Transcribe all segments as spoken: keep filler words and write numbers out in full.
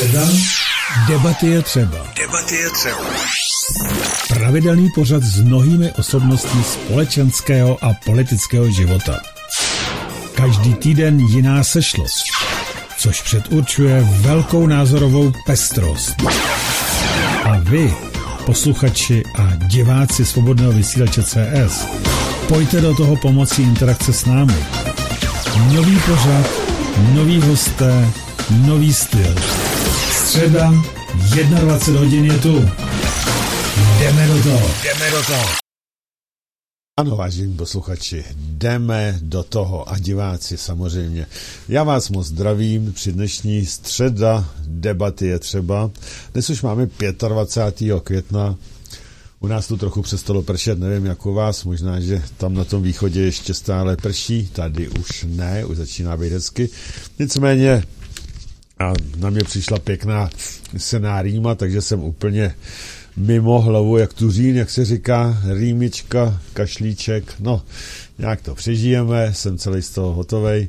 Seznam. Debaty je třeba. Debaty je třeba. Pravidelný pořad s mnohými osobnostmi společenského a politického života. Každý týden jiná sešlost, což předurčuje velkou názorovou pestrost. A vy, posluchači a diváci Svobodného vysílače C S, pojďte do toho pomocí interakce s námi. Nový pořad, nový hosté, nový styl. Středa, dvacet jedna hodin je tu. Jdeme do toho. Jdeme do toho. Ano, vážení posluchači, jdeme do toho a diváci samozřejmě. Já vás moc zdravím při dnešní středa debaty je třeba. Dnes už máme dvacátého pátého května. U nás tu trochu přestalo pršet, nevím jak u vás, možná, že tam na tom východě ještě stále prší, tady už ne, už začíná být hezky. Nicméně a na mě přišla pěkná sená rýma, takže jsem úplně mimo hlavu, jak tu řín, jak se říká, rýmička, kašlíček, no, nějak to přežijeme, jsem celý z toho hotovej,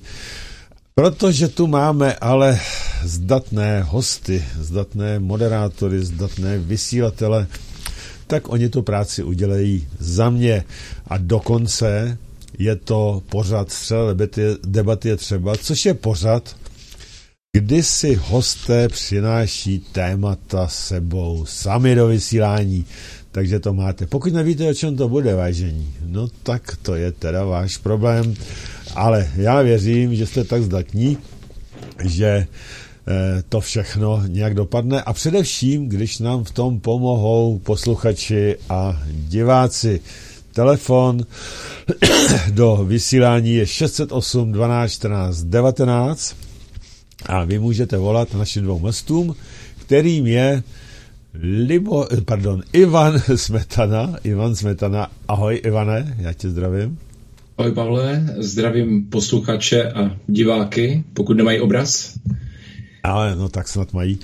protože tu máme ale zdatné hosty, zdatné moderátory, zdatné vysílatele, tak oni tu práci udělají za mě a dokonce je to pořad Středa debaty je třeba, což je pořad, kdy si hosté přináší témata sebou sami do vysílání, takže to máte. Pokud nevíte, o čem to bude, vážení, no tak to je teda váš problém, ale já věřím, že jste tak zdatní, že to všechno nějak dopadne a především, když nám v tom pomohou posluchači a diváci. Telefon do vysílání je šest set osm dvanáct čtrnáct devatenáct a vy můžete volat našim dvou hostům, kterým je Libo, pardon, Ivan Smetana. Ivan Smetana, ahoj Ivane, já tě zdravím. Ahoj Pavle, zdravím posluchače a diváky, pokud nemají obraz. Ale no tak snad mají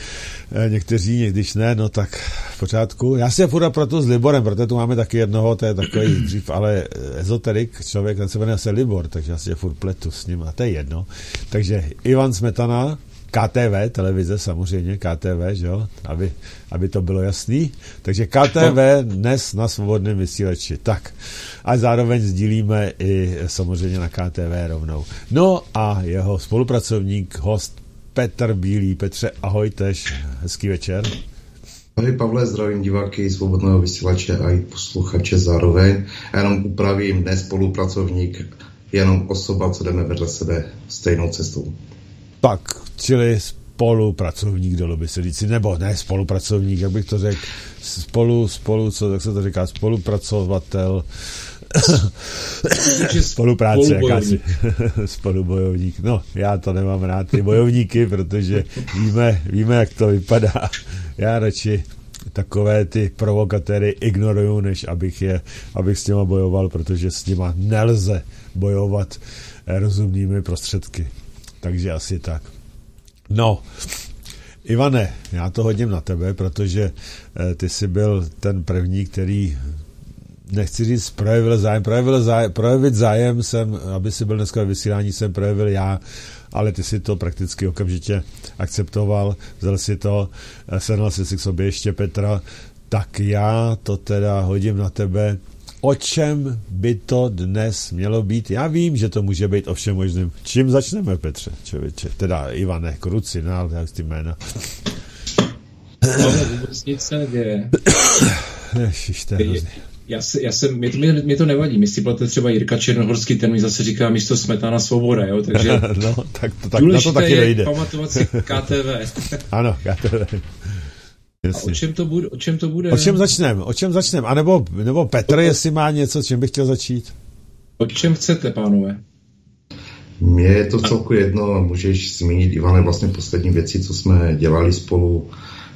někteří, někdyž ne, no tak v pořádku. Já si je půjdu proto s Liborem, protože tu máme taky jednoho, to je takový dřív, ale ezoterik, člověk, ten se jmenuje se Libor, takže já si je furt pletu s ním a to je jedno. Takže Ivan Smetana, K T V, televize samozřejmě, K T V, že jo, aby, aby to bylo jasný. Takže K T V dnes na Svobodném vysílači, tak. A zároveň sdílíme i samozřejmě na K T V rovnou. No a jeho spolupracovník, host Petr Bílý. Petře, ahoj tež, hezký večer. Ahoj Pavle, zdravím diváky Svobodného vysílače a i posluchače zároveň. Já jenom upravím, ne spolupracovník, jenom osoba, co jdeme vedle sebe stejnou cestou. Tak, čili spolupracovník, dalo by se říct, nebo ne spolupracovník, jak bych to řekl, spolu, spolu, co, tak se to říká, spolupracovatel, spolupráce jakási spolubojovník, no já to nemám rád ty bojovníky, protože víme, víme jak to vypadá, já radši takové ty provokatéry ignoruju, než abych je abych s nima bojoval, protože s nima nelze bojovat rozumnými prostředky, takže asi tak. No Ivane, já to hodím na tebe, protože ty jsi byl ten první, který nechci říct, projevil zájem, projevil zájem, projevit zájem jsem, aby si byl dneska ve vysílání, jsem projevil já, ale ty si to prakticky okamžitě akceptoval, vzal si to, sehnal si si k sobě ještě Petra, tak já to teda hodím na tebe. O čem by to dnes mělo být? Já vím, že to může být o všem možným. Čím začneme, Petře, člověče? Teda Ivane, Krucinál, jak ty jména. No, vůbec nic se neděje. Ježište, hrozně. Já, se, já se, mě, to, mě, mě to nevadí. Mě si plete třeba Jirka Černohorský, ten mi zase říká místo Smetana Svoboda, jo, takže no, tak to, tak, na to taky je nejde. Pamatovat si K T V. Ano, K T V. A o čem to bude? O čem, čem začneme? O čem začneme? A nebo, nebo Petr, jestli má něco, čím bych chtěl začít? O čem chcete, pánové? Mně je to celku jedno a můžeš zmínit, Ivane, vlastně poslední věci, co jsme dělali spolu,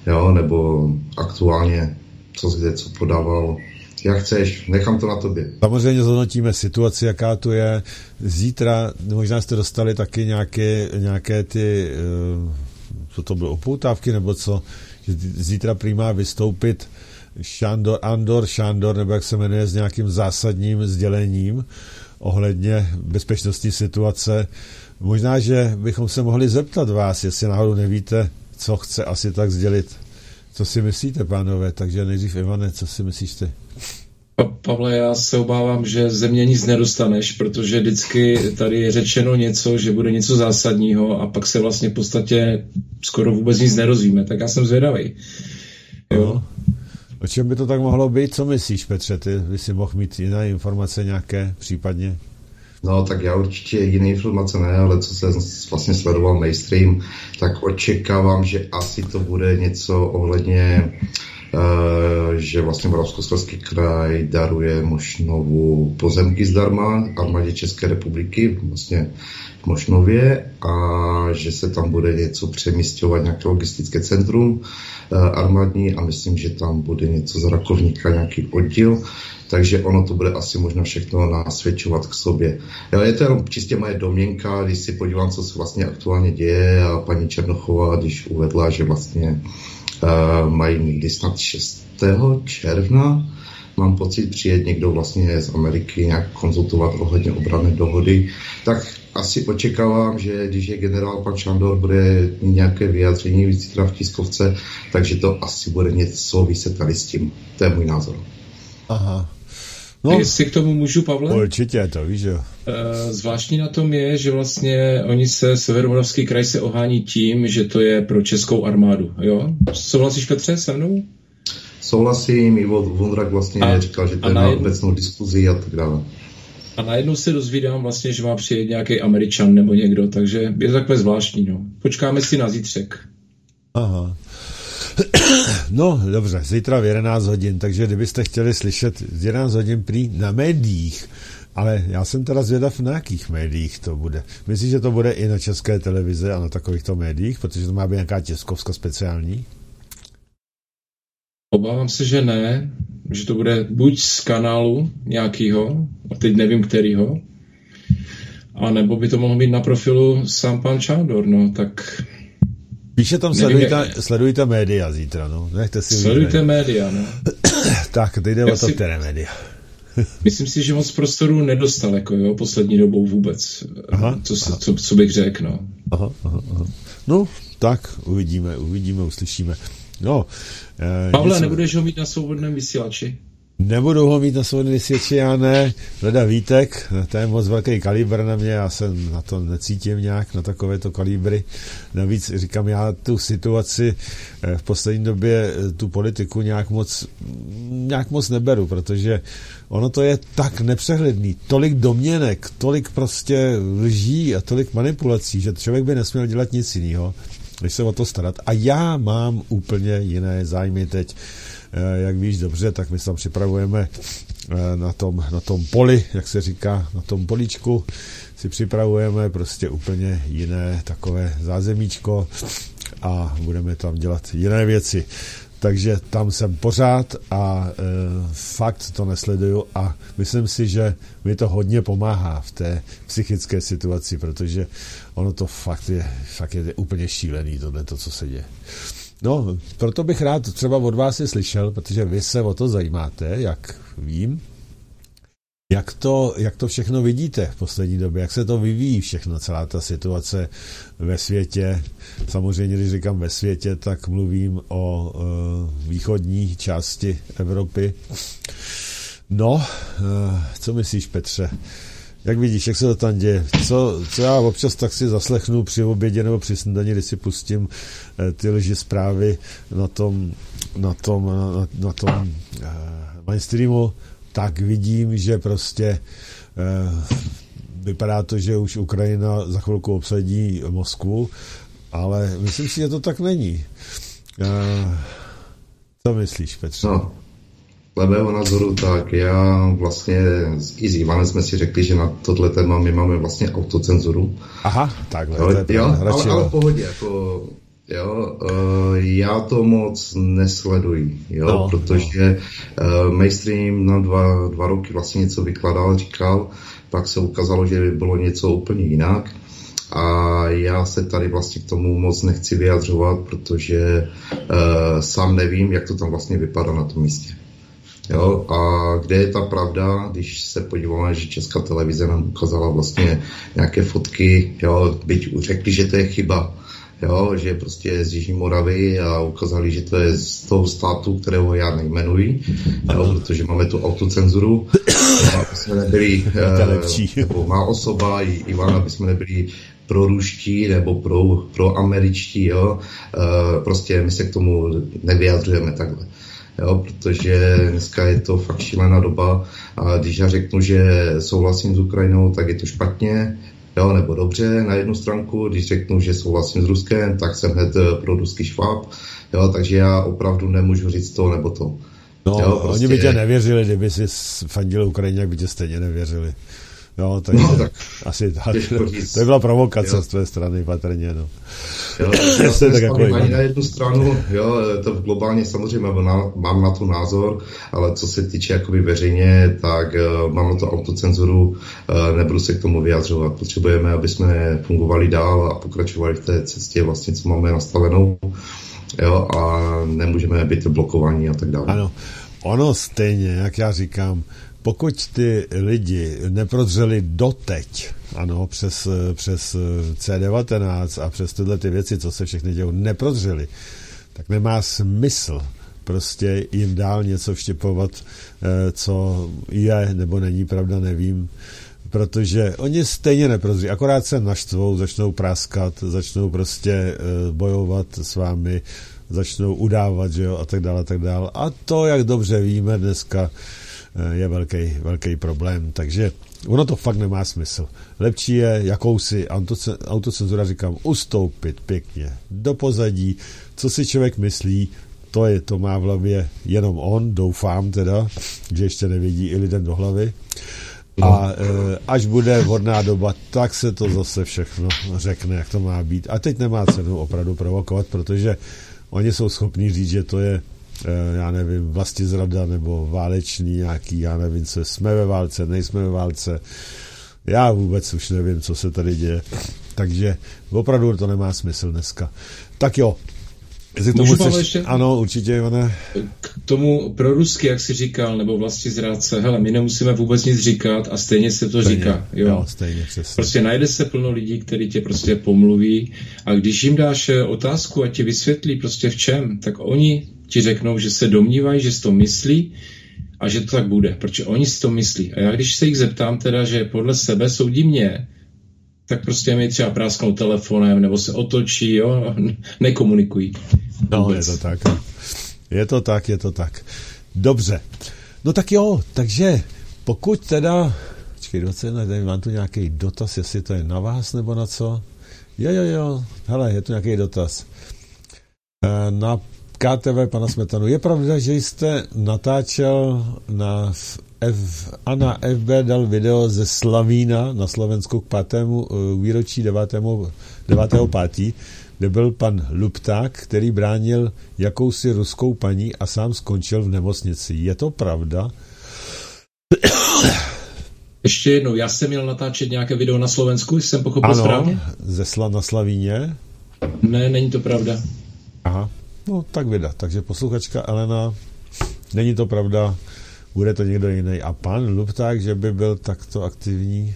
jo, nebo aktuálně, co zde, co podával. Jak chceš, nechám to na tobě. Samozřejmě zhodnotíme situaci, jaká tu je. Zítra, možná jste dostali taky nějaké, nějaké ty, co to bylo, opoutávky, nebo co, zítra prý má vystoupit Šándor, Andor, Šándor, nebo jak se jmenuje, s nějakým zásadním sdělením ohledně bezpečnostní situace. Možná, že bychom se mohli zeptat vás, jestli náhodou nevíte, co chce asi tak sdělit. Co si myslíte, pánové? Takže nejdřív, Ivane, co si myslíš ty? Pavle, já se obávám, že ze mě nic nedostaneš, protože vždycky tady je řečeno něco, že bude něco zásadního a pak se vlastně v podstatě skoro vůbec nic nerozvíme. Tak já jsem zvědavý. Jo. O čem by to tak mohlo být? Co myslíš, Petře? Ty bys si mohl mít jiné informace nějaké případně? No, tak já určitě jiné informace ne, ale co jsem vlastně sledoval mainstream, tak očekávám, že asi to bude něco ohledně, uh, že vlastně Moravskoslezský kraj daruje Mošnovu pozemky zdarma armádě České republiky, vlastně v Mošnově, a že se tam bude něco přemístěvat, nějaké logistické centrum uh, armádní, a myslím, že tam bude něco z Rakovníka, nějaký oddíl. Takže ono to bude asi možná všechno nasvědčovat k sobě. Je to jenom čistě moje domněnka, když si podívám, co se vlastně aktuálně děje, a paní Černochová, když uvedla, že vlastně uh, mají někdy snad šestého června, mám pocit, přijet někdo vlastně z Ameriky nějak konzultovat ohledně obranné dohody, tak asi očekávám, že když je generál pan Šándor, bude nějaké vyjádření zítra v tiskovce, takže to asi bude něco vysetali s tím. To je můj názor. Aha. No, jestli k tomu můžu, Pavle? Určitě, to víš, jo. Zvláštní na tom je, že vlastně oni se, Severomoravský kraj se ohání tím, že to je pro českou armádu, jo? Souhlasíš, Petře, se mnou? Souhlasím, Ivo Vondrák vlastně a, říkal, že to je na obecnou diskuzi a tak dále. A najednou se dozvídám vlastně, že má přijet nějaký Američan nebo někdo, takže je to takové zvláštní, no. Počkáme si na zítřek. Aha. No, dobře, zítra v jedenáct hodin, takže kdybyste chtěli slyšet v jedenáct hodin prý na médiích, ale já jsem teda zvědav, na jakých médiích to bude. Myslím, že to bude i na České televize a na takovýchto médiích, protože to má být nějaká tiskovka speciální? Obávám se, že ne, že to bude buď z kanálu nějakýho, a teď nevím kterýho, anebo by to mohlo být na profilu sám pan Čádor, no, tak... Píše tam, sledujte, sledujte média zítra, no. Nechte si sledujte média, no. Tak, teď jde o to, které média. Myslím si, že moc prostoru nedostal, jako jo, poslední dobou vůbec. Aha, co, aha. Co, co bych řekl, no. Aha, aha, aha. No, tak, uvidíme, uvidíme, uslyšíme. No, eh, Pavle, nic... nebudeš ho mít na Svobodném vysílači? Nebudou ho mít na Svobodném vysílači, já ne. Leda Vítek, to je moc velký kalibr na mě, já se na to necítím nějak, na takovéto kalibry. Navíc říkám, já tu situaci v poslední době, tu politiku nějak moc, nějak moc neberu, protože ono to je tak nepřehledný, tolik domněnek, tolik prostě lží a tolik manipulací, že člověk by nesměl dělat nic jiného, než se o to starat. A já mám úplně jiné zájmy teď. Jak víš dobře, tak my se tam připravujeme na tom, na tom poli, jak se říká, na tom políčku si připravujeme prostě úplně jiné takové zázemíčko a budeme tam dělat jiné věci. Takže tam jsem pořád a e, fakt to nesleduju a myslím si, že mi to hodně pomáhá v té psychické situaci, protože ono to fakt je, fakt je úplně šílený, tohle to, co se děje. No, proto bych rád třeba od vás je slyšel, protože vy se o to zajímáte, jak vím, jak to, jak to všechno vidíte v poslední době, jak se to vyvíjí všechno, celá ta situace ve světě. Samozřejmě, když říkám ve světě, tak mluvím o e, východní části Evropy. No, e, co myslíš, Petře? Jak vidíš, jak se to tam děje? Co, co já občas tak si zaslechnu při obědě nebo při snídani, když si pustím ty lži zprávy na tom, na tom, na, na tom uh, mainstreamu, tak vidím, že prostě uh, vypadá to, že už Ukrajina za chvilku obsadí Moskvu, ale myslím si, že to tak není. Uh, co myslíš, Petře? No. Dle mého názoru, tak já vlastně i s Ivanem jsme si řekli, že na tohle téma my máme vlastně autocenzuru. Aha, takhle. Jo, to jo, ale, ale v pohodě, jako, jo, uh, já to moc nesleduji, jo, no, protože no. Uh, mainstream nám dva, dva roky vlastně něco vykládal, říkal, pak se ukázalo, že bylo něco úplně jinak a já se tady vlastně k tomu moc nechci vyjadřovat, protože uh, sám nevím, jak to tam vlastně vypadá na tom místě. Jo, a kde je ta pravda, když se podíváme, že Česká televize nám ukázala vlastně nějaké fotky, jo, byť řekli, že to je chyba, jo, že prostě z Jižní Moravy, a ukázali, že to je z toho státu, kterého já nejmenuji, jo, protože máme tu autocenzuru. Aby jsme nebyli, nebo má osoba, Ivan, aby jsme nebyli pro ruští nebo pro, pro američtí, jo, prostě my se k tomu nevyjadřujeme takhle. Jo, protože dneska je to fakt šílená doba a když já řeknu, že souhlasím s Ukrajinou, tak je to špatně, jo, nebo dobře na jednu stránku, když řeknu, že souhlasím s Ruskem, tak jsem hned pro ruský šváb, jo, takže já opravdu nemůžu říct to nebo to. No, jo, prostě... oni by tě nevěřili, kdyby si fandili Ukrajině, jak by tě stejně nevěřili. No, takže no, tak asi tak, to by byla provokace, jo, z tvé strany patrně, no. Jo, já jsem tak jako na jednu stranu, jo, to globálně samozřejmě mám na to názor, ale co se týče jakoby veřejně, tak mám na to autocenzuru, nebudu se k tomu vyjadřovat. Potřebujeme, aby jsme fungovali dál a pokračovali v té cestě vlastně, co máme nastavenou, jo, a nemůžeme být blokovaní a tak dále. Ano, ono stejně, jak já říkám, pokud ty lidi neprozřeli doteď, ano, přes, přes C devatenáct a přes tyhle ty věci, co se všechny dějou, neprozřeli, tak nemá smysl prostě jim dál něco vštěpovat, co je nebo není pravda, nevím. Protože oni stejně neprozří, akorát se naštvou, začnou práskat, začnou prostě bojovat s vámi, začnou udávat, že jo, a tak dále, a tak dále. A to, jak dobře víme dneska, je velký, velký problém, takže ono to fakt nemá smysl. Lepší je jakousi autocenzura, říkám, ustoupit pěkně do pozadí, co si člověk myslí, to je, to má v hlavě jenom on, doufám teda, že ještě nevidí i lidem do hlavy, a až bude vhodná doba, tak se to zase všechno řekne, jak to má být, a teď nemá cenu opravdu provokovat, protože oni jsou schopní říct, že to je, já nevím, vlastizrada nebo válečný nějaký, já nevím, co jsme ve válce, nejsme ve válce, já vůbec už nevím, co se tady děje, takže opravdu to nemá smysl dneska. Tak jo, jestli k tomu chceš... Ještě... Ano, určitě, Ivane. K tomu prorusky, jak jsi říkal, nebo vlastizrádce, hele, my nemusíme vůbec nic říkat a stejně se to stejně říká. Jo, jo, stejně, přesně. Prostě najde se plno lidí, kteří tě prostě pomluví, a když jim dáš otázku a ti vysvětlí prostě v čem, tak oni ti řeknou, že se domnívají, že si to myslí a že to tak bude, protože oni si to myslí. A já když se jich zeptám teda, že podle sebe soudí mě, tak prostě mi třeba prásknou telefonem nebo se otočí, jo, nekomunikují. No, je to tak. Je to tak, je to tak. Dobře. No tak jo, takže pokud teda... Počkej, dvacet jedna, mám tu nějaký dotaz, jestli to je na vás nebo na co? Jo, jo, jo. Hele, je tu nějaký dotaz. Na K T V pana Smetanu. Je pravda, že jste natáčel na F, a na F B dal video ze Slavína na Slovensku k pátému výročí devátého pátého, kde byl pan Lupták, který bránil jakousi ruskou paní a sám skončil v nemocnici. Je to pravda? Ještě jednou, já jsem měl natáčet nějaké video na Slovensku, jsem pochopil správně? Ano, ze Sla- na Slavíně. Ne, není to pravda. Aha. No, tak vida. Takže posluchačka Elena, není to pravda, bude to někdo jiný. A pan Lupták, že by byl takto aktivní,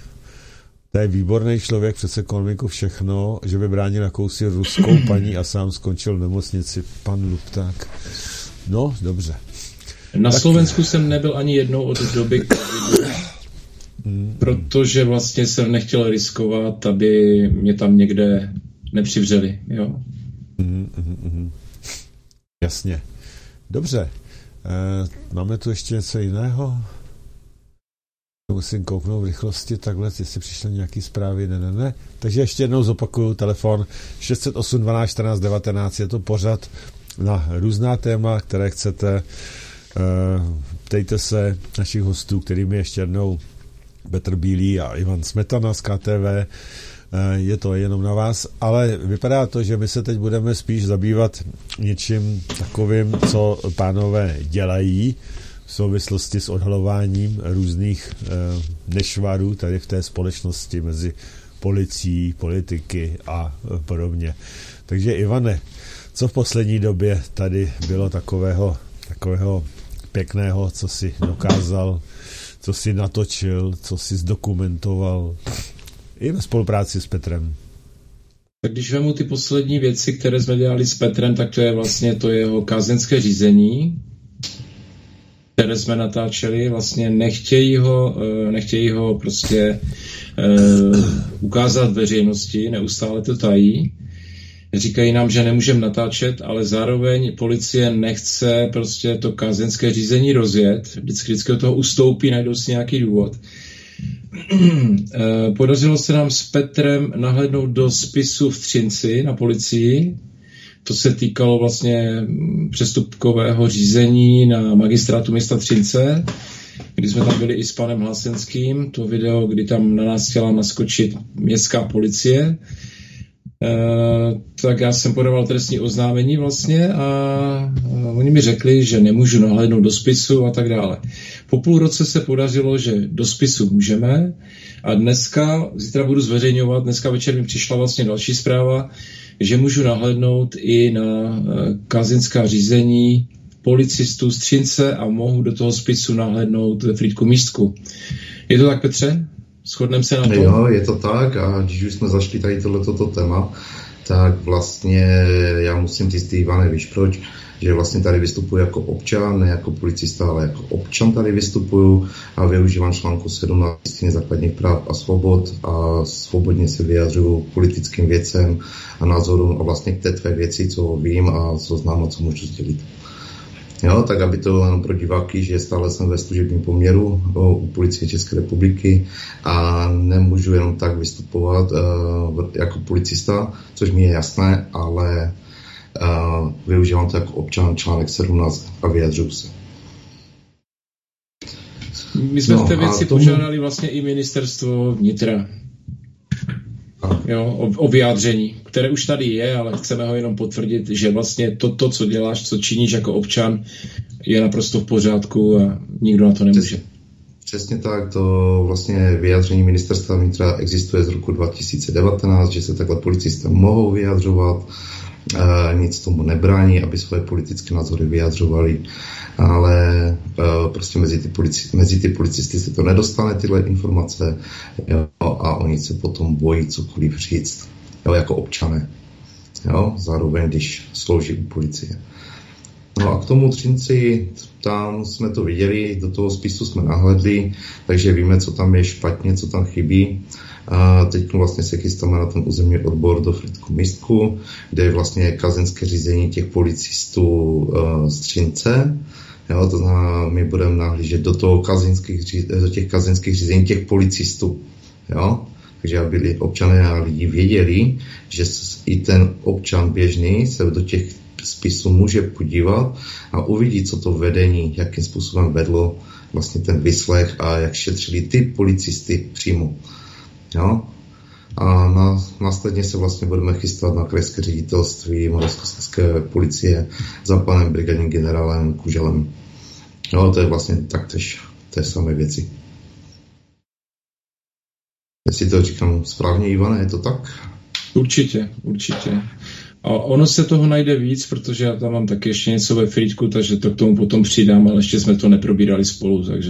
to je výborný člověk, přece konviku všechno, že by bránil jakousi ruskou paní a sám skončil v nemocnici. Pan Lupták. No, dobře. Na tak... Slovensku jsem nebyl ani jednou od doby, protože vlastně jsem nechtěl riskovat, aby mě tam někde nepřivřeli. Jo? Mm, mm, mm. Jasně. Dobře. E, máme tu ještě něco jiného? Musím kouknout v rychlosti takhle, jestli přišly nějaký zprávy. Ne, ne, ne. Takže ještě jednou zopakuju telefon šest set osm dvanáct čtrnáct devatenáct. Je to pořad na různá téma, které chcete. E, ptejte se našich hostů, kterými ještě jednou Petr Bílý a Ivan Smetana z K T V. Je to jenom na vás, ale vypadá to, že my se teď budeme spíš zabývat něčím takovým, co pánové dělají v souvislosti s odhalováním různých nešvarů tady v té společnosti mezi policií, politiky a podobně. Takže Ivane, co v poslední době tady bylo takového, takového pěkného, co si dokázal, co si natočil, co si zdokumentoval? I ve spolupráci s Petrem. Tak když vemu ty poslední věci, které jsme dělali s Petrem, tak to je vlastně to jeho kázeňské řízení, které jsme natáčeli, vlastně nechtějí ho, nechtějí ho prostě uh, ukázat veřejnosti, neustále to tají. Říkají nám, že nemůžeme natáčet, ale zároveň policie nechce prostě to kázeňské řízení rozjet, vždycky, vždycky od toho ustoupí, najdou si nějaký důvod. Podařilo se nám s Petrem nahlédnout do spisu v Třinci na policii. To se týkalo vlastně přestupkového řízení na magistrátu města Třince, kdy jsme tam byli i s panem Hlasenským, to video, kdy tam na nás chtěla naskočit městská policie. Uh, tak já jsem podával trestní oznámení vlastně a uh, oni mi řekli, že nemůžu nahlédnout do spisu a tak dále. Po půl roce se podařilo, že do spisu můžeme a dneska, zítra budu zveřejňovat, dneska večer mi přišla vlastně další zpráva, že můžu nahlédnout i na uh, kázeňská řízení policistů z Třince a mohu do toho spisu nahlédnout ve Frýdku-Místku. Je to tak, Petře? Shodneme se na to? Jo, je to tak a když už jsme zašli tady tohleto téma, tak vlastně já musím říct, Ivane, víš proč, že vlastně tady vystupuji jako občan, ne jako policista, ale jako občan tady vystupuju a využívám článku sedmnáct Listiny základních práv a svobod a svobodně se vyjadřuju politickým věcem a názorům a vlastně k té tvé věci, co vím a co znám a co můžu sdělit. Jo, tak aby to bylo pro diváky, že stále jsem ve služebním poměru o, u policie České republiky a nemůžu jenom tak vystupovat e, jako policista, což mi je jasné, ale e, využívám to jako občan článek sedmnáct a vyjadřuju se. My jsme no, v té věci tomu... požádali vlastně i ministerstvo vnitra a... jo, o, o vyjádření, které už tady je, ale chceme ho jenom potvrdit, že vlastně to, to, co děláš, co činíš jako občan, je naprosto v pořádku a nikdo na to nemůže. Přesně, přesně tak, to vlastně vyjádření ministerstva vnitra existuje z roku dva tisíce devatenáct, že se takhle policisté mohou vyjadřovat, e, nic tomu nebrání, aby svoje politické názory vyjadřovali, ale e, prostě mezi ty, polici, mezi ty policisty se to nedostane, tyhle informace, jo, a oni se potom bojí cokoliv říct. Jo, jako občané, jo, zároveň, když slouží u policie. No a k tomu Třinci, tam jsme to viděli, do toho spisu jsme nahlédli, takže víme, co tam je špatně, co tam chybí. A teď vlastně se chystáme na ten územní odbor do Frýdku-Místku, kde je vlastně kázeňské řízení těch policistů z Třince. Jo, to znamená, my budeme nahlížet do, toho kázeňských, do těch kázeňských řízení těch policistů, jo. Takže aby občané a lidi věděli, že i ten občan běžný se do těch spisů může podívat a uvidí, co to vedení, jakým způsobem vedlo vlastně ten vyslech a jak šetřili ty policisty přímo. Jo? A na, následně se vlastně budeme chystat na krajské ředitelství Moravskoslezské policie za panem brigadním generálem Kuželem. Jo, to je vlastně taktéž té samé věci. Jestli to říkám správně, Ivane, je to tak? Určitě, určitě. A ono se toho najde víc, protože já tam mám taky ještě něco ve Frýdku, takže to k tomu potom přidám, ale ještě jsme to neprobírali spolu, takže...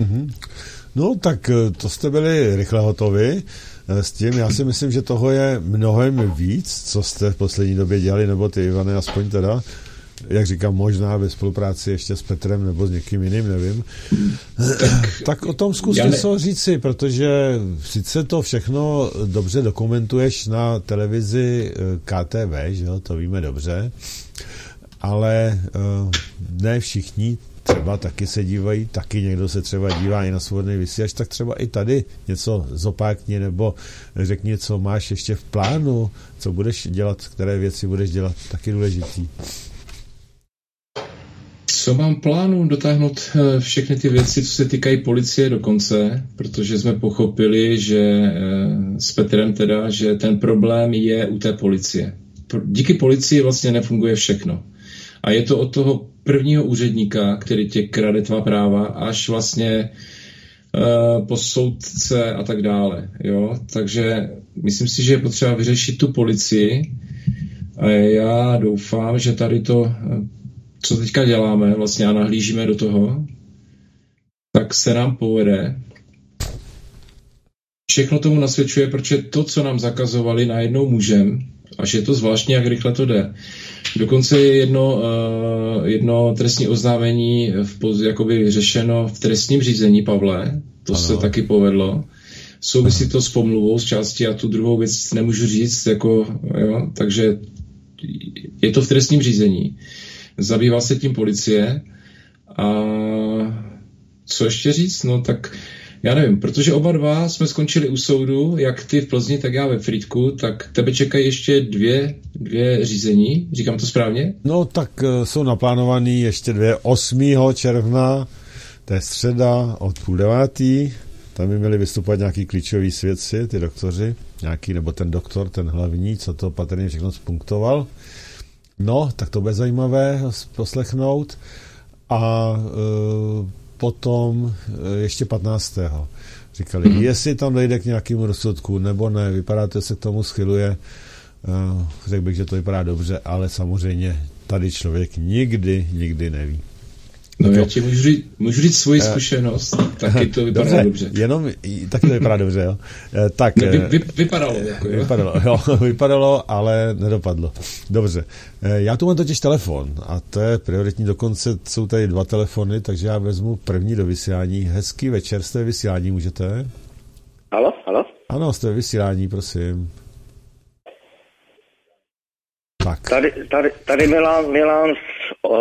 Mm-hmm. No tak to jste byli rychle hotovi s tím. Já si myslím, že toho je mnohem víc, co jste v poslední době dělali, nebo ty, Ivane, aspoň teda... jak říkám, možná ve spolupráci ještě s Petrem nebo s někým jiným, nevím. Tak, tak o tom zkus něco ne... říci, protože sice to všechno dobře dokumentuješ na televizi K T V, že jo, to víme dobře, ale ne všichni třeba taky se dívají, taky někdo se třeba dívá i na Svobodný vysílač, tak třeba i tady něco zopákni nebo řekni, co máš ještě v plánu, co budeš dělat, které věci budeš dělat, taky důležitý. Co mám plánu? Dotáhnout všechny ty věci, co se týkají policie do konce, protože jsme pochopili, že s Petrem teda, že ten problém je u té policie. Díky policii vlastně nefunguje všechno. A je to od toho prvního úředníka, který tě krade tvá práva, až vlastně uh, po soudce a tak dále. Jo? Takže myslím si, že je potřeba vyřešit tu policii. A já doufám, že tady to... co teďka děláme vlastně a nahlížíme do toho, tak se nám povede Všechno tomu nasvědčuje, protože to, co nám zakazovali, najednou můžem, až je to zvláštní, jak rychle to jde. Dokonce je jedno, jedno trestní oznámení v, jakoby řešeno v trestním řízení, Pavle, to ano. Se taky povedlo. Souvisí to s pomluvou z části a tu druhou věc nemůžu říct, jako, jo, takže je to v trestním řízení. Zabývá se tím policie a co ještě říct, no tak já nevím, protože oba dva jsme skončili u soudu, jak ty v Plzni, tak já ve Frýdku, tak tebe čekají ještě dvě, dvě řízení, říkám to správně? No tak jsou naplánované ještě dvě, osmého června, to je středa od půl devátý, tam by měli vystupovat nějaký klíčový svědci, ty doktoři, nějaký, nebo ten doktor, ten hlavní, co to patrně všechno spunktoval. No, tak to bude zajímavé poslechnout a e, potom e, ještě patnáctého říkali, mm-hmm. jestli tam dojde k nějakému rozsudku, nebo ne, vypadá to, že se k tomu schyluje, e, řekl bych, že to vypadá dobře, ale samozřejmě tady člověk nikdy, nikdy neví. No já ti můžu říct, můžu říct svoji zkušenost, taky to vypadá dobře. dobře. Jenom, taky to vypadá dobře, jo. Tak, no, vy, vy, vypadalo. Jako, jo? Vypadalo, jo, vypadalo, ale nedopadlo. Dobře, já tu mám totiž telefon a to je prioritní, dokonce jsou tady dva telefony, takže já vezmu první do vysílání. Hezký večer, jste vysílání, můžete? Halo, halo? Ano, jste vysílání, prosím. Tak. Tady, tady, tady Milan, Milan z, uh,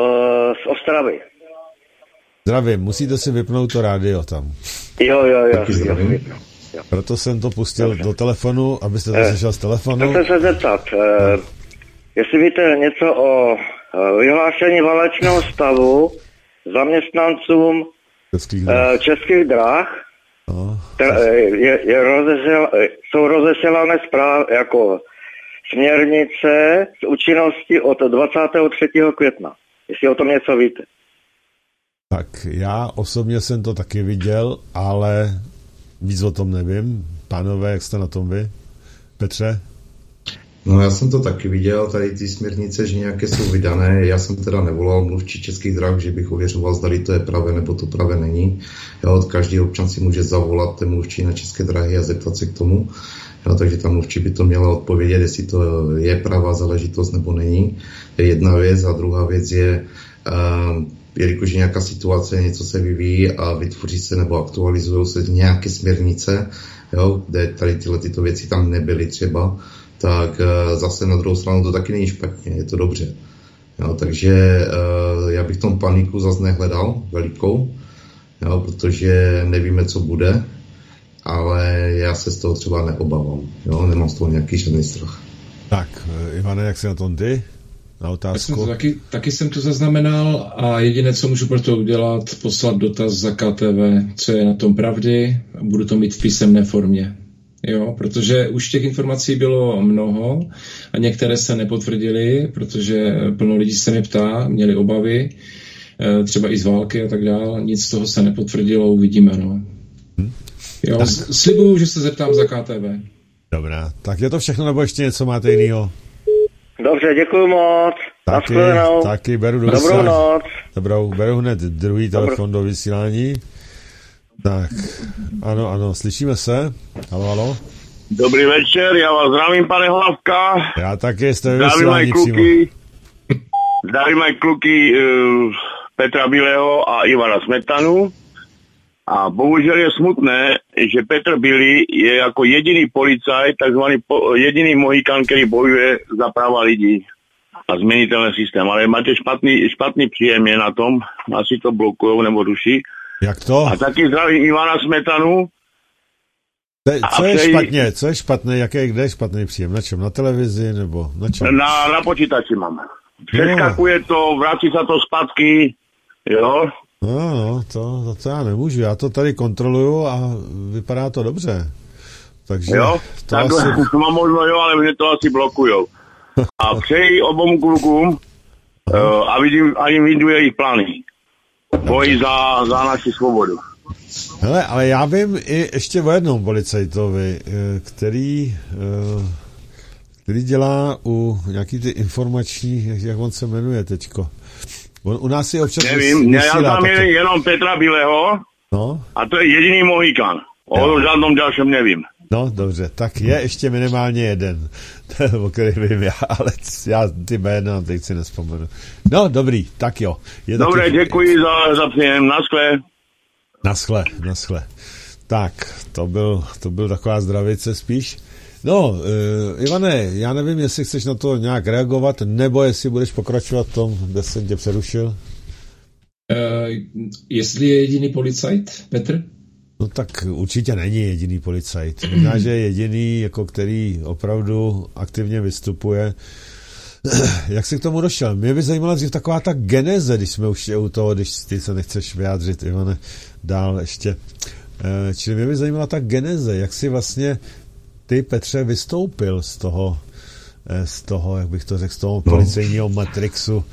z Ostravy. Zdravím, musíte si vypnout to rádio tam. Jo, jo, jo. Zdravím. Jo. Proto jsem to pustil Dobře. Do telefonu, abyste to eh, slyšel z telefonu. Chci se zeptat, eh, no. jestli víte něco o vyhlášení válečného stavu zaměstnancům českých drah, eh, českých drah no. ter, je, je rozesel, jsou rozeselané zpráv, jako směrnice s účinností od dvacátého třetího května. Jestli o tom něco víte. Tak já osobně jsem to taky viděl, ale víc o tom nevím. Pánové, jak jste na tom vy? Petře? No já jsem to taky viděl, tady ty směrnice, že nějaké jsou vydané. Já jsem teda nevolal mluvčí Českých drah, že bych ověřoval, zdali to je pravé, nebo to pravé není. Jo, každý občan si může zavolat ten mluvčí na České drahy a zeptat se k tomu. Jo, takže ta mluvčí by to měla odpovědět, jestli to je pravá záležitost, nebo není. To je jedna věc a druhá věc je... Um, jelikož je nějaká situace, něco se vyvíjí a vytvoří se nebo aktualizují se nějaké směrnice, jo, kde tady tyhle tyto věci tam nebyly třeba, tak zase na druhou stranu to taky není špatně, je to dobře. Jo, takže já bych tom paniku zase nehledal velikou, jo, protože nevíme, co bude, ale já se z toho třeba neobávám, jo, nemám z toho nějaký žádný strach. Tak, Ivane, jak se na tom ty? Jsem to taky, taky jsem to zaznamenal a jediné, co můžu pro to udělat, poslat dotaz za K T V, co je na tom pravdy, a budu to mít v písemné formě. Jo, protože už těch informací bylo mnoho a některé se nepotvrdily, protože plno lidí se mě ptá, měli obavy, třeba i z války a tak dál, nic z toho se nepotvrdilo, uvidíme. No. Jo, slibuju, že se zeptám za K T V. Dobrá, tak je to všechno, nebo ještě něco máte jiného? Dobře, děkuju moc. Taky, taky beru do Dobrou noc. Dobrou, beru hned druhý telefon do vysílání. Tak, ano, ano, slyšíme se. Halo, halo. Dobrý večer, já vás zdravím, pane Hlavka. Já taky, jste ve vysílání přímo. Zdravím mají kluky uh, Petra Bílého a Ivana Smetanu. A bohužel je smutné, že Petr Bílý je jako jediný policajt, takzvaný po, jediný Mohikán, který bojuje za práva lidí a změní tenhle systém. Ale máte špatný, špatný příjem je na tom, asi to blokujou nebo ruší. Jak to? A taky zdravím Ivana Smetanu. Te, co je přeji... špatně? Co je špatné? Jaký, kde je špatný příjem? Na čem? Na televizi nebo na čem? Na, na počítači mám. Přeskakuje to, vrací se to zpátky, jo? No, no, to, to, to já nemůžu. Já to tady kontroluju a vypadá to dobře. Takže jo, to tak asi... to mám možno, jo, ale mě to asi blokujou. A přeji obom klukům uh, a vidím, a jim vidím jejich plány. Bojí za, za naši svobodu. Hele, ale já vím i ještě o jednom policajtovi, který, který dělá u nějaký ty informační, jak on se jmenuje teďko. U nás je občas... Nevím, já tam je jenom Petra Bílého no? A to je jediný Mohikán. O žádnom dalším nevím. No, dobře, tak je ještě minimálně jeden, o který vím já, ale já ty jména teď si nespomenu. No, dobrý, tak jo. Je Dobré, taky... děkuji za, za příjem, naschle. Naschle, naschle. Tak, to byl, to byl taková zdravice spíš. No, e, Ivane, já nevím, jestli chceš na to nějak reagovat, nebo jestli budeš pokračovat v tom, kde jsem tě přerušil. Uh, jestli je jediný policajt, Petr? No tak určitě není jediný policajt. Možná, že je jediný, jako který opravdu aktivně vystupuje. Jak jsi k tomu došel? Mě by zajímala dřív taková ta geneze, když jsme už u toho, když ty se nechceš vyjádřit, Ivane, dál ještě. Čili mě by zajímala ta geneze, jak jsi vlastně ty, Petře, vystoupil z toho, z toho, jak bych to řekl, z toho no. policejního matrixu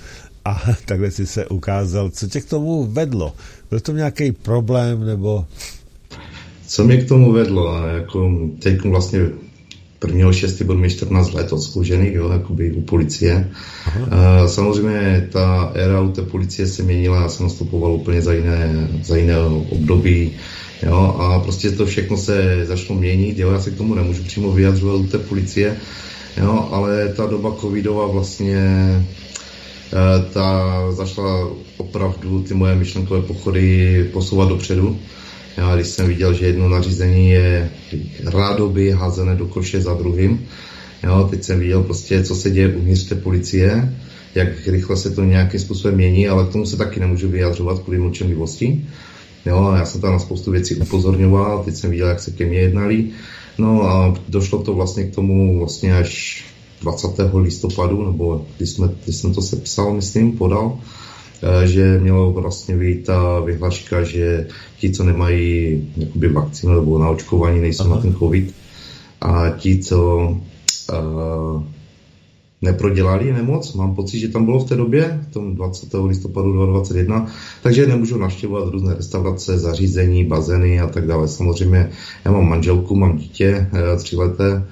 a takhle jsi se ukázal. Co tě k tomu vedlo? Byl to nějaký problém, nebo... Co mě k tomu vedlo? Jako teď vlastně prvního šestého budu mít čtrnáct let odsloužených, jo, jakoby u policie. Aha. Samozřejmě ta éra u té policie se měnila, já jsem nastupoval úplně za jiné, za jiné období, jo, a prostě to všechno se začalo měnit, jo, já se k tomu nemůžu přímo vyjadřovat u té policie, jo, ale ta doba covidová vlastně... ta začala opravdu ty moje myšlenkové pochody posouvat dopředu. Já když jsem viděl, že jedno nařízení je rádoby házené do koše za druhým, jo, teď jsem viděl prostě, co se děje uvnitř té policie, jak rychle se to nějakým způsobem mění, ale k tomu se taky nemůžu vyjadřovat kvůli mlčenlivosti. Jo, já jsem tam na spoustu věcí upozorňoval, teď jsem viděl, jak se ke mně jednali. No a došlo to vlastně k tomu vlastně až dvacátého listopadu, nebo když, jsme, když jsem to sepsal, myslím, podal, že mělo vlastně vyjít ta vyhláška, že ti, co nemají jakoby vakcínu nebo naočkování, nejsou Aha. na ten covid, a ti, co uh, neprodělali nemoc, mám pocit, že tam bylo v té době, v tom dvacátého listopadu dva tisíce dvacet jedna, takže nemůžu navštěvovat různé restaurace, zařízení, bazény a tak dále. Samozřejmě já mám manželku, mám dítě, tři leté,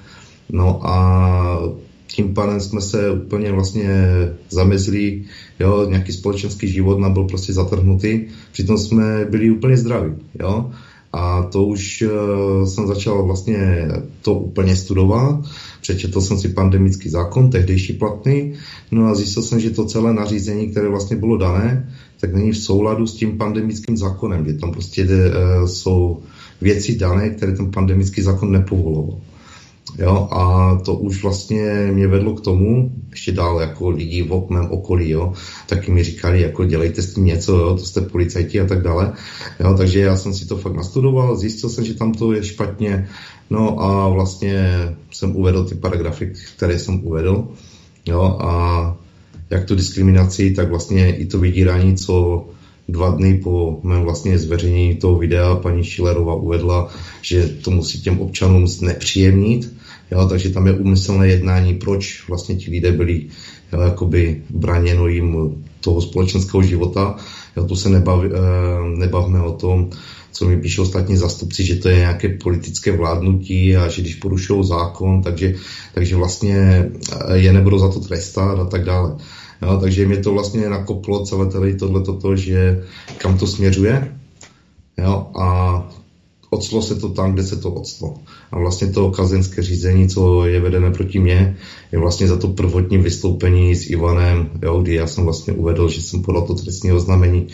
no a tím pádem jsme se úplně vlastně zamezli, jo, nějaký společenský život nám byl prostě zatrhnutý, přitom jsme byli úplně zdraví, jo. A to už uh, jsem začal vlastně to úplně studovat, přečetl jsem si pandemický zákon, tehdejší platný, no a zjistil jsem, že to celé nařízení, které vlastně bylo dané, tak není v souladu s tím pandemickým zákonem, že tam prostě uh, jsou věci dané, které ten pandemický zákon nepovoloval. Jo, a to už vlastně mě vedlo k tomu, ještě dál jako lidi v mém okolí, jo, taky mi říkali, jako dělejte s tím něco, jo, to jste policajti a tak dále, jo, takže já jsem si to fakt nastudoval, zjistil jsem, že tam to je špatně, no a vlastně jsem uvedl ty paragrafy, které jsem uvedl, jo, a jak tu diskriminaci, tak vlastně i to vydírání, co dva dny po mém vlastně zveřejnění toho videa paní Šilerová uvedla, že to musí těm občanům znepříjemnit, jo, takže tam je úmyslné jednání, proč vlastně ti lidé byli, jo, jakoby braněno jim toho společenského života. Jo, tu se nebav, nebavme o tom, co mi píšou ostatní zastupci, že to je nějaké politické vládnutí a že když porušují zákon, takže, takže vlastně je nebudou za to trestat a tak dále. Jo, takže mě to vlastně nakoplo celé tady tohleto, že kam to směřuje, jo, a odstlo se to tam, kde se to odstlo. A vlastně to kazeňské řízení, co je vedené proti mně, je vlastně za to prvotní vystoupení s Ivanem, jo, kdy já jsem vlastně uvedl, že jsem podal to trestní oznámení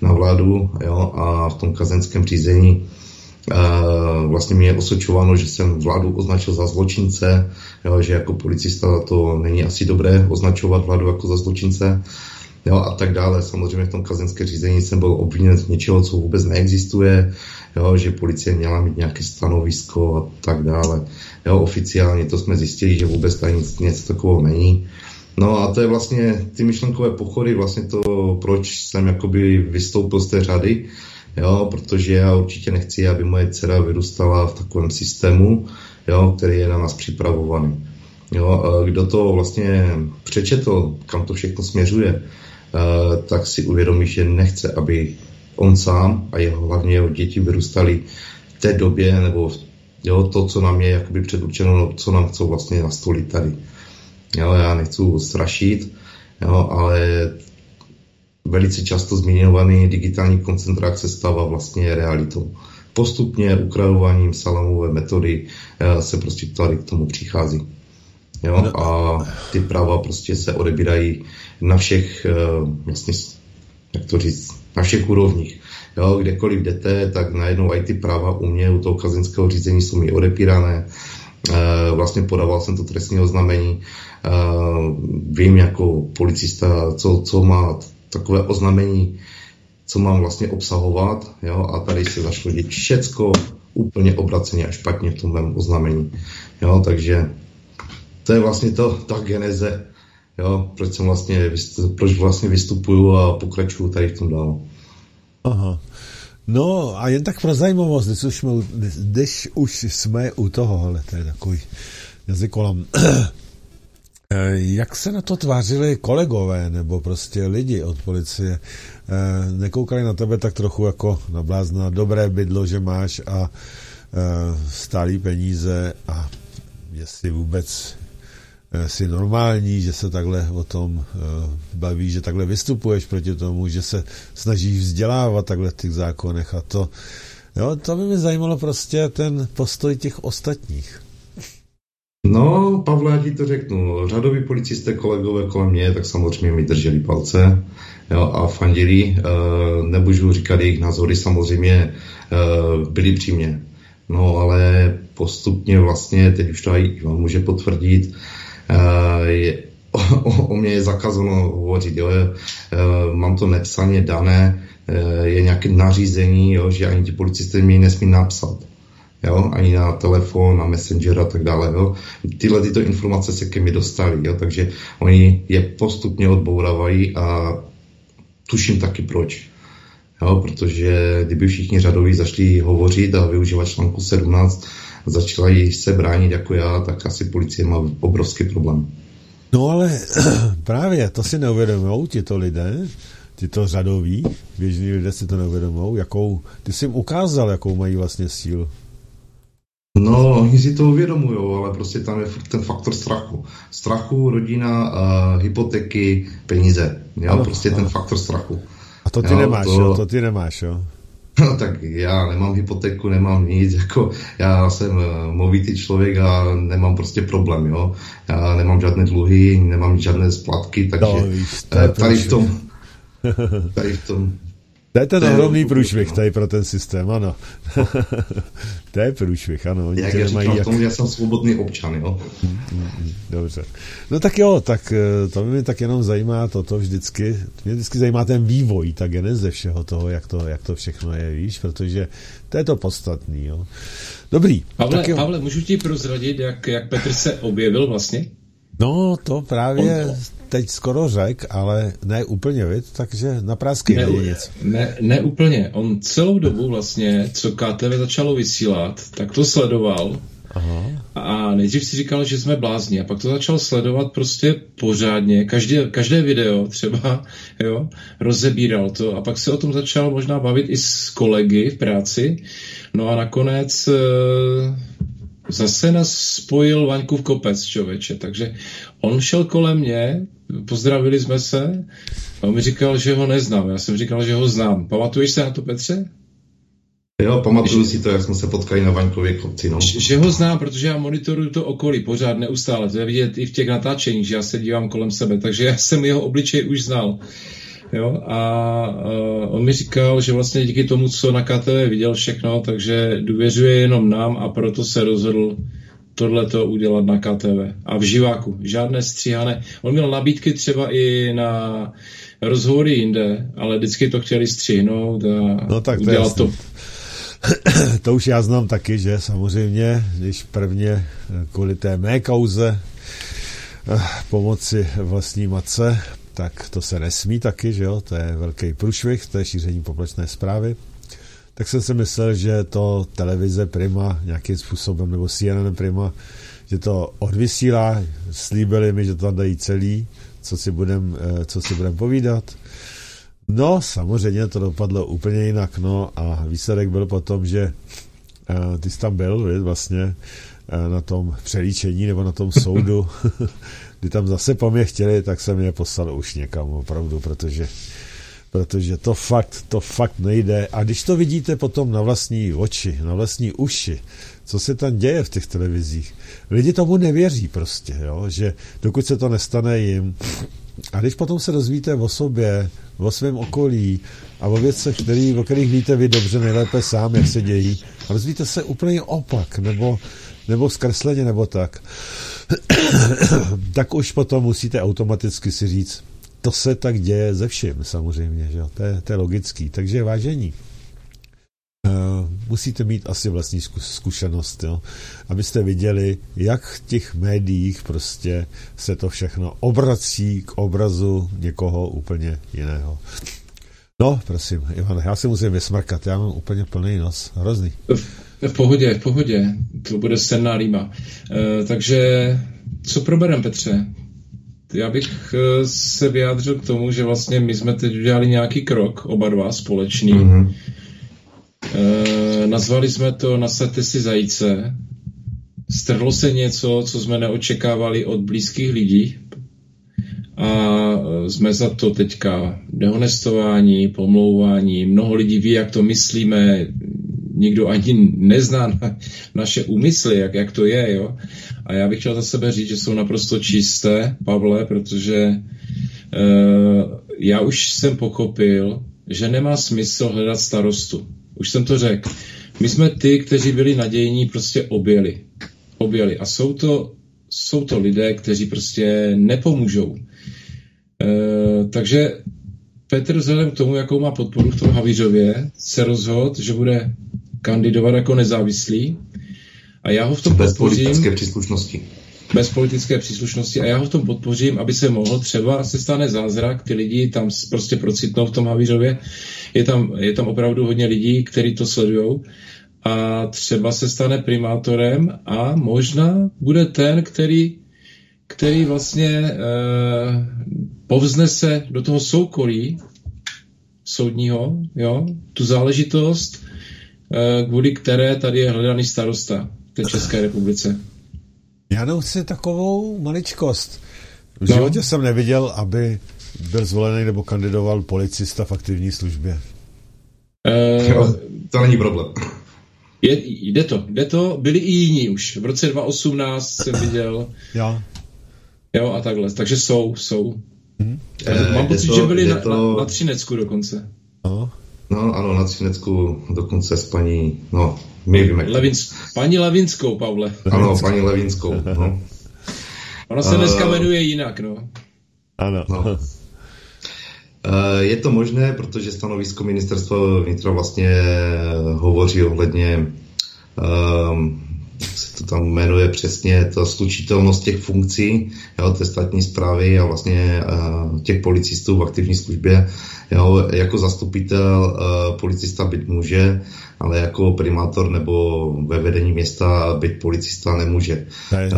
na vládu, jo, a v tom kazeňském řízení Uh, vlastně mě je osočováno, že jsem vládu označil za zločince, jo, že jako policista to není asi dobré označovat vládu jako za zločince, jo, a tak dále. Samozřejmě v tom kazenském řízení jsem byl obviněn z něčeho, co vůbec neexistuje, jo, že policie měla mít nějaké stanovisko a tak dále. Jo, oficiálně to jsme zjistili, že vůbec tady nic, nic takového není. No a to je vlastně ty myšlenkové pochody, vlastně to, proč jsem jakoby vystoupil z té řady, jo, protože já určitě nechci, aby moje dcera vyrůstala v takovém systému, jo, který je na nás připravovaný. Jo, kdo to vlastně přečetl, kam to všechno směřuje, tak si uvědomí, že nechce, aby on sám a jeho, hlavně jeho děti vyrůstali v té době, nebo jo, to, co nám je jakoby předurčeno, co nám chcou vlastně nastolit tady. Jo, já nechci strašit, jo, ale... velice často zmiňovaný digitální koncentrák se stává vlastně realitou. postupně ukrajováním salámové metody se prostě tady k tomu přichází. Jo? A ty práva prostě se odebírají na všech, vlastně, jak to říct, na všech úrovních. Jo, kdekoliv jdete, tak najednou i ty práva u mě, u toho kazenského řízení jsou mi odepírané. Vlastně podával jsem to trestní oznámení. Vím jako policista, co, co má takové oznámení, co mám vlastně obsahovat. Jo? A tady se začalo dělat všecko úplně obraceně a špatně v tom mém oznámení. Jo? Takže to je vlastně to, ta geneze, jo? Proč, jsem vlastně, proč vlastně vystupuju a pokračuju tady v tom dál. Aha. No a jen tak pro zajímavost, když už jsme, když už jsme u toho, ale to je takový jazykolam. Jak se na to tvářili kolegové nebo prostě lidi od policie? Nekoukali na tebe tak trochu jako na blázna, dobré bydlo, že máš a stálý peníze a jestli vůbec si normální, že se takhle o tom baví, že takhle vystupuješ proti tomu, že se snažíš vzdělávat takhle v těch zákonech a to, jo, to by mě zajímalo prostě ten postoj těch ostatních. No, Pavle, já ti to řeknu. Řadoví policisté, kolegové kolem mě, tak samozřejmě mi drželi palce, jo, a fandili, nemůžu říkat jejich názory, samozřejmě byli při mě. No, ale postupně vlastně, teď už to Ivan může potvrdit, Je, o, o, o mě je zakazeno hovořit, jo, je, mám to nepsaně dané, je nějaké nařízení, jo, že ani ti policisté mi nesmí napsat, jo, ani na telefon, na messenger a tak dále. Jo. Tyhle tyto informace se ke mně dostaly, jo, takže oni je postupně odbourávají a tuším taky proč. Jo, protože kdyby všichni řadoví začali hovořit a využívat článku sedmnáct, začala jí se bránit jako já, tak asi policie má obrovský problém. No ale právě to si neuvědomujou tito lidé, tito řadoví, běžní lidé si to neuvědomujou, jakou, ty jsi jim ukázal, jakou mají vlastně sílu. No, oni si to uvědomujou, ale prostě tam je ten faktor strachu. Strachu, rodina, uh, hypotéky, peníze. Jo, ano, prostě ano. Ten faktor strachu. A to ty jo, nemáš, to... jo, to ty nemáš, jo. No tak já nemám hypotéku, nemám nic, jako já jsem movitý člověk a nemám prostě problém, jo. Já nemám žádné dluhy, nemám žádné splátky, takže no, víš, tady, tady v tom, tady v tom. To je ten ohromný průšvih tady pro ten systém, ano. To je průšvih, ano. Oni jak já říkám jak... tomu, já jsem svobodný občan, jo. Dobře. No tak jo, tak to mě tak jenom zajímá toto vždycky. Mě vždycky zajímá ten vývoj, ta geneze všeho toho, jak to, jak to všechno je, víš, protože to je to podstatný, jo. Dobrý. Pavle, jo. Pavle, můžu ti prozradit, jak, jak Petr se objevil vlastně? No, to právě to teď skoro řek, ale ne úplně, vid, takže na prásky ne, ne, ne úplně. On celou dobu vlastně, co K T V začalo vysílat, tak to sledoval. Aha. A nejdřív si říkal, že jsme blázni. A pak to začal sledovat prostě pořádně. Každé, každé video třeba, jo, rozebíral to. A pak se o tom začal možná bavit i s kolegy v práci. No a nakonec... E- Zase nás spojil Vaňkův kopec, člověče, takže on šel kolem mě, pozdravili jsme se a on mi říkal, že ho neznám, já jsem říkal, že ho znám. Pamatuješ se na to, Petře? Jo, pamatuju že, si to, jak jsme se potkali na Vaňkově kopci, no. Že, že ho znám, protože já monitoruju to okolí pořád, neustále, to je vidět i v těch natáčeních, že já se dívám kolem sebe, takže já jsem jeho obličej už znal. Jo, a, a on mi říkal, že vlastně díky tomu, co na K T V viděl všechno, takže důvěřuje jenom nám a proto se rozhodl tohleto udělat na K T V. A v živáku, žádné stříhané. On měl nabídky třeba i na rozhovory jinde, ale vždycky to chtěli střihnout a no, tak udělat to. To už já znám taky, že samozřejmě, když prvně kvůli té mé kauze pomoci vlastní matce, tak to se nesmí taky, že jo, to je velký průšvih, to je šíření poplačné zprávy, tak jsem si myslel, že to televize Prima nějakým způsobem, nebo C N N Prima, že to odvysílá, slíbili mi, že to tam dají celý, co si budem, co si budem povídat. No, samozřejmě to dopadlo úplně jinak, no a výsledek byl potom, že ty jsi tam byl, vlastně, na tom přelíčení, nebo na tom soudu, kdy tam zase po mě chtěli, tak jsem je poslal už někam opravdu, protože protože to fakt, to fakt nejde. A když to vidíte potom na vlastní oči, na vlastní uši, co se tam děje v těch televizích, lidi tomu nevěří prostě, jo? Že dokud se to nestane jim. A když potom se dozvíte o sobě, o svém okolí a o věcech, který, o kterých víte vy dobře, nejlépe sám, jak se dějí, a dozvíte se úplně opak, nebo, nebo zkresleně, nebo tak, tak už potom musíte automaticky si říct, to se tak děje ze vším, samozřejmě, že? To, je, to je logický. Takže vážení, musíte mít asi vlastní zkušenost, jo? Abyste viděli, jak v těch médiích prostě se to všechno obrací k obrazu někoho úplně jiného. No, prosím, Ivane, já se musím vysmrkat, já mám úplně plný nos, hrozný. V pohodě, v pohodě, to bude senná líma. E, takže co proberem, Petře? Já bych se vyjádřil k tomu, že vlastně my jsme teď udělali nějaký krok, oba dva společný. Mm-hmm. E, nazvali jsme to Nasaďte si zajíce. Strhlo se něco, co jsme neočekávali od blízkých lidí. A jsme za to teďka dehonestování, pomlouvání. Mnoho lidí ví, jak to myslíme. Nikdo ani nezná naše úmysly, jak, jak to je, jo. A já bych chtěl za sebe říct, že jsou naprosto čisté, Pavle, protože e, já už jsem pochopil, že nemá smysl hledat starostu. Už jsem to řekl. My jsme ty, kteří byli nadějní, prostě objeli. objeli. A jsou to, jsou to lidé, kteří prostě nepomůžou. E, takže Petr vzhledem k tomu, jakou má podporu v tom Havířově, se rozhodl, že bude kandidovat jako nezávislý. A já ho v tom bez podpořím, politické příslušnosti. Bez politické příslušnosti. A já ho v tom podpořím, aby se mohl třeba, se stane zázrak, ty lidi tam prostě procitnou v tom Havířově. Je tam, je tam opravdu hodně lidí, kteří to sledujou. A třeba se stane primátorem a možná bude ten, který, který vlastně eh, povznese do toho soukolí soudního, jo, tu záležitost, eh, kvůli které tady je hledaný starosta té České republice. Já nechci takovou maličkost. V no. životě jsem neviděl, aby byl zvolený nebo kandidoval policista v aktivní službě. Eh, to není problém. Je, jde to, jde to. Byli i jiní už. V roce dva tisíce osmnáct jsem viděl. Jo. Jo a takhle. Takže jsou, jsou. Hmm. Eh, Mám pocit, to, že byli na, to... na, na Třinecku dokonce. No. No ano, na Třinecku dokonce s paní, no, my víme. Levinsk... Paní Levinskou, Pavle. Ano, paní Levinskou, no. Ona se dneska jmenuje jinak, no. Ano. No. Je to možné, protože stanovisko ministerstva vnitra vlastně hovoří ohledně, um, jak se to tam jmenuje přesně, ta slučitelnost těch funkcí, jo, té státní správy a vlastně uh, těch policistů v aktivní službě. Jo, jako zastupitel uh, policista být může, ale jako primátor nebo ve vedení města být policista nemůže. To je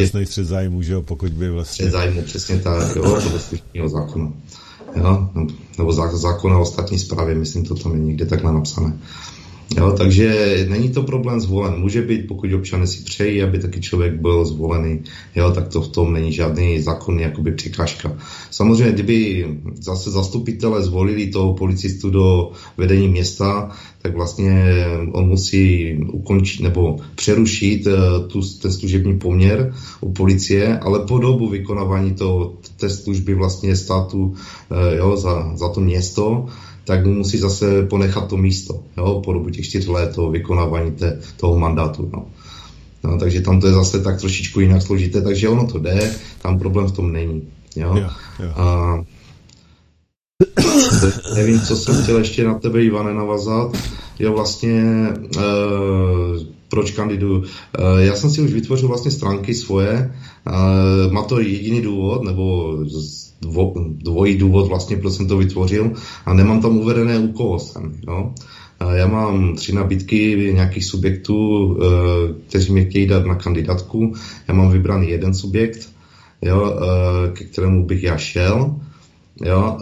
jasný střed zájmu, že jo, pokud by vlastně... Střed zájmu, přesně tak, jo, podle služebního zákona. Jo, nebo zákona o státní správě, myslím, to tam je někde takhle napsané. Jo, takže není to problém, zvolen může být, pokud občané si přejí, aby taky člověk byl zvolený, jo, tak to v tom není žádný zákonný jakoby překážka. Samozřejmě, kdyby zase zastupitelé zvolili toho policistu do vedení města, tak vlastně on musí ukončit nebo přerušit tu, ten služební poměr u policie, ale po dobu vykonávání toho, té služby vlastně státu, jo, za, za to město, tak musí zase ponechat to místo, jo, po dobu těch čtyř let toho vykonávání té, toho mandátu. No. No, takže tam to je zase tak trošičku jinak složité, takže ono to jde, tam problém v tom není. Jo. Jo, jo. A, nevím, co jsem chtěl ještě na tebe, Ivane, navazat, je vlastně e, proč kandiduju. E, já jsem si už vytvořil vlastně stránky svoje, e, má to jediný důvod, nebo Dvo, dvojí důvod vlastně, proč jsem to vytvořil a nemám tam uvedené, u koho jsem. Jo? Já mám tři nabídky nějakých subjektů, kteří mě chtějí dát na kandidátku. Já mám vybraný jeden subjekt, jo, ke kterému bych já šel, jo,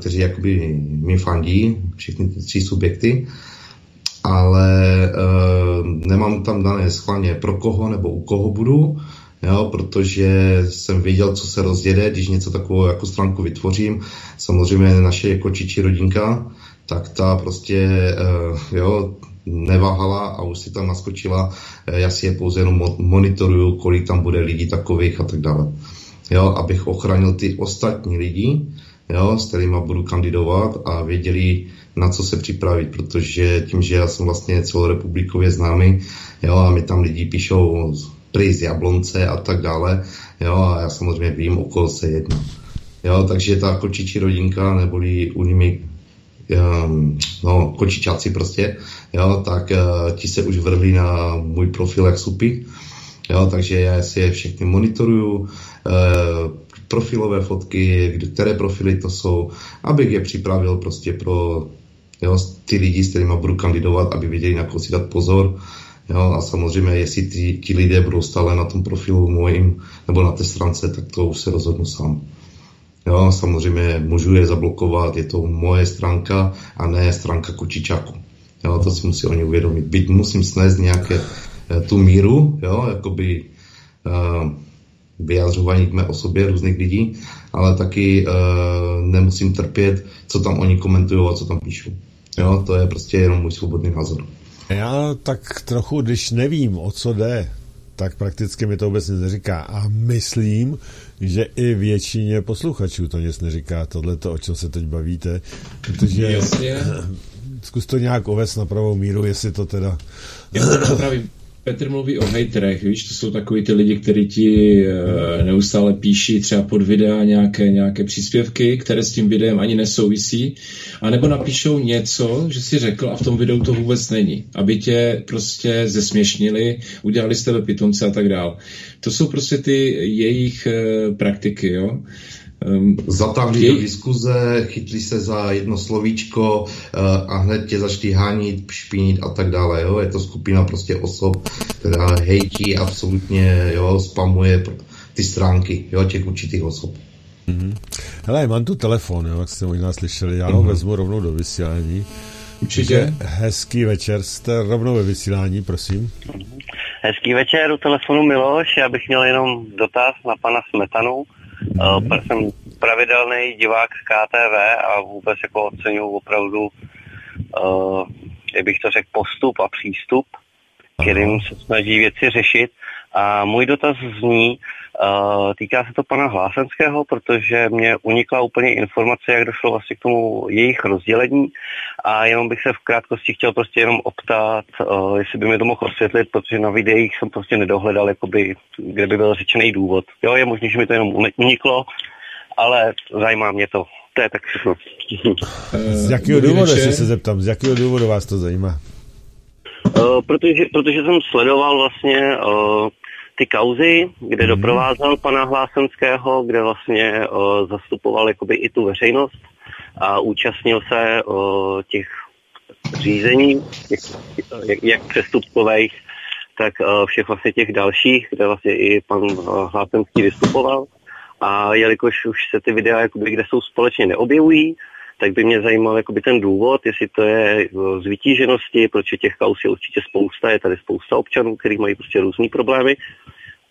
kteří jakoby mi fandí, všechny tři subjekty, ale nemám tam dané schválně, pro koho nebo u koho budu. jo, protože jsem věděl, co se rozjede, když něco takovou jako stránku vytvořím. Samozřejmě naše kočičí rodinka, tak ta prostě, jo, neváhala a už si tam naskočila. Já si je pouze jenom monitoruju, kolik tam bude lidí takových a tak dále. Jo, abych ochránil ty ostatní lidi, jo, s kterýma budu kandidovat a věděli, na co se připravit, protože tím, že já jsem vlastně celorepublikově známý, jo, a mi tam lidi píšou prý z Jablonce a tak dále, jo, a já samozřejmě vím, o koho se jedná. Jo, takže ta kočičí rodinka, neboli u nimi um, no, kočičáci prostě, jo, tak uh, ti se už vrhli na můj profil jak supy, jo, takže já si je všechny monitoruju, uh, profilové fotky, které profily to jsou, abych je připravil prostě pro, jo, ty lidi, s kterými budu kandidovat, aby věděli, na koho si dát pozor. Jo, a samozřejmě, jestli ty, ti lidé budou stále na tom profilu mojím nebo na té stránce, tak to už se rozhodnu sám. Jo, samozřejmě můžu je zablokovat, je to moje stránka a ne stránka kočičáku. Jo, to si musí oni uvědomit. Byť musím snést nějaké tu míru, jo, jakoby uh, vyjadřování k mé osobě různých lidí, ale taky e, nemusím trpět, co tam oni komentují a co tam píšou. Jo, to je prostě jenom můj svobodný názor. Já tak trochu, když nevím, o co jde, tak prakticky mi to vůbec nic neříká. A myslím, že i většině posluchačů to nic neříká, tohleto, o čem se teď bavíte. Protože jasně. Zkus to nějak uvést na pravou míru, jestli to teda... Já to napravím. Petr mluví o hejterech, víš, to jsou takový ty lidi, kteří ti neustále píší třeba pod videa nějaké, nějaké příspěvky, které s tím videem ani nesouvisí, anebo napíšou něco, že si řekl a v tom videu to vůbec není, aby tě prostě zesměšnili, udělali z tebe pitomce a tak dál. To jsou prostě ty jejich praktiky, jo. Um, Zatáhli jej... do diskuze, chytli se za jedno slovíčko uh, a hned tě začali hánit, špinit a tak dále. Jo? Je to skupina prostě osob, která hejtí absolutně, jo, spamuje ty stránky, jo, těch určitých osob. Mm-hmm. Hele, mám tu telefon, jo, jak jste možná slyšeli, já mm-hmm. ho vezmu rovnou do vysílání. Určitě. Hezký večer, jste rovnou ve vysílání, prosím. Hezký večer, u telefonu Miloš, já bych měl jenom dotaz na pana Smetanu. Uh, jsem pravidelný divák K T V a vůbec jako oceňuji opravdu, uh, jak bych to řekl, postup a přístup, kterým se snaží věci řešit. A můj dotaz zní, uh, týká se to pana Hlasenského, protože mě unikla úplně informace, jak došlo vlastně k tomu jejich rozdělení a jenom bych se v krátkosti chtěl prostě jenom optat, uh, jestli by mi to mohl osvětlit, protože na videích jsem prostě nedohledal, jakoby, kde by byl řečený důvod. Jo, je možný, že mi to jenom uniklo, ale zajímá mě to. To je tak všechno. Z jakého důvodu, jestli se zeptám, z jakého důvodu vás to zajímá? Uh, protože, protože jsem sledoval vlastně uh, ty kauzy, kde mm. doprovázel pana Hlásenského, kde vlastně uh, zastupoval jakoby i tu veřejnost a účastnil se uh, těch řízení, těch, jak, jak přestupkových, tak uh, všech vlastně těch dalších, kde vlastně i pan uh, Hlásenský vystupoval. A jelikož už se ty videa, jakoby, kde jsou společně, neobjevují, tak by mě zajímal jakoby ten důvod, jestli to je z vytíženosti, protože těch kauz je určitě spousta, je tady spousta občanů, kteří mají prostě různý problémy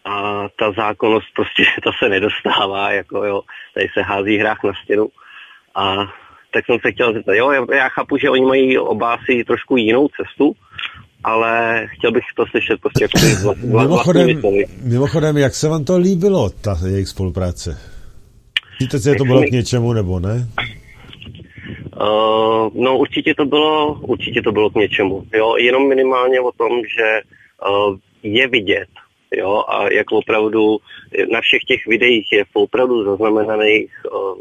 a ta zákonnost prostě, ta se nedostává, jako jo, tady se hází hrách na stěnu a tak jsem se chtěl zeptat, jo, já, já chápu, že oni mají oba si trošku jinou cestu, ale chtěl bych to slyšet prostě jako vlastní mimochodem, mimochodem, jak se vám to líbilo, ta jejich spolupráce? Víte, jestli to bylo k něčemu, nebo ne? Uh, no určitě to bylo, určitě to bylo k něčemu, jo, jenom minimálně o tom, že uh, je vidět, jo, a jak opravdu na všech těch videích je opravdu zaznamenaných uh,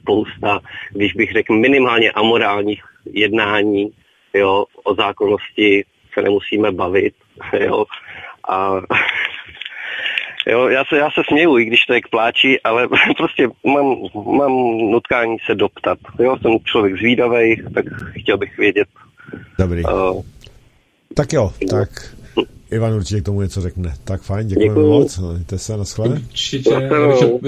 spousta, když bych řekl minimálně amorálních jednání, jo, o zákonnosti se nemusíme bavit, jo, a... Jo, já se, já se směju, i když to je k pláči, ale prostě mám, mám nutkání se doptat. Jo, jsem člověk zvídavej, tak chtěl bych vědět. Dobrý. Uh, tak jo, tak Ivan určitě k tomu něco řekne. Tak fajn, děkujeme moc, mějte se, naschle. Určitě, já bych, chtěl,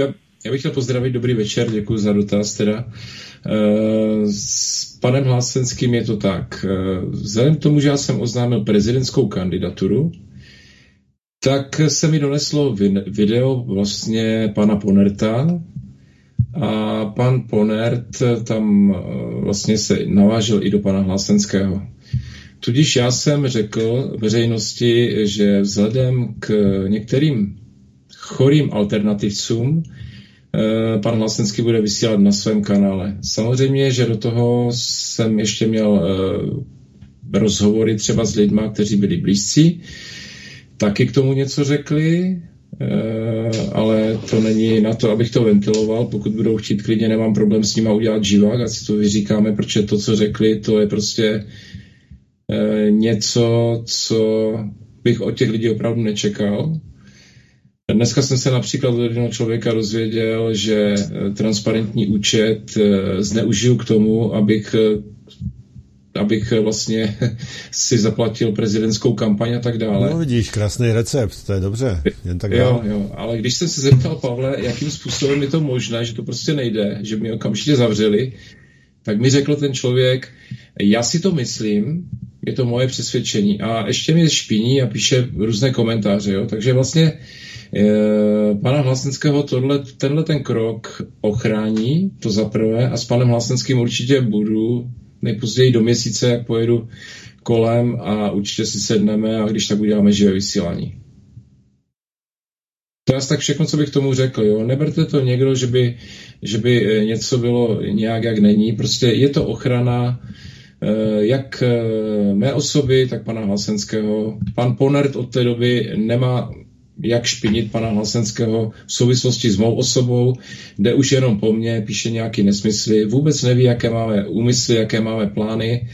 já bych chtěl pozdravit, dobrý večer, děkuji za dotaz teda. Uh, s panem Hlásenským je to tak. Uh, vzhledem k tomu, že já jsem oznámil prezidentskou kandidaturu, tak se mi doneslo video vlastně pana Ponerta a pan Ponert tam vlastně se navážel i do pana Hlasenského. Tudíž já jsem řekl veřejnosti, že vzhledem k některým chorým alternativcům pan Hlasenský bude vysílat na svém kanále. Samozřejmě, že do toho jsem ještě měl rozhovory třeba s lidma, kteří byli blízcí, taky k tomu něco řekli, ale to není na to, abych to ventiloval. Pokud budou chtít, klidně nemám problém s nima udělat živák, ať si to vyříkáme, protože to, co řekli, to je prostě něco, co bych od těch lidí opravdu nečekal. Dneska jsem se například od jednoho člověka dozvěděl, že transparentní účet zneužiju k tomu, abych, abych vlastně si zaplatil prezidentskou kampaň a tak dále. No vidíš, krásný recept, to je dobře. Jen tak jo, jo, ale když jsem se zeptal Pavle, jakým způsobem je to možné, že to prostě nejde, že mě okamžitě zavřeli, tak mi řekl ten člověk, já si to myslím, je to moje přesvědčení. A ještě mě špiní a píše různé komentáře. Jo? Takže vlastně pana Hlasenského tohle, tenhle ten krok ochrání, to zaprvé, a s panem Hlasenským určitě budu nejpozději do měsíce, jak pojedu kolem a určitě si sedneme a když tak uděláme živé vysílání. To je tak všechno, co bych tomu řekl. Jo? Neberte to někdo, že by, že by něco bylo nějak, jak není. Prostě je to ochrana jak mé osoby, tak pana Hlasenského. Pan Ponert od té doby nemá jak špinit pana Hlasenského v souvislosti s mou osobou, jde už jenom po mně, píše nějaký nesmysly, vůbec neví, jaké máme úmysly, jaké máme plány.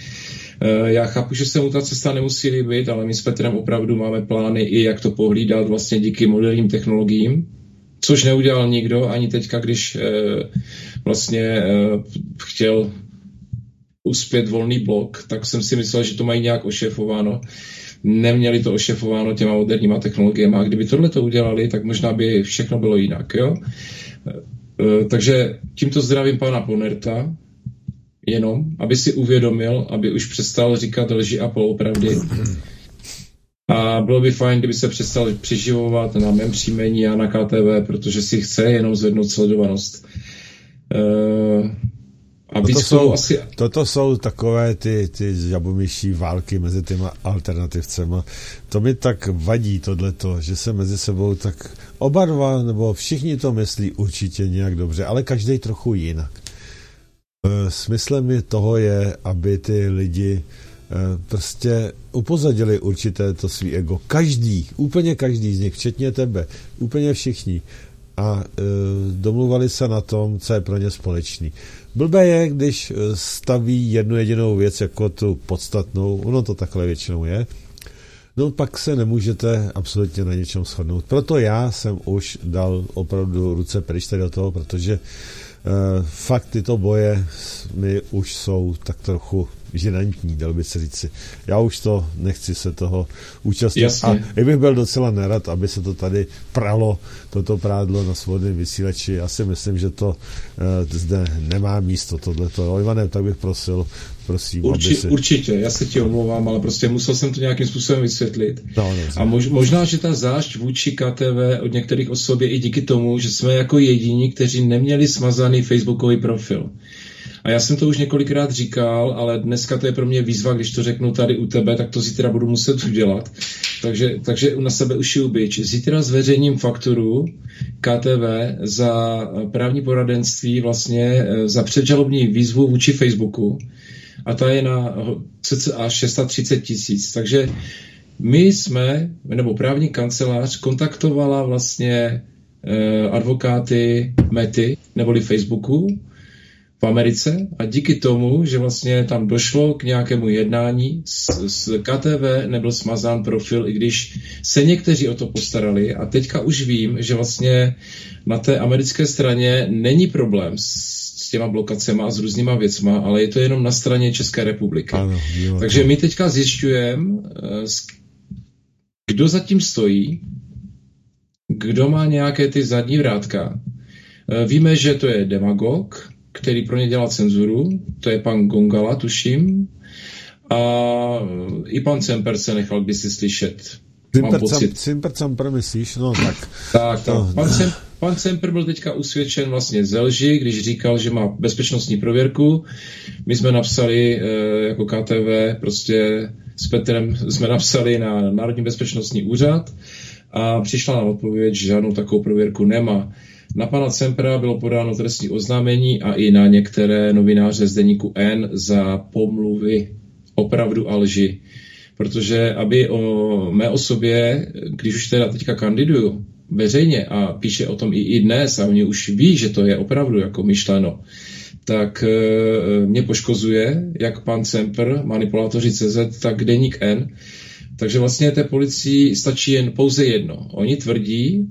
Já chápu, že se mu ta cesta nemusí líbit, ale my s Petrem opravdu máme plány i jak to pohlídat vlastně díky moderním technologiím, což neudělal nikdo, ani teďka, když vlastně chtěl uspět volný blok, tak jsem si myslel, že to mají nějak ošefováno. Neměli to ošefováno těma moderníma technologiemi. A kdyby tohle to udělali, tak možná by všechno bylo jinak. Jo? Takže tímto zdravím pana Ponerta, jenom, aby si uvědomil, aby už přestal říkat lži a polopravdy. A bylo by fajn, kdyby se přestal přiživovat na mém příjmení a na K T V, protože si chce jenom zvednout sledovanost. A toto, jsou, asi... toto jsou takové ty, ty žabomyší války mezi těma alternativcema. To mi tak vadí tohleto, že se mezi sebou tak oba dva, nebo všichni to myslí určitě nějak dobře, ale každý trochu jinak. E, smyslem toho je, aby ty lidi prostě upozadili určité to svý ego. Každý, úplně každý z nich, včetně tebe, úplně všichni. A e, domluvali se na tom, co je pro ně společný. Blbé je, když staví jednu jedinou věc jako tu podstatnou, ono to takhle většinou je, no pak se nemůžete absolutně na něčem shodnout. Proto já jsem už dal opravdu ruce pryč tady do toho, protože eh, fakt tyto boje mi už jsou tak trochu žinantní, dal by se říci. Já už to nechci se toho účastnit. Jasně. A bych byl docela nerad, aby se to tady pralo, toto prádlo na svobodném vysílači. Já si myslím, že to uh, zde nemá místo tohleto. Ivane, tak bych prosil, prosím. Urči, aby si... Určitě, já se ti omlouvám, ale prostě musel jsem to nějakým způsobem vysvětlit. No, a mož, možná, že ta zášť vůči K T V od některých osob je i díky tomu, že jsme jako jediní, kteří neměli smazaný facebookový profil. A já jsem to už několikrát říkal, ale dneska to je pro mě výzva, když to řeknu tady u tebe, tak to zítra budu muset udělat. Takže, takže na sebe už je ubič. Zítra zveřejním fakturu K T V za právní poradenství, vlastně za předžalobní výzvu vůči Facebooku. A ta je na cca šest set třicet tisíc. Takže my jsme, nebo právní kancelář kontaktovala vlastně eh, advokáty Mety, neboli Facebooku, v Americe a díky tomu, že vlastně tam došlo k nějakému jednání s, s K T V, nebyl smazán profil, i když se někteří o to postarali a teďka už vím, že vlastně na té americké straně není problém s, s těma blokacema a s různýma věcma, ale je to jenom na straně České republiky. Ano, jo, takže my teďka zjišťujeme, kdo za tím stojí, kdo má nějaké ty zadní vrátka. Víme, že to je demagog, který pro ně dělá cenzuru, to je pan Gongala, tuším, a i pan Semper se nechal kdysi slyšet. Semper myslíš, no tak. Tak, tak. Pan, Sem, pan Semper byl teďka usvědčen vlastně ze lži, když říkal, že má bezpečnostní prověrku. My jsme napsali jako K T V, prostě s Petrem jsme napsali na Národní bezpečnostní úřad a přišla nám odpověď, že žádnou takovou prověrku nemá. Na pana Sempera bylo podáno trestní oznámení a i na některé novináře z Deníku N za pomluvy, opravdu a lži. Protože aby o mé osobě, když už teda teďka kandiduju veřejně a píše o tom i, i dnes a oni už ví, že to je opravdu jako myšleno, tak e, mě poškozuje, jak pan Semper, manipulátoři C Z, tak Deník N. Takže vlastně té policii stačí jen pouze jedno. Oni tvrdí,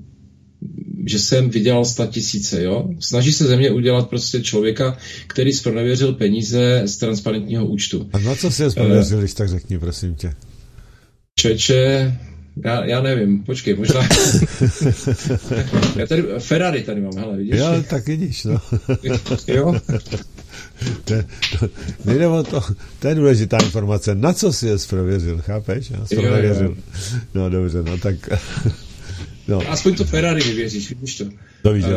že jsem vydělal statisíce, jo. Snaží se ze mě udělat prostě člověka, který zpronevěřil peníze z transparentního účtu. A na co jsi je zpronevěřil, když tak řekni, prosím tě? Čeče, já, já nevím, počkej, možná... já tady, Ferrari tady mám, hele, vidíš? Já, tak vidíš, no. Jo? To, to, nejde o to, to je důležitá informace, na co jsi je zpronevěřil, chápeš? Já zpronevěřil. No dobře, no tak... No. Aspoň to Ferrari vyvěříš, vidíš to. to víš, uh,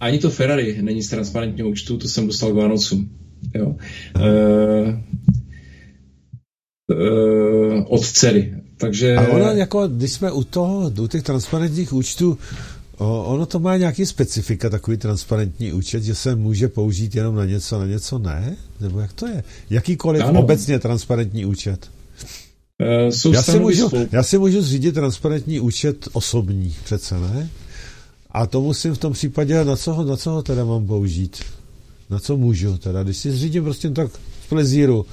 ani to Ferrari není z transparentního účtu, to jsem dostal k Vánocům. Jo? Uh, uh, od dcery. Takže... A ono, jako, když jsme u toho, u těch transparentních účtů, ono to má nějaký specifika, takový transparentní účet, že se může použít jenom na něco, na něco ne? Nebo jak to je? Jakýkoliv ano. Obecně transparentní účet? Uh, já, si můžu, já si můžu zřídit transparentní účet osobní, přece ne? A to musím v tom případě, na co ho, na co ho teda mám použít? Na co můžu teda? Když si zřídím prostě tak z plezíru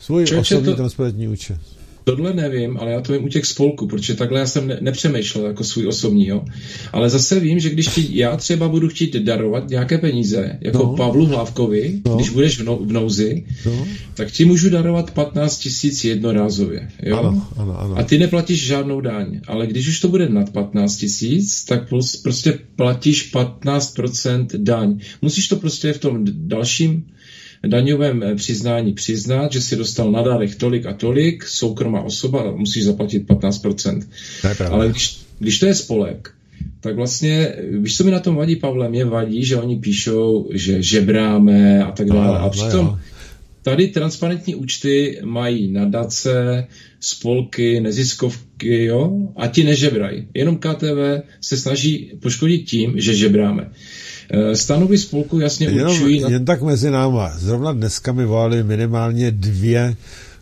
svůj Čeče, osobní to, transparentní účet. Tohle nevím, ale já to vím u těch spolků, protože takhle já jsem ne, nepřemýšlel jako svůj osobní, jo? Ale zase vím, že když ti, já třeba budu chtít darovat nějaké peníze, jako no. Pavlu Hlávkovi, no. Když budeš v, nou, v nouzi, no. Tak ti můžu darovat patnáct tisíc jednorázově. Jo? Ano, ano, ano. A ty neplatíš žádnou daň, ale když už to bude nad patnáct tisíc, tak plus, prostě platíš patnáct procent daň. Musíš to prostě v tom dalším daňovém přiznání přiznat, že si dostal na dárek tolik a tolik, soukromá osoba, musíš zaplatit patnáct procent. Ale když, když to je spolek, tak vlastně, víš, co mi na tom vadí, Pavle, mě vadí, že oni píšou, že žebráme a tak dále. A přitom tady transparentní účty mají nadace, spolky, neziskovky, jo, a ti nežebrají. Jenom K T V se snaží poškodit tím, že žebráme. Stanovy spolku jasně jenom, určují... Na... Jen tak mezi náma. Zrovna dneska mi volali minimálně dvě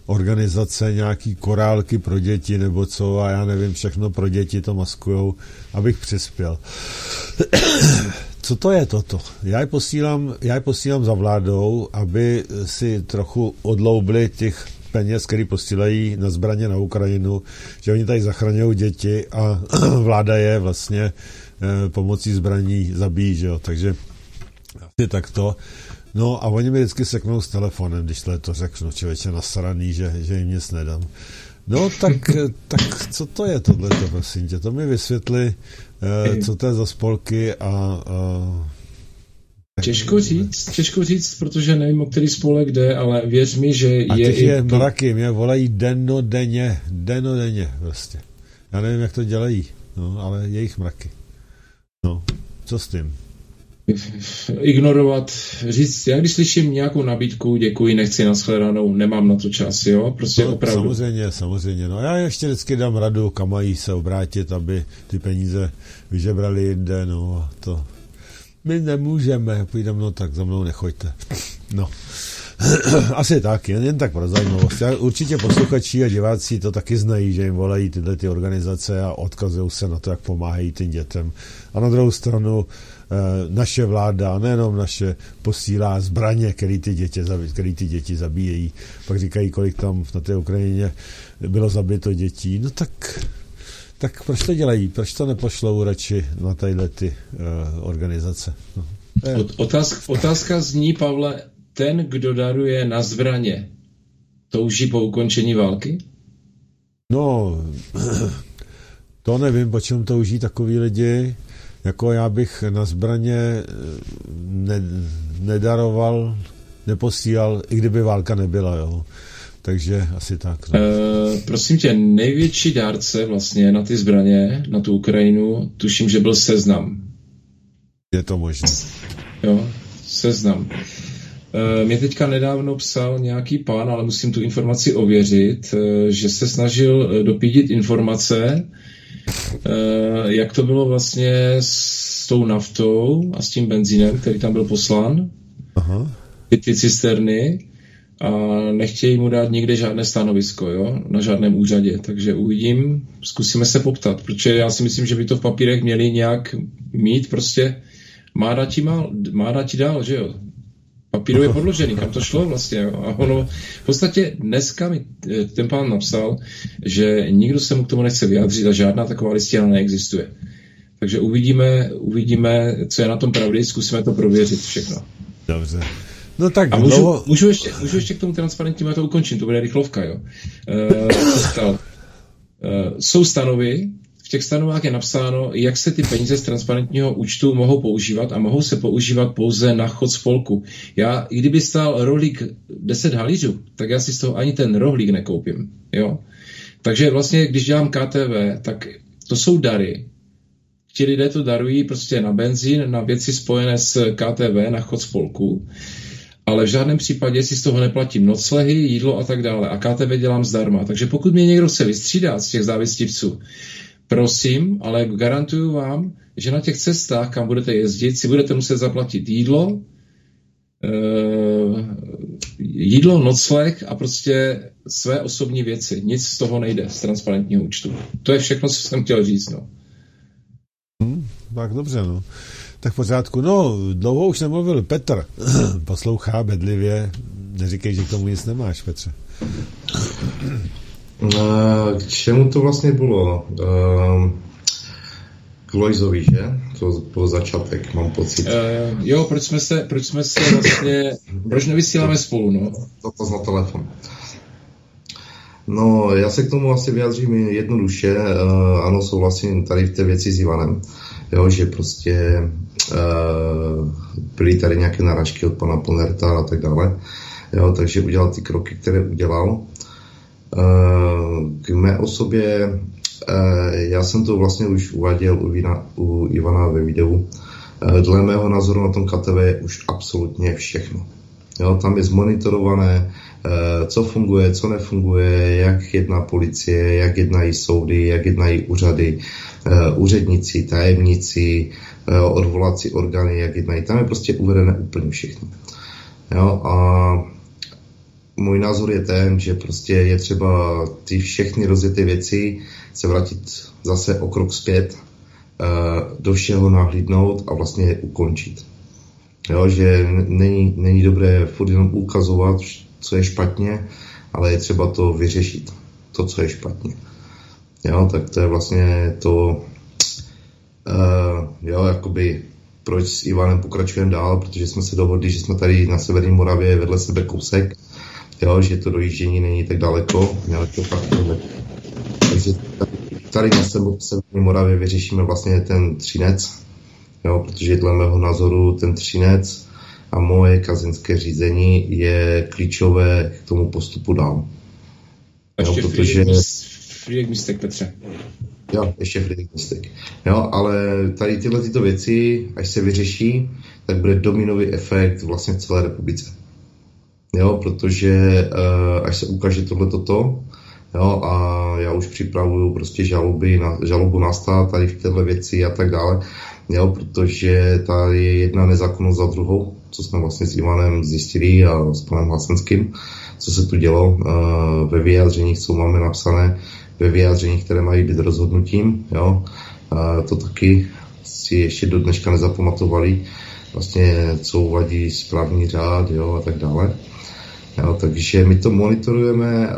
organizace, nějaký korálky pro děti nebo co, a já nevím, všechno pro děti to maskujou, abych přispěl. Co to je toto? Já je posílám, já je posílám za vládou, aby si trochu odloubili těch peněz, který posílají na zbraně na Ukrajinu, že oni tady zachraňují děti a vláda je vlastně pomocí zbraní zabíjí, že jo, takže asi takto. No a oni mi vždycky seknou s telefonem, když to řeknu, člověče nasraný, že, že jim nic nedám. No tak, tak co to je tohleto, prosím tě, to mi vysvětli, co to je za spolky a... a... Těžko říct, těžko říct, protože nevím, o který spolek jde, ale věř mi, že je... A těch je to... mraky, mě volají dennodenně, dennodenně prostě. Já nevím, jak to dělají, no, ale je jich mraky. No, co s tím? Ignorovat, říct, já když slyším nějakou nabídku, děkuji, nechci, nashledanou, nemám na to čas, jo? Prostě no, opravdu. Samozřejmě, samozřejmě, no já ještě vždycky dám radu, kam mají se obrátit, aby ty peníze vyžebrali jinde, no to my nemůžeme, půjdeme, no tak za mnou nechoďte, no. Asi tak, jen, jen tak pro zajímavost. Určitě posluchači a diváci to taky znají, že jim volají tyhle ty organizace a odkazují se na to, jak pomáhají těm dětem. A na druhou stranu naše vláda, nejenom naše, posílá zbraně, které ty, ty děti zabíjejí. Pak říkají, kolik tam na té Ukrajině bylo zabito dětí. No tak, tak proč to dělají? Proč to nepošlou radši na tyhle ty organizace? No. Otázka, otázka zní, Pavle, ten, kdo daruje na zbraně, touží po ukončení války? No, to nevím, po čem touží takový lidi. Jako já bych na zbraně ne, nedaroval, neposílal, i kdyby válka nebyla, jo. Takže asi tak. Ne? E, prosím tě, největší dárce vlastně na ty zbraně, na tu Ukrajinu, tuším, že byl Seznam. Je to možné. Jo, Seznam. E, mě teďka nedávno psal nějaký pán, ale musím tu informaci ověřit, že se snažil dopídit informace, e, jak to bylo vlastně s tou naftou a s tím benzínem, který tam byl poslán. Aha. Ty, ty cisterny. A nechtějí mu dát nikde žádné stanovisko, jo, na žádném úřadě, takže uvidím, zkusíme se poptat, protože já si myslím, že by to v papírech měli nějak mít, prostě má dát ti, mal, má dát ti dál, že jo, papíru je podložený, kam to šlo vlastně, jo? A ono, v podstatě dneska mi ten pán napsal, že nikdo se mu k tomu nechce vyjádřit a žádná taková listina neexistuje, takže uvidíme, uvidíme, co je na tom pravdy, zkusíme to prověřit všechno. Dobře. No tak, a můžu, dlouho... můžu, ještě, můžu ještě k tomu transparentnímu, já to ukončím, to bude rychlovka, jo. E, co stalo? E, jsou stanovy, v těch stanovách je napsáno, jak se ty peníze z transparentního účtu mohou používat a mohou se používat pouze na chod spolku. Já, i kdyby stál rohlík deset halířů, tak já si z toho ani ten rohlík nekoupím, jo. Takže vlastně, když dělám K T V, tak to jsou dary. Ti lidé to darují prostě na benzín, na věci spojené s K T V, na chod spolku. Ale v žádném případě si z toho neplatím noclehy, jídlo a tak dále. A K T V dělám zdarma. Takže pokud mě někdo chce vystřídat z těch závistivců, prosím, ale garantuju vám, že na těch cestách, kam budete jezdit, si budete muset zaplatit jídlo, jídlo, nocleh a prostě své osobní věci. Nic z toho nejde z transparentního účtu. To je všechno, co jsem chtěl říct. No. Hmm, tak dobře, no. Tak v pořádku. No, dlouho už nemluvil Petr. Poslouchá bedlivě. Neříkej, že k tomu nic nemáš, Petře. K čemu to vlastně bylo? K Lojzovi, že? To byl začátek, mám pocit. Uh, jo, proč jsme se, proč jsme se vlastně... Proč nevysíláme spolu, no? To, to na telefon. No, já se k tomu asi vyjádřím jednoduše. Uh, ano, souhlasím tady v té věci s Ivanem. Jo, že prostě uh, byly tady nějaké narážky od pana Ponerta a tak dále. Jo, takže udělal ty kroky, které udělal. Uh, k mé osobě, uh, já jsem to vlastně už uváděl u, Vina, u Ivana ve videu. Uh, dle mého názoru na tom K T V je už absolutně všechno. Jo, tam je zmonitorované, uh, co funguje, co nefunguje, jak jedná policie, jak jednají soudy, jak jednají úřady, Uh, úředníci, tajemníci, uh, odvolací orgány, jak jednají. Tam je prostě uvedené úplně všechno. Jo? A můj názor je ten, že prostě je třeba ty všechny rozjeté věci se vrátit zase o krok zpět, uh, do všeho nahlídnout a vlastně je ukončit. Jo? Že není, není dobré furt jenom ukazovat, co je špatně, ale je třeba to vyřešit, to, co je špatně. Jo, tak to je vlastně to, uh, jo, jakoby, proč s Ivanem pokračujeme dál, protože jsme se dohodli, že jsme tady na severní Moravě vedle sebe kousek, jo, že to dojíždění není tak daleko, jo, to fakt nejde. Takže tady na severní Moravě vyřešíme vlastně ten Třinec, jo, protože dle mého názoru ten Třinec a moje kazenské řízení je klíčové k tomu postupu dál. Jo, protože... Frýdek-Místek, Petře. Jo, ještě Frýdek-Místek. Jo, ale tady tyhle tyto věci, až se vyřeší, tak bude dominový efekt vlastně celé republice. Jo, protože až se ukáže tohletoto, jo, a já už připravuju prostě žaloby na, žalobu na stát tady v téhle věci a tak dále, jo, protože tady je jedna nezákonnost za druhou, co jsme vlastně s Ivanem zjistili a s panem Hlasenským, co se tu dělo ve vyjádřeních, co máme napsané, ve vyjádřeních, které mají být rozhodnutím, jo. A to taky si ještě do dneška nezapamatovali, vlastně co uvádí správní řád, jo, a tak dále. Jo, takže my to monitorujeme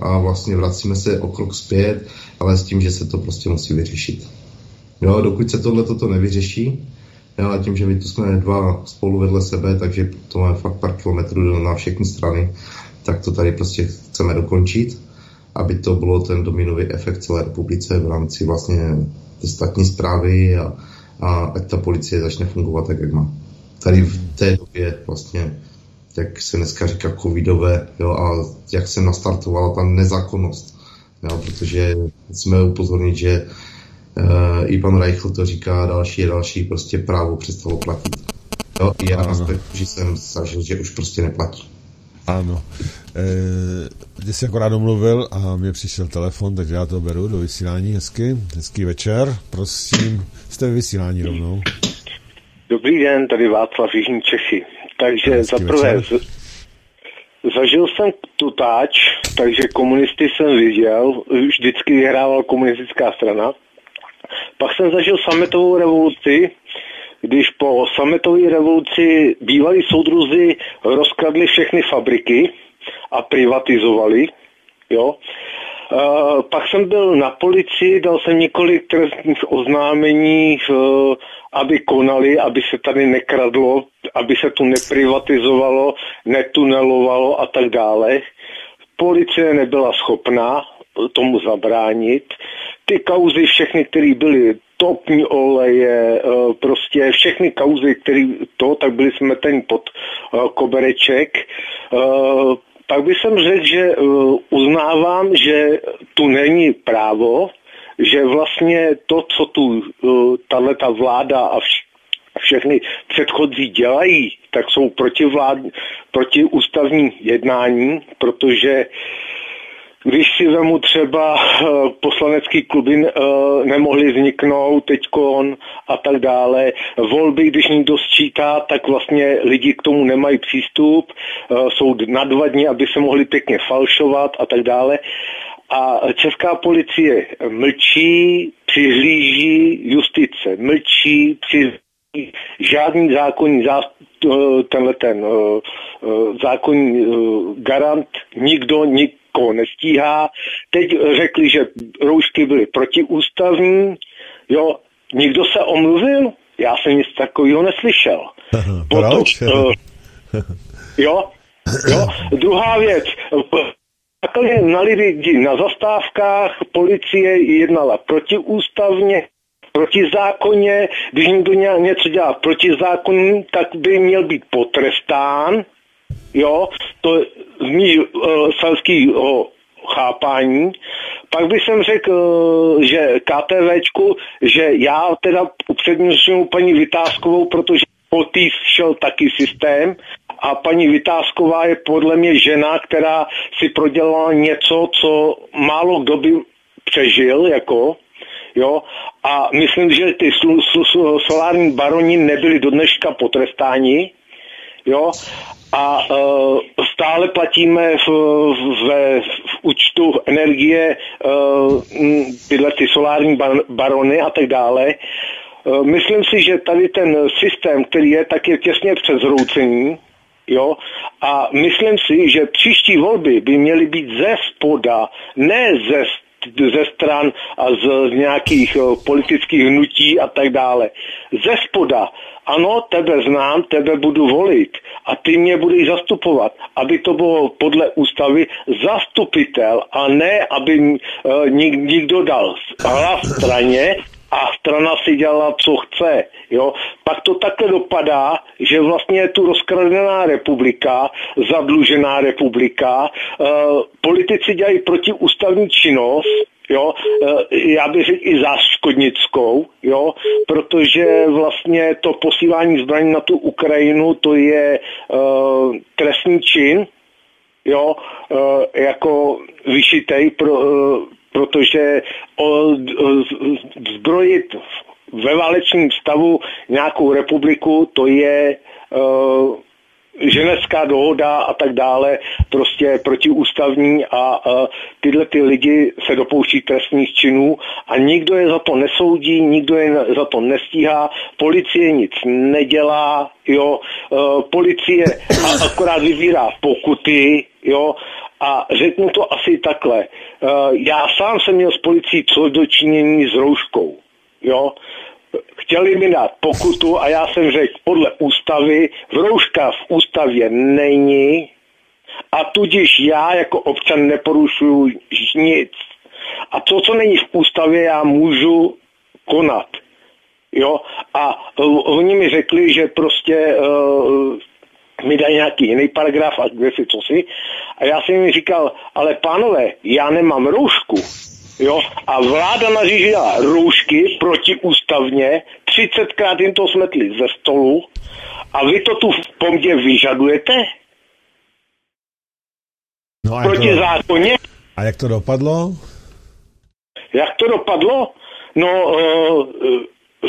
a vlastně vracíme se o krok zpět, ale s tím, že se to prostě musí vyřešit. Jo, dokud se tohle toto nevyřeší, jo, a tím, že my tu jsme dva spolu vedle sebe, takže to máme fakt pár kilometrů na všechny strany, tak to tady prostě chceme dokončit, aby to bylo ten dominový efekt celé republice v rámci vlastně státní správy a, a ať ta policie začne fungovat tak, jak má. Tady v té době vlastně jak se dneska říká, covidové, jo, a jak se nastartovala ta nezákonnost. Jo, protože jsme upozornit, že e, i pan Reichl to říká, další a další, prostě právo přestalo platit. Jo, i já aspektu jsem zažil, že už prostě neplatí. Ano. E, ty jsi akorát domluvil a mně přišel telefon, takže já to beru do vysílání. Hezky, hezký večer. Prosím, jste ve vysílání rovnou. Dobrý den, tady Václav, Jižní Čechy. Takže zaprvé zažil jsem tutáč, takže komunisty jsem viděl, vždycky vyhrávala komunistická strana. Pak jsem zažil sametovou revoluci, když po sametové revoluci bývalí soudruzi rozkradli všechny fabriky a privatizovali, jo. Uh, pak jsem byl na policii, dal jsem několik trestních oznámení, uh, aby konali, aby se tady nekradlo, aby se tu neprivatizovalo, netunelovalo a tak dále. Policie nebyla schopná tomu zabránit. Ty kauzy všechny, které byly topní oleje, uh, prostě všechny kauzy, které to, tak byli smetení pod uh, kobereček, uh, pak bych jsem řekl, že uznávám, že tu není právo, že vlastně to, co tu tato vláda a všechny předchozí dělají, tak jsou protivládní, protiústavní jednání, protože když si vemu třeba poslanecký kluby nemohly vzniknout teďkon a tak dále. Volby, když někdo sčítá, tak vlastně lidi k tomu nemají přístup, jsou na dva dny, aby se mohli pěkně falšovat a tak dále. A česká policie mlčí, přihlíží, justice mlčí, přihlíží, žádný zákonní zástup, tenhle ten zákonní garant, nikdo, nikdo koho nestíhá. Teď řekli, že roušky byly protiústavní. Jo, nikdo se omluvil? Já jsem nic takového neslyšel. Potom, jo, jo. Druhá věc. Takhle na lidi na zastávkách policie jednala protiústavně, protizákonně. Když někdo něco dělá protizákonně, tak by měl být potrestán. Jo, to z mý uh, selskýho chápání. Pak bych jsem řekl, uh, že KTVčku, že já teda upřednostňuji paní Vytázkovou, protože po tý šel taky systém a paní Vytázková je podle mě žena, která si prodělala něco, co málo kdo by přežil, jako, jo, a myslím, že ty slu, slu, slu, solární baroni nebyli do dneška potrestáni, jo, a uh, stále platíme v, v, v účtu energie uh, tyhle ty solární bar, barony a tak dále. Uh, myslím si, že tady ten systém, který je, tak je těsně přezroucený. Jo? A myslím si, že příští volby by měly být ze spoda, ne ze, ze stran a z, z nějakých uh, politických hnutí a tak dále. Ze spoda. Ano, tebe znám, tebe budu volit a ty mě budeš zastupovat, aby to bylo podle ústavy zastupitel a ne, aby uh, nik, nikdo dal hlas straně a strana si dělala, co chce. Jo? Pak to takhle dopadá, že vlastně je tu rozkradená republika, zadlužená republika, uh, politici dělají protiústavní činnost, jo, já bych řekl i záškodnickou, jo, protože vlastně to posílání zbraní na tu Ukrajinu, to je uh, trestný čin, jo, uh, jako vyšitej, pro, uh, protože uh, zbrojit ve válečném stavu nějakou republiku, to je uh, Ženevská dohoda a tak dále, prostě protiústavní a, a tyhle ty lidi se dopouští trestných činů a nikdo je za to nesoudí, nikdo je za to nestíhá, policie nic nedělá, jo, e, policie a, akorát vybírá pokuty, jo, a řeknu to asi takhle, e, já sám jsem měl s policií co dočinění s rouškou, jo, chtěli mi dát pokutu a já jsem řekl, podle ústavy, rouška v ústavě není a tudíž já jako občan neporušuju nic. A to, co není v ústavě, já můžu konat. Jo? A uh, oni mi řekli, že prostě uh, mi dají nějaký jiný paragraf a kde si co si. A já jsem jim říkal, ale pánové, já nemám roušku. Jo? A vláda nařídila roušky protiústavně, třicetkrát jim to smetli ze stolu a vy to tu po mně vyžadujete? No a proti to... zákoně? A jak to dopadlo? Jak to dopadlo? No, uh,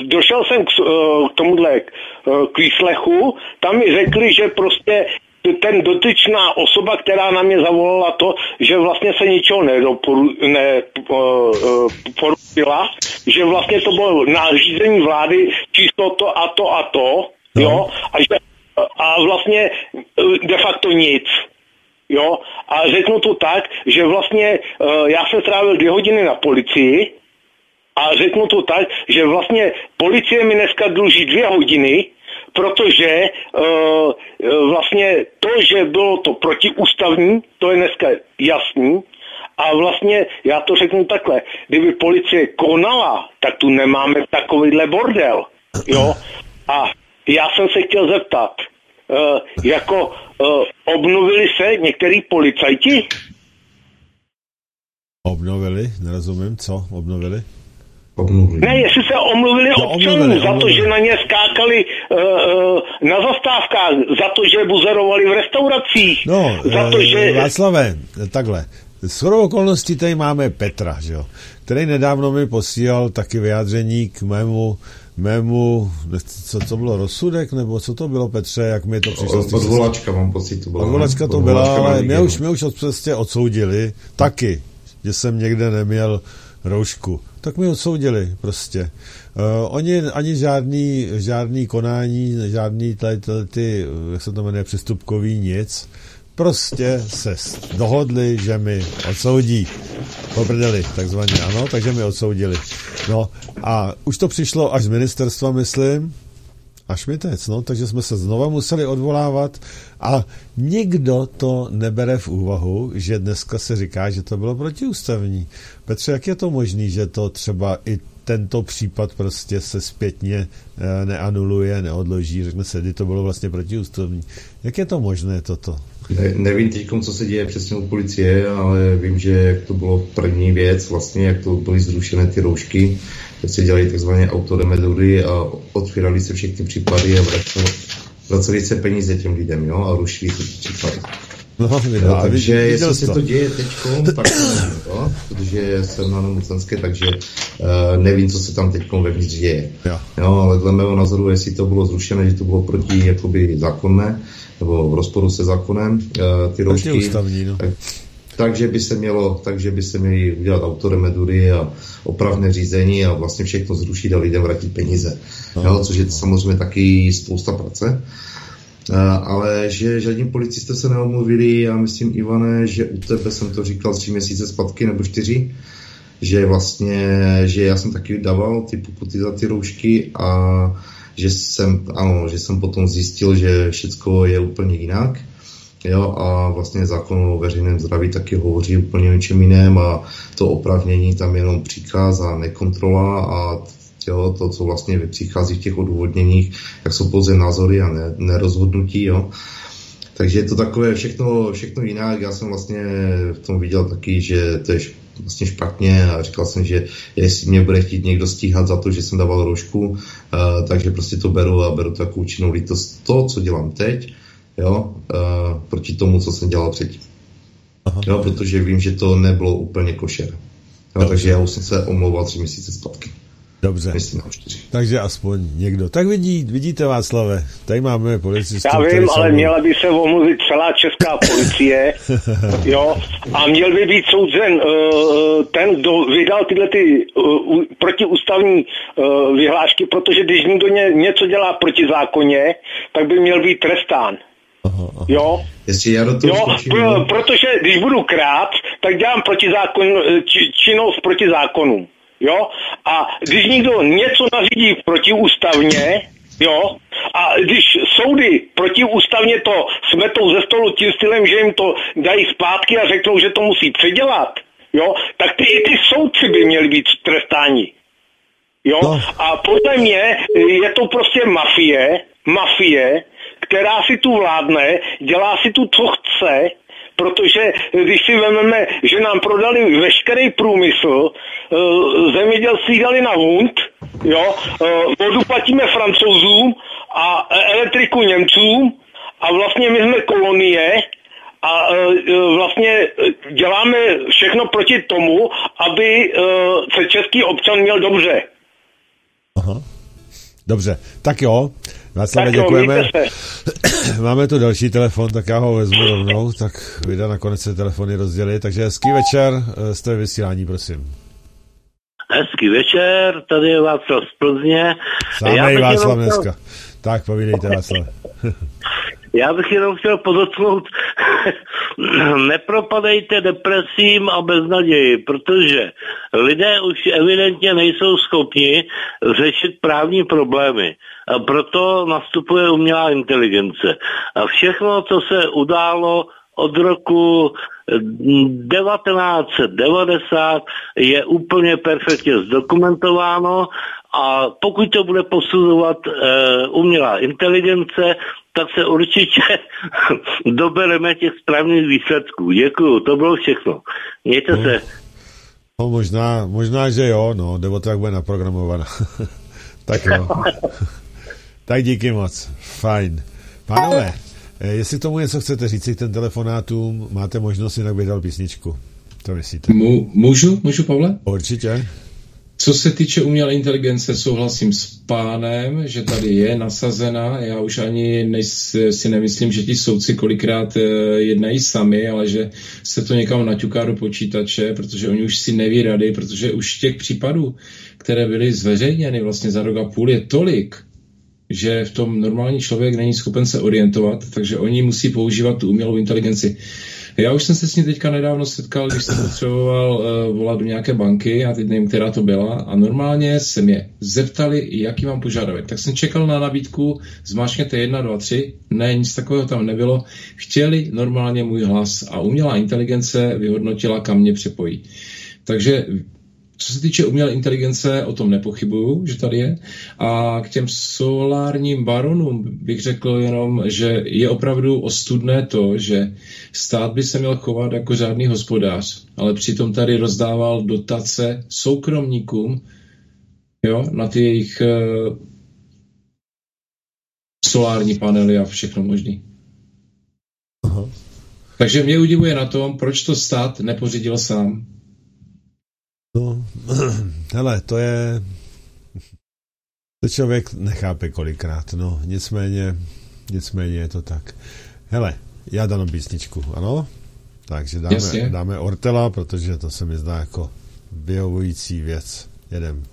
došel jsem k, uh, k tomuhle uh, k výslechu, tam mi řekli, že prostě ten dotyčná osoba, která na mě zavolala to, že vlastně se ničeho neporušila, uh, že vlastně to bylo nařízení vlády číslo to a to a to, no. Jo, a, že, a vlastně de facto nic. Jo, a řeknu to tak, že vlastně uh, já jsem strávil dvě hodiny na policii a řeknu to tak, že vlastně policie mi dneska dluží dvě hodiny, protože uh, vlastně to, že bylo to protiústavní, to je dneska jasný a vlastně já to řeknu takhle, kdyby policie konala, tak tu nemáme takovýhle bordel, jo, a já jsem se chtěl zeptat, Uh, jako uh, obnovili se některý policajti? Obnovili? Nerozumím, co obnovili? Obnovili. Ne, jestli se omluvili no, občanům omluvili, za omluvili. To, že na ně skákali uh, uh, na zastávkách, za to, že buzerovali v restauracích. No, za to, uh, že... Václave, takhle. Shodou okolností tady máme Petra, že jo, který nedávno mi posílal taky vyjádření k mému mému, co to bylo, rozsudek, nebo co to bylo, Petře, jak mi to přišlo? Odvolačka, mám pocit, to byla. Odvolačka to byla, ale mě už, mě už prostě odsoudili, taky, že jsem někde neměl roušku. Tak mi odsoudili prostě. Uh, oni ani žádný, žádný konání, žádný tady ty, jak se to jmenuje, přestupkový nic, prostě se dohodli, že mi odsoudí. Poprdeli, takzvaně, ano, takže mi odsoudili. No a už to přišlo až z ministerstva, myslím, až mi teď, no, takže jsme se znova museli odvolávat a nikdo to nebere v úvahu, že dneska se říká, že to bylo protiústavní. Petře, jak je to možný, že to třeba i tento případ prostě se zpětně neanuluje, neodloží, řekne se, kdy to bylo vlastně protiústavní. Jak je to možné toto? Ne, nevím teď, co se děje přesně u policie, ale vím, že jak to bylo první věc, vlastně, jak to byly zrušené ty roušky, jak se dělaly takzvané autoremedury a otvíraly se všechny případy a vraceli, vraceli se peníze těm lidem, jo, a rušili ty případy. No, no, takže jestli se to děje teďkom, tak to, protože jsem na nemocenské, takže uh, nevím, co se tam teďkom vevnitř děje. Jo. Jo, ale dle mého názoru, jestli to bylo zrušené, že to bylo proti jakoby zákonné, nebo v rozporu se zákonem, uh, ty roušky, ústavní, no. tak, takže by se mělo, takže by se měly udělat autoremedury a opravné řízení a vlastně všechno zrušit a lidem vrátit peníze, no. Jo, což je samozřejmě taky spousta práce. Uh, ale že žádní policisté se neomluvili, já myslím, Ivane, že u tebe jsem to říkal tři měsíce zpátky nebo čtyři, že vlastně, že já jsem taky dával ty pokuty za ty roušky a že jsem, ano, že jsem potom zjistil, že všecko je úplně jinak, jo, a vlastně zákon o veřejném zdraví taky hovoří úplně o něčem jiném a to oprávnění tam jenom příkaz a nekontrola a jo, to, co vlastně přichází v těch odůvodněních, jak jsou pouze názory a ne, nerozhodnutí, jo. Takže je to takové všechno, všechno jinak. Já jsem vlastně v tom viděl taky, že to je vlastně špatně a říkal jsem, že jestli mě bude chtít někdo stíhat za to, že jsem dával roušku, uh, takže prostě to beru a beru takovou účinnou lítost to, co dělám teď, jo, uh, proti tomu, co jsem dělal předtím. Aha. Jo, protože vím, že to nebylo úplně košer. Jo, takže já už jsem se omlouval tři měsíce zpátky. Dobře, takže aspoň někdo. Tak vidí, vidíte, Václave, tady máme policistu. Já vím, ale jsou... měla by se omluvit celá česká policie, jo, a měl by být soudzen uh, ten, kdo vydal tyhle ty uh, protiústavní uh, vyhlášky, protože když někdo ně, něco dělá proti zákoně, tak by měl být trestán. Aha, aha. Jo, já do toho jo skočím, pro, protože když budu krát, tak dělám protizákon, či, činnost proti zákonu. Jo, a když někdo něco nařídí protiústavně, jo, a když soudy protiústavně to smetou ze stolu tím stylem, že jim to dají zpátky a řeknou, že to musí předělat, jo, tak ty, i ty soudci by měli být trestáni. Jo, a podle mě je to prostě mafie, mafie, která si tu vládne, dělá si tu, co chce, protože když si vezmeme, že nám prodali veškerý průmysl, zemědělství dali na hunt, jo, vodu platíme Francouzům a elektriku Němcům a vlastně my jsme kolonie a vlastně děláme všechno proti tomu, aby se český občan měl dobře. Aha. Dobře, tak jo, Václave, děkujeme. Máme tu další telefon, tak já ho vezmu rovnou, tak Vida nakonec se telefony rozdělí, takže hezký večer, jste ve vysílání, prosím. Hezký večer, tady je Václav z Plzně. Sámej Václav dneska. Chtěl... Tak, povídejte Václav. Já bych jenom chtěl podotknout, nepropadejte depresím a beznaději, protože lidé už evidentně nejsou schopni řešit právní problémy. A proto nastupuje umělá inteligence. A všechno, co se událo od roku devatenáct devadesát, je úplně perfektně zdokumentováno a pokud to bude posuzovat e, umělá inteligence, tak se určitě dobereme těch správných výsledků. Děkuju, to bylo všechno. Mějte no, se. No možná, možná, že jo, no, nebo tak bude naprogramovaná. Tak jo. Tak díky moc. Fajn. Pánové, jestli tomu něco chcete říct, k ten telefonátům, máte možnost, jinak bych dal písničku. To myslíte? Mů, můžu, můžu, Pavle? Určitě. Co se týče umělé inteligence, souhlasím s pánem, že tady je nasazena. Já už ani než si nemyslím, že ti soudci kolikrát jednají sami, ale že se to někam naťuká do počítače, protože oni už si neví rady, protože už těch případů, které byly zveřejněny vlastně za rok a půl, je tolik, že v tom normální člověk není schopen se orientovat, takže oni musí používat tu umělou inteligenci. Já už jsem se s ní teďka nedávno setkal, když jsem potřeboval uh, volat do nějaké banky, a teď nevím, která to byla, a normálně se mě zeptali, jaký mám požadavek. Tak jsem čekal na nabídku, zmáčkněte jedna, dva, tři, ne, nic takového tam nebylo. Chtěli normálně můj hlas a umělá inteligence vyhodnotila, kam mě přepojí. Takže co se týče umělé inteligence, o tom nepochybuju, že tady je. A k těm solárním baronům bych řekl jenom, že je opravdu ostudné to, že stát by se měl chovat jako řádný hospodář, ale přitom tady rozdával dotace soukromníkům, jo, na ty jejich e, solární panely a všechno možné. Aha. Takže mě udivuje na tom, proč to stát nepořídil sám. No, hele, to je... To člověk nechápe kolikrát, no, nicméně, nicméně je to tak. Hele, já dám písničku, ano? Takže dáme, dáme Ortela, protože to se mi zdá jako vyhovující věc. Jedem.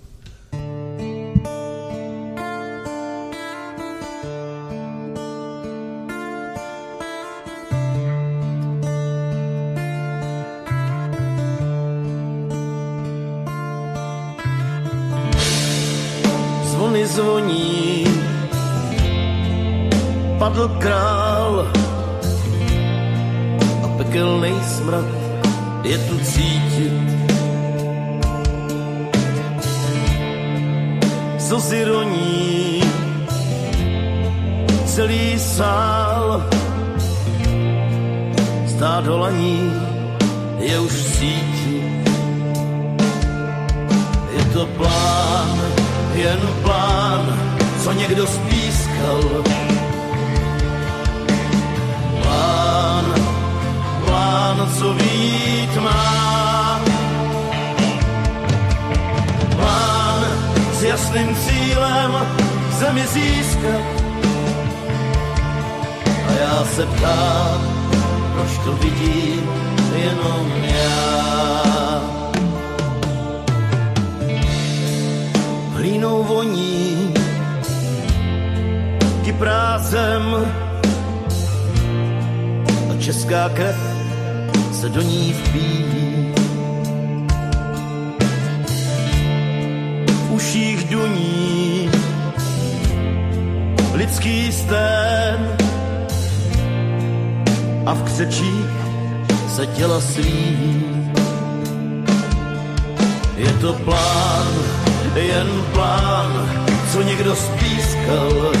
Zvoní, padl král a pekelnej smrad je tu cítit. Co z ironí celý sál, stádo laní je už v síti. Je to plán, jen plán, co někdo spískal. Plán, plán, co vít má. Plán s jasným cílem zemi získat. A já se ptám, proč to vidím jenom já. Hlínou voní kyprázem a česká krev se do ní vpíjí. V uších duní lidský stén a v křečích se těla svíjí. Je to plán, jen plán, co někdo spískal.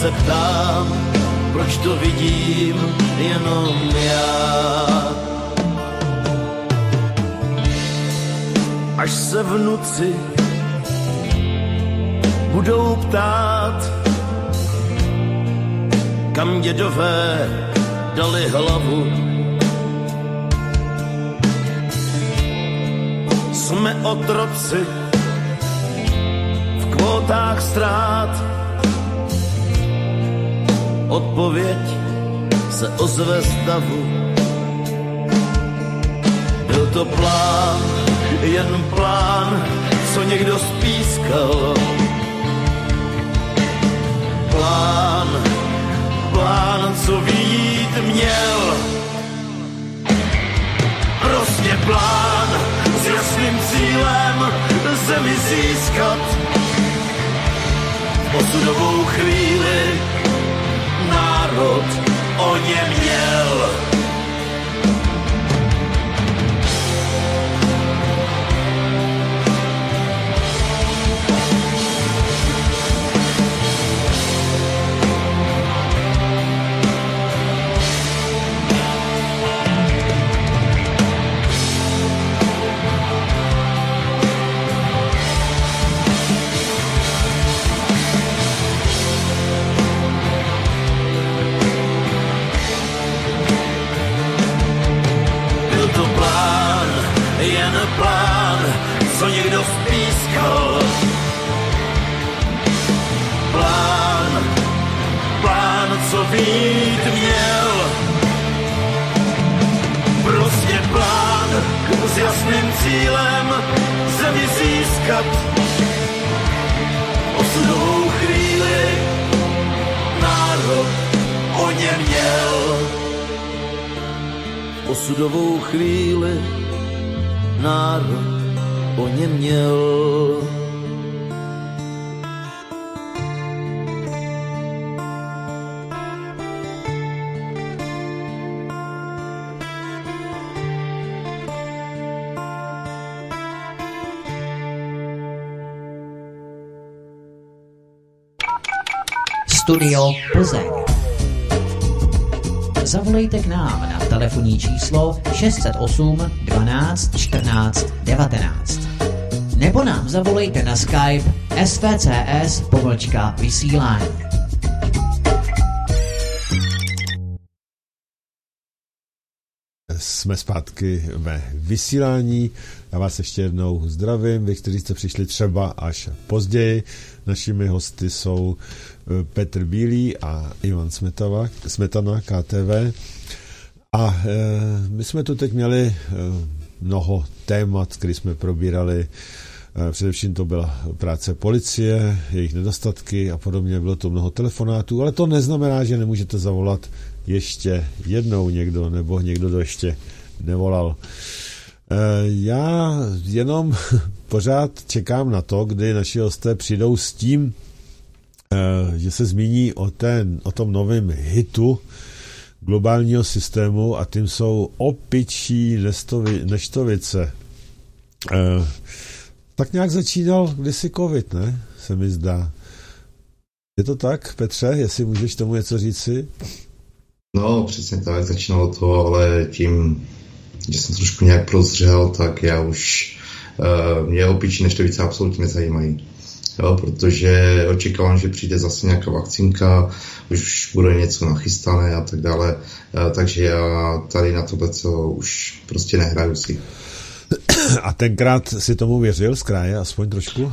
se ptám, proč to vidím jenom já. Až se vnuci budou ptát, kam dědové dali hlavu. Jsme otroci v kvótách ztrát. Odpověď se ozve z davu. Byl to plán, jen plán, co někdo spískal. Plán, plán, co vyjít měl. Prostě plán s jasným cílem zemi získat. Osudovou chvíli národ o něm měl. Osudovou chvíli národ o něm měl. Studio Plzeň. Zavolejte k nám na telefonní číslo šest set osm dvanáct čtrnáct devatenáct. Nebo nám zavolejte na Skype svcs pomlčka vysílání. Jsme zpátky ve vysílání. Já vás ještě jednou zdravím, vy, kteří jste přišli třeba až později. Našimi hosty jsou Petr Bílý a Ivan Smetava, Smetana, K T V. A e, my jsme tu teď měli e, mnoho témat, které jsme probírali. E, především to byla práce policie, jejich nedostatky a podobně. Bylo to mnoho telefonátů, ale to neznamená, že nemůžete zavolat ještě jednou někdo, nebo někdo, kdo ještě nevolal. Já jenom pořád čekám na to, kdy naši hosté přijdou s tím, že se zmíní o, ten, o tom novém hitu globálního systému a tím jsou opičí neštovice. Tak nějak začínal kdysi covid, ne? Se mi zdá. Je to tak, Petře? Jestli můžeš tomu něco říci? No, přesně tak, začínalo to, ale tím, že jsem trošku nějak prozřel, tak já už uh, mě opičí neštovice absolutně nezajímají. Jo, protože očekávám, že přijde zase nějaká vakcínka, už bude něco nachystané a tak dále. Uh, takže já tady na tohle co už prostě nehraju si. A tenkrát si tomu věřil z kraje, aspoň trošku?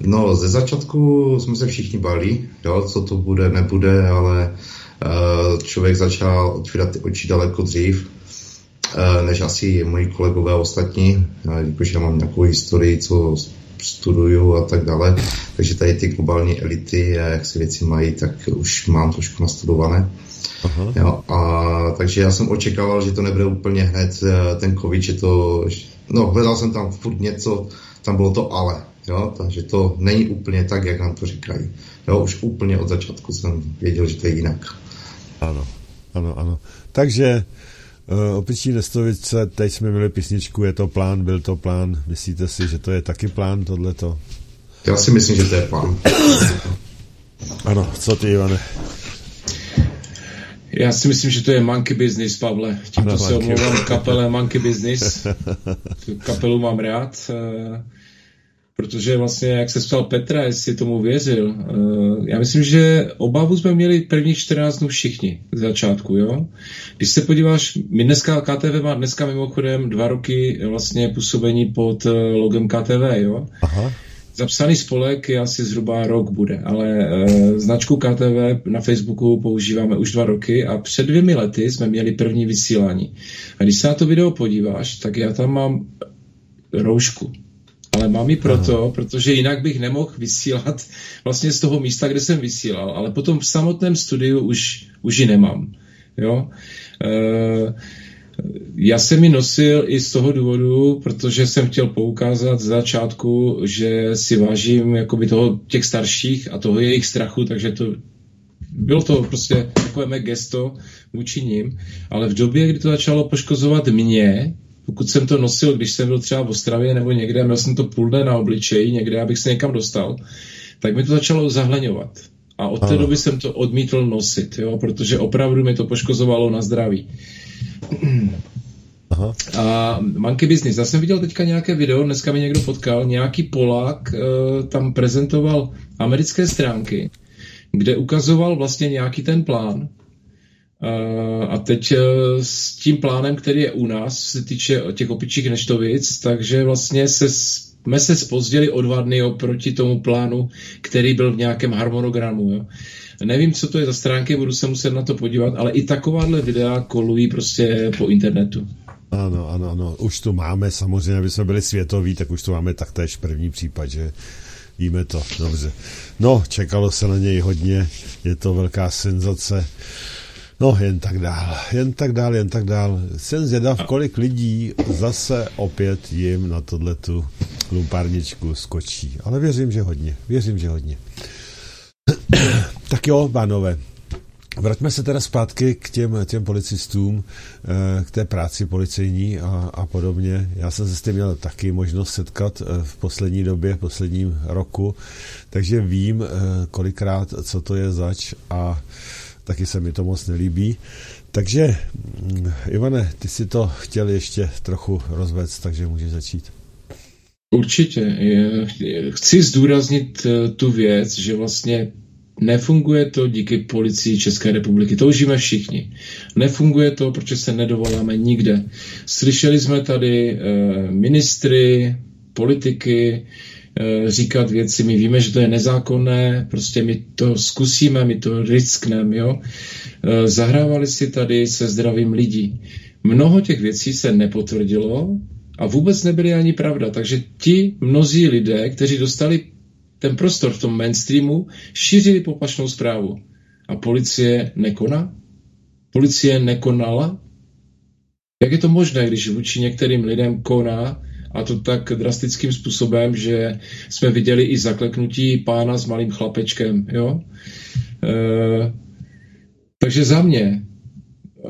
No, ze začátku jsme se všichni bali, jo, co to bude, nebude, ale uh, člověk začal otvírat ty oči daleko dřív, než asi moji kolegové ostatní, jakože já mám nějakou historii, co studuju a tak dále, takže tady ty globální elity, jak si věci mají, tak už mám trošku nastudované. Aha. Jo, a takže já jsem očekával, že to nebude úplně hned ten covid, že to, no hledal jsem tam furt něco, tam bylo to ale, jo, takže to není úplně tak, jak nám to říkají. Jo, už úplně od začátku jsem věděl, že to je jinak. Ano, ano, ano. Takže opičí nestovice, teď jsme měli písničku, je to plán, byl to plán. Myslíte si, že to je taky plán, tohleto? Já si myslím, že to je plán. Ano, co ty, Ivane? Já si myslím, že to je monkey business, Pavle. Tímto ano, se omlouvám kapele monkey business. Tu kapelu mám rád, protože vlastně, jak se ptal Petra, jestli tomu věřil, já myslím, že obavu jsme měli prvních čtrnáct dnů všichni z začátku, jo. Když se podíváš, my dneska, K T V má dneska mimochodem dva roky vlastně působení pod logem K T V, jo. Aha. Zapsaný spolek je asi zhruba rok bude, ale e, značku K T V na Facebooku používáme už dva roky a před dvěmi lety jsme měli první vysílání. A když se na to video podíváš, tak já tam mám roušku. Ale mám ji proto, aha, protože jinak bych nemohl vysílat vlastně z toho místa, kde jsem vysílal, ale potom v samotném studiu už, už ji nemám. Jo? E, Já jsem ji nosil i z toho důvodu, protože jsem chtěl poukázat z začátku, že si vážím jakoby toho těch starších a toho jejich strachu, takže to bylo to prostě takové mé gesto vůči nim, ale v době, kdy to začalo poškozovat mě, pokud jsem to nosil, když jsem byl třeba v Ostravě nebo někde, měl jsem to půl dne na obličeji někde, abych se někam dostal, tak mi to začalo zahleňovat. A od té doby jsem to odmítl nosit, jo, protože opravdu mi to poškozovalo na zdraví. Aha. A monkey business. Já jsem viděl teďka nějaké video, dneska mi někdo potkal, nějaký Polák e, tam prezentoval americké stránky, kde ukazoval vlastně nějaký ten plán. E, a teď e, s tím plánem, který je u nás, se týče těch opičích neštovic, takže vlastně se jsme se zpozdili o dva dny oproti tomu plánu, který byl v nějakém harmonogramu, jo. Nevím, co to je za stránky, budu se muset na to podívat, ale i takováhle videa kolují prostě po internetu. Ano, ano, ano. Už to máme, samozřejmě, aby jsme byli světoví, tak už to máme taktéž první případ, že víme to, dobře. No, čekalo se na něj hodně, je to velká senzace. No, jen tak dál, jen tak dál, jen tak dál. Jsem zvědav, kolik lidí zase opět jim na tohletu lumpárničku skočí. Ale věřím, že hodně, věřím, že hodně. Tak jo, pánové, vraťme se teda zpátky k těm, těm policistům, k té práci policejní a, a podobně. Já jsem se s tím měl taky možnost setkat v poslední době, v posledním roku, takže vím kolikrát, co to je zač a taky se mi to moc nelíbí. Takže, Ivane, ty si to chtěl ještě trochu rozvést, takže můžeš začít. Určitě. Chci zdůraznit tu věc, že vlastně nefunguje to díky policii České republiky. To užíme všichni. Nefunguje to, protože se nedovoláme nikde. Slyšeli jsme tady ministry, politiky říkat věci. My víme, že to je nezákonné, prostě my to zkusíme, my to riskneme, jo. Zahrávali si tady se zdravím lidí. Mnoho těch věcí se nepotvrdilo a vůbec nebyly ani pravda. Takže ti mnozí lidé, kteří dostali ten prostor v tom mainstreamu, šířili poplašnou zprávu. A policie nekoná? Policie nekonala? Jak je to možné, když vůči některým lidem koná, a to tak drastickým způsobem, že jsme viděli i zakleknutí pána s malým chlapečkem, jo? E, takže za mě,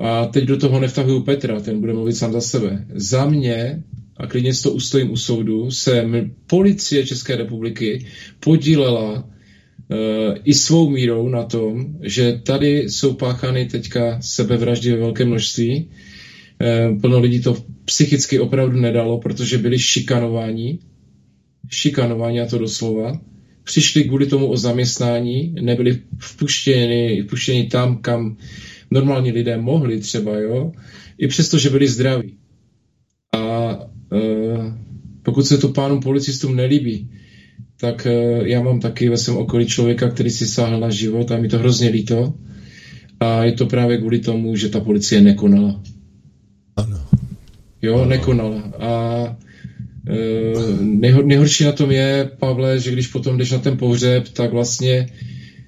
a teď do toho nevtahuju Petra, ten bude mluvit sám za sebe, za mě, a klidně si to ustojím u soudu, se policie České republiky podílela e, i svou mírou na tom, že tady jsou páchány teďka sebevraždy ve velkém množství. E, plno lidí to psychicky opravdu nedalo, protože byli šikanováni, šikanováni a to doslova. Přišli kvůli tomu o zaměstnání, nebyli vpuštěni, vpuštěni tam, kam normální lidé mohli třeba, jo, i přesto, že byli zdraví. A Uh, pokud se to pánům policistům nelíbí, tak uh, já mám taky ve svém okolí člověka, který si sáhl na život a mi to hrozně líto. A je to právě kvůli tomu, že ta policie nekonala. Ano. Jo, ano. Nekonala. A uh, nejhor, nejhorší na tom je, Pavle, že když potom jdeš na ten pohřeb, tak vlastně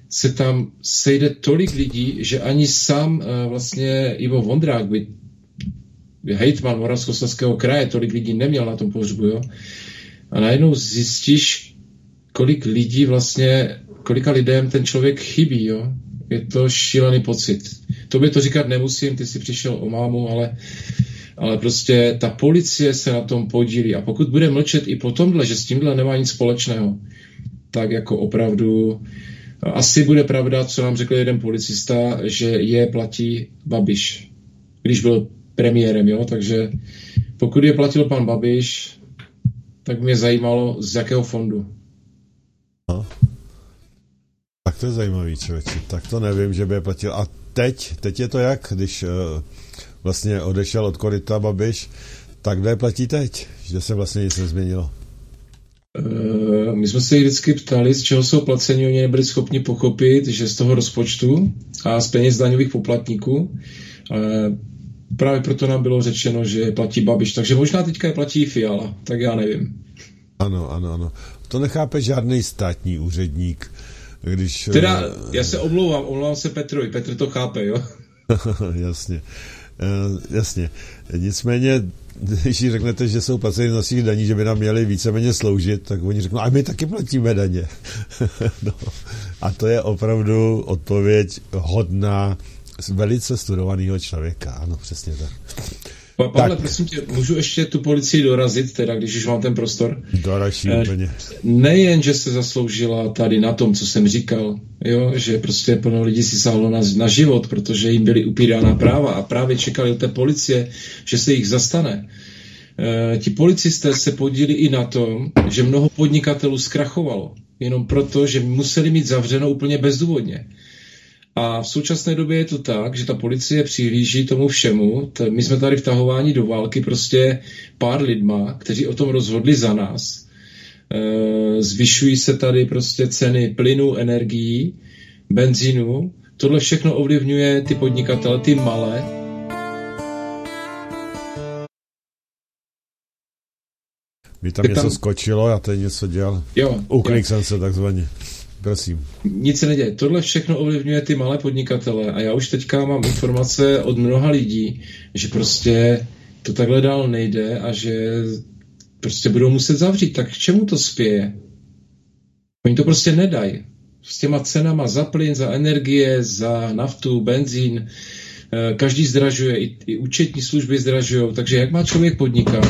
se tam sejde tolik lidí, že ani sám uh, vlastně Ivo Vondrák by hejtman Moravskoslezského kraje, tolik lidí neměl na tom pohřbu, jo. A najednou zjistíš, kolik lidí vlastně, kolika lidem ten člověk chybí, jo. Je to šílený pocit. Tobě to říkat nemusím, ty jsi přišel o mámu, ale, ale prostě ta policie se na tom podílí. A pokud bude mlčet i po tomhle, že s tímhle nemá nic společného, tak jako opravdu Asi bude pravda, co nám řekl jeden policista, že je platí Babiš, když byl premiérem, jo? Takže pokud je platil pan Babiš, tak mě zajímalo, z jakého fondu. No. Tak to je zajímavý, člověče. Tak to nevím, že by je platil. A teď, teď je to jak, když uh, vlastně odešel od koryta Babiš, tak kde je platí teď? Že se vlastně nic nezměnilo. Uh, my jsme se jich vždycky ptali, z čeho jsou placení, oni nebyli schopni pochopit, že z toho rozpočtu a z peněz daňových poplatníků. Uh, Právě proto nám bylo řečeno, že platí Babiš, takže možná teďka je platí Fiala, tak já nevím. Ano, ano, ano. To nechápe žádný státní úředník, když... Teda, já se omlouvám, omlouvám se Petrovi, Petr to chápe, jo? Jasně, e, jasně. Nicméně, když jí řeknete, že jsou placeny z našich daní, že by nám měli víceméně sloužit, tak oni řeknou, a my taky platíme daně. No. A to je opravdu odpověď hodná velice studovaného člověka, ano, přesně tak. Pa, Pavle, tak. Prosím tě, můžu ještě tu policii dorazit, teda, když už mám ten prostor? Doraží e, úplně. Nejen, že se zasloužila tady na tom, co jsem říkal, jo, že prostě plno lidí si sáhlo na, na život, protože jim byly upírána práva a právě čekali od té policie, že se jich zastane. E, ti policisté se podílí i na tom, že mnoho podnikatelů zkrachovalo, jenom proto, že museli mít zavřeno úplně bezdůvodně. A v současné době je to tak, že ta policie přihlíží tomu všemu. My jsme tady vtahováni do války prostě pár lidma, kteří o tom rozhodli za nás. Zvyšují se tady prostě ceny plynu, energií, benzínu. Tohle všechno ovlivňuje ty podnikatele, ty malé. Mě tam něco tam... skočilo, já tady něco dělal. Jo, Uklik jsem se takzvaně. Prosím. Nic se neděje. Tohle všechno ovlivňuje ty malé podnikatele a já už teďka mám informace od mnoha lidí, že prostě to takhle dál nejde a že prostě budou muset zavřít. Tak k čemu to spěje? Oni to prostě nedají. S těma cenama za plyn, za energie, za naftu, benzín. Každý zdražuje, i, i účetní služby zdražujou. Takže jak má člověk podnikat?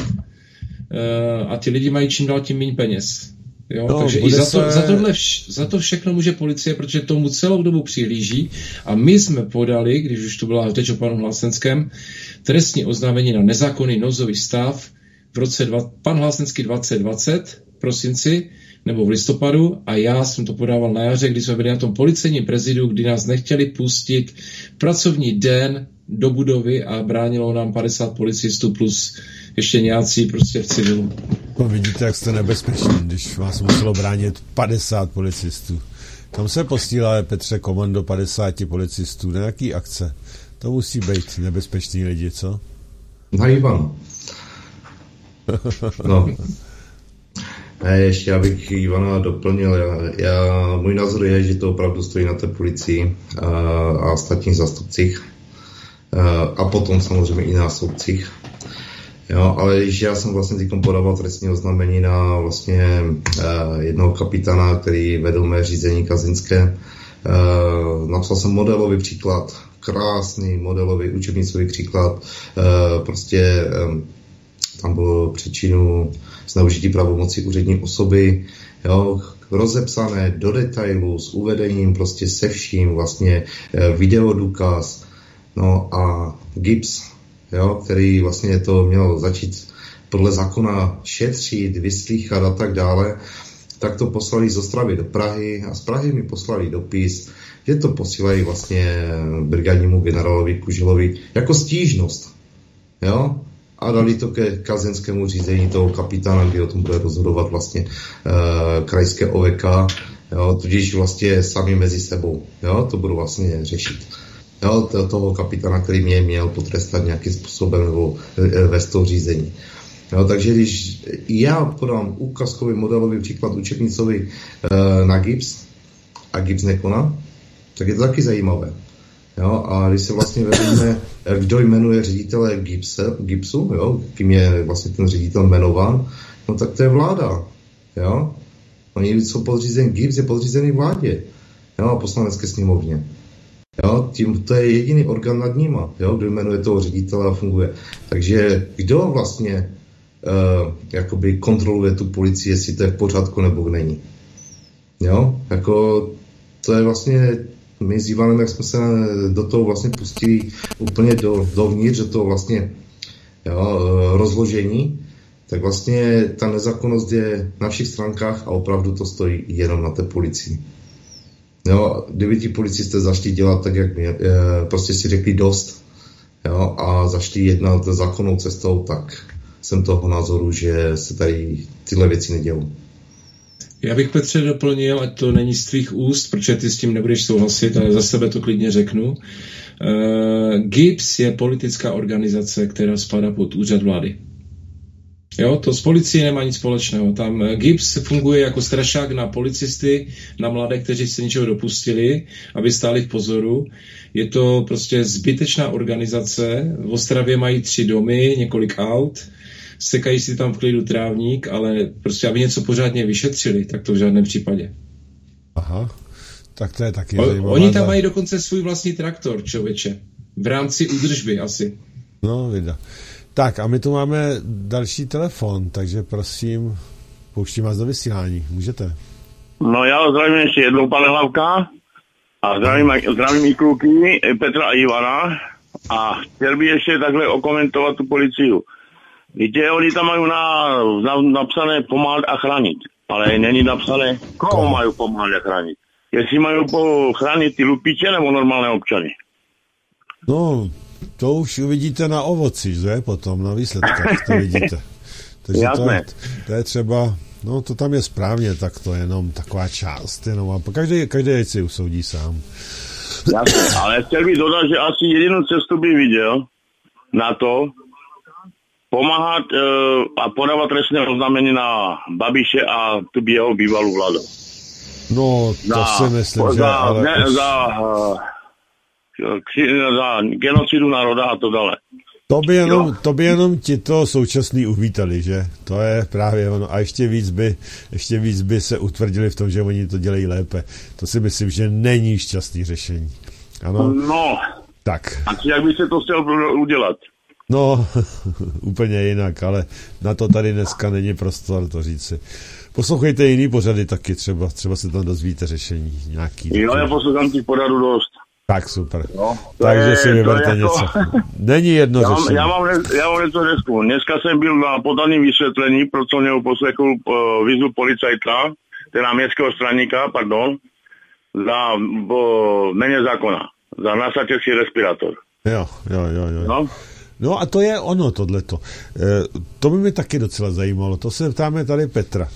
A ty lidi mají čím dál tím méně peněz. Jo, no, takže i za, se... to, za, tohle vš, za to všechno může policie, protože tomu celou dobu přihlíží a my jsme podali, když už tu byla řeč o panu Hlasenském, trestní oznámení na nezákonný nouzový stav v roce dva, pan Hlasenský dvacet dvacet v prosinci nebo v listopadu a já jsem to podával na jaře, když jsme byli na tom policejním prezidiu, kdy nás nechtěli pustit pracovní den do budovy a bránilo nám padesát policistů plus ještě nějací prostě v civilu. No vidíte, jak jste nebezpeční, když vás muselo bránit padesát policistů. Tam se posílá, Petře, komando padesát policistů. Na jaký akce? To musí být nebezpeční lidi, co? Na Ivanu. No. Ne, ještě abych Ivana doplnil. Já, já, můj názor je, že to opravdu stojí na té policii a, a ostatních zástupcích. A, a potom samozřejmě i nástupcích. Jo, ale když já jsem vlastně teď podával trestní oznámení na vlastně eh, jednoho kapitána, který vedl mé řízení kazinské, eh, napsal jsem modelový příklad, krásný modelový učebnicový příklad, eh, prostě eh, tam bylo příčinu zneužití pravomocí úřední osoby, jo, rozepsané do detailu s uvedením, prostě se vším, vlastně eh, videodůkaz, no a Gibbs, jo, který vlastně to měl začít podle zákona šetřit, vyslýchat a tak dále, tak to poslali z Ostravy do Prahy a z Prahy mi poslali dopis, že to posílají vlastně brigadnímu generálovi Kuželovi jako stížnost. Jo? A dali to ke kazenskému řízení toho kapitána, kdy o tom bude rozhodovat vlastně e, krajské O V K, jo? Tudíž vlastně sami mezi sebou. Jo? To budou vlastně řešit. Jo, toho kapitána, který mě měl potrestat nějakým způsobem nebo ve toho řízení. Jo, takže když já podám ukazkový modelový příklad učebnicovi e, na Gibbs a Gibbs nekoná, tak je to taky zajímavé. Jo, a když se vlastně vedeme, kdo jmenuje ředitele Gibbse, Gibbsu, jo, kým je vlastně ten ředitel jmenován, no tak to je vláda. Jo. Oni jsou podřízen, Gibbs je podřízený vládě, jo, a poslanecké sněmovně. Jo, tím, to je jediný orgán nad níma, jo, kdo jmenuje toho ředitele a funguje. Takže kdo vlastně e, jakoby kontroluje tu policii, jestli to je v pořádku nebo není. Jo, jako to je vlastně, my s Ivanem, jak jsme se do toho vlastně pustili úplně do, dovnitř, do toho vlastně jo, rozložení, tak vlastně ta nezákonnost je na všech stránkách a opravdu to stojí jenom na té policii. Jo, kdyby ti policisté začali dělat tak, jak mě, prostě si řekli dost, jo, a začali jednat zákonnou cestou, tak jsem toho názoru, že se tady tyhle věci nedělou. Já bych, Petře, doplnil, ať to není z tvých úst, protože ty s tím nebudeš souhlasit, ale za sebe to klidně řeknu. Uh, G I B S je politická organizace, která spadá pod úřad vlády. Jo, to s policií nemá nic společného. Tam G I B S funguje jako strašák na policisty, na mladé, kteří se ničeho dopustili, aby stáli v pozoru. Je to prostě zbytečná organizace. V Ostravě mají tři domy, několik aut, sekají si tam v klidu trávník, ale prostě, aby něco pořádně vyšetřili, tak to v žádném případě. Aha, tak to je taky o, zajímavé. Oni tam mají dokonce svůj vlastní traktor, člověče. V rámci údržby asi. No, vidíte. Tak a my tu máme další telefon, takže prosím, pouštím vás do vysílání. Můžete? No já zdravím ještě jednou, pane Hlavka. A zdravím, zdravím i kluky, Petra a Ivana. A chtěl bych ještě takhle okomentovat tu policiu. Víte, oni tam mají na, na, napsané pomáhat a chránit, ale není napsané, koho mají pomáhat a chránit. Jestli mají chránit ty lupiče nebo normálné občany. No, to už uvidíte na ovoci, že? Potom na výsledkách to vidíte. Takže to, to je třeba, no to tam je správně, tak to jenom taková část, jenom a každý, každý jeď si usoudí sám. Jasně, ale chtěl bych dodat, že asi jedinou cestu bych viděl na to, pomáhat e, a podávat trestné oznámení na Babiše a tu by jeho bývalou vládu. No, to za, si myslím, za, že... Ale ne, už... za, uh, za genocidu národa a to dále. To by jenom, to by jenom ti to současný uvítali, že? To je právě ono. A ještě víc, by, ještě víc by se utvrdili v tom, že oni to dělají lépe. To si myslím, že není šťastný řešení. Ano? No. Tak. A jak by se to chtěl udělat? No, úplně jinak, ale na to tady dneska není prostor to říci. Poslouchejte jiný pořady taky, třeba, třeba se tam dozvíte řešení nějaký. Jo, já poslouchám těch pořadů dost. Tak super, no, takže je, si vyberte je něco. To... Není jedno já mám, řešení. Já mám, já mám něco řešení. Dneska jsem byl na podaném vysvětlení, proto mě uposlechl uh, výzvu policajta, teda městského straníka, pardon, za uh, méně zákona, za nasatěcí respirátor. Jo, jo, jo, jo. No? No a to je ono, tohleto. E, to by mě taky docela zajímalo. To se ptáme tady Petra.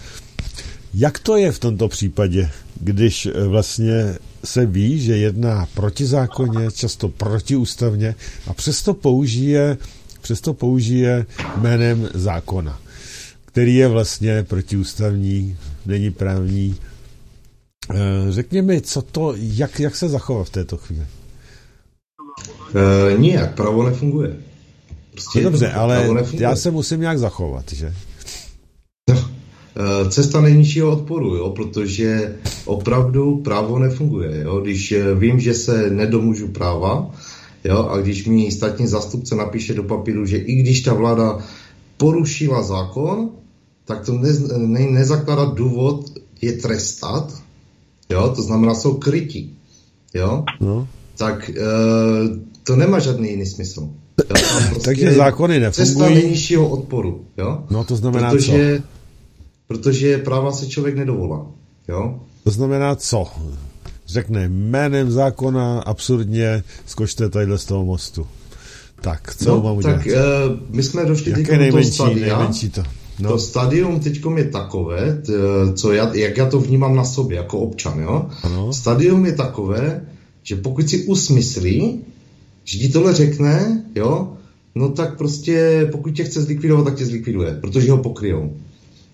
Jak to je v tomto případě, když vlastně se ví, že jedná protizákonně, často protiústavně a přesto použije, přesto použije jménem zákona, který je vlastně protiústavní, není právní. E, řekni mi, co to, jak, jak se zachová v této chvíli? E, nijak, právo nefunguje. Prostě no dobře, ale já se musím nějak zachovat, že? No, cesta nejnižšího odporu, jo, protože opravdu právo nefunguje. Jo? Když vím, že se nedomůžu práva, jo, a když mi státní zástupce napíše do papíru, že i když ta vláda porušila zákon, tak to ne, ne, nezakládá důvod je trestat, jo? To znamená, jsou kryti. Jo? No. Tak e, to nemá žádný jiný smysl. Prostě takže zákony nefungují. Cesta nejnižšího odporu, jo? No to znamená protože, co? Protože práva se člověk nedovolá, jo? To znamená co? Řekne jménem zákona absurdně skočte tadyhle z toho mostu. Tak, co no, mám udělat? Tak uh, my jsme došli teďkom do stadia. Nejmenší to. No. To stadium teďkom je takové, t, co já, jak já to vnímám na sobě, jako občan, jo? Ano. Stadium je takové, že pokud si usmyslí, že ti tohle řekne, jo, no tak prostě pokud tě chce zlikvidovat, tak tě zlikviduje, protože ho pokryjou.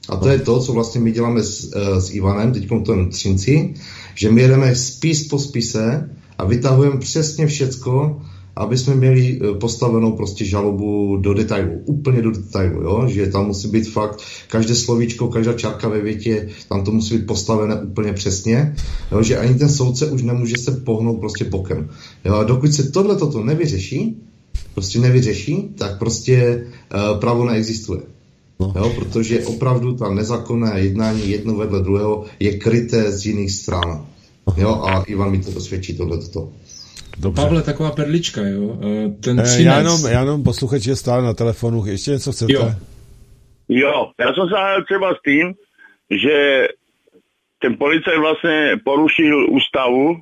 A to je to, co vlastně my děláme s, s Ivanem, teďkom v tom Třinci, že my jedeme spis po spise a vytahujeme přesně všecko, aby jsme měli postavenou prostě žalobu do detailu, úplně do detailu, jo, že tam musí být fakt každé slovíčko, každá čárka ve větě, tam to musí být postavené úplně přesně, jo, že ani ten soudce už nemůže se pohnout prostě bokem. Jo, a dokud se tohle toto nevyřeší, prostě nevyřeší, tak prostě uh, právo neexistuje. Jo, protože opravdu ta nezákonné jednání jedno vedle druhého je kryté z jiných stran. Jo, a Ivan mi to dosvědčí tohleto. Dobře. Pavle, taková perlička, jo? Ten Třinec. Já jenom, já jenom posluchač je stále na telefonu. Ještě něco chcete? Jo, jo já jsem se hájel třeba s tím, že ten policaj vlastně porušil ústavu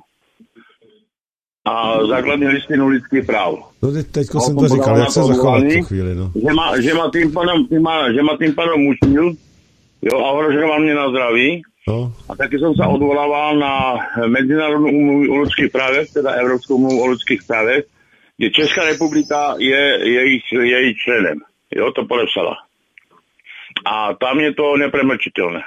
a základní listinu lidských práv. No teď, teďko jsem to říkal, jak se zachovat tu chvíli, no. Že má, že má tím pádem, že má tím pádem mučil, jo, a ohrožoval mě na zdraví. No. A taky jsem se odvolával na Mezinárodní úmluvu o lidských právech, teda Evropskou úmluvu o lidských právech, kde Česká republika je její, její členem. Jo, to podepsala. A tam je to nepremlčitelné.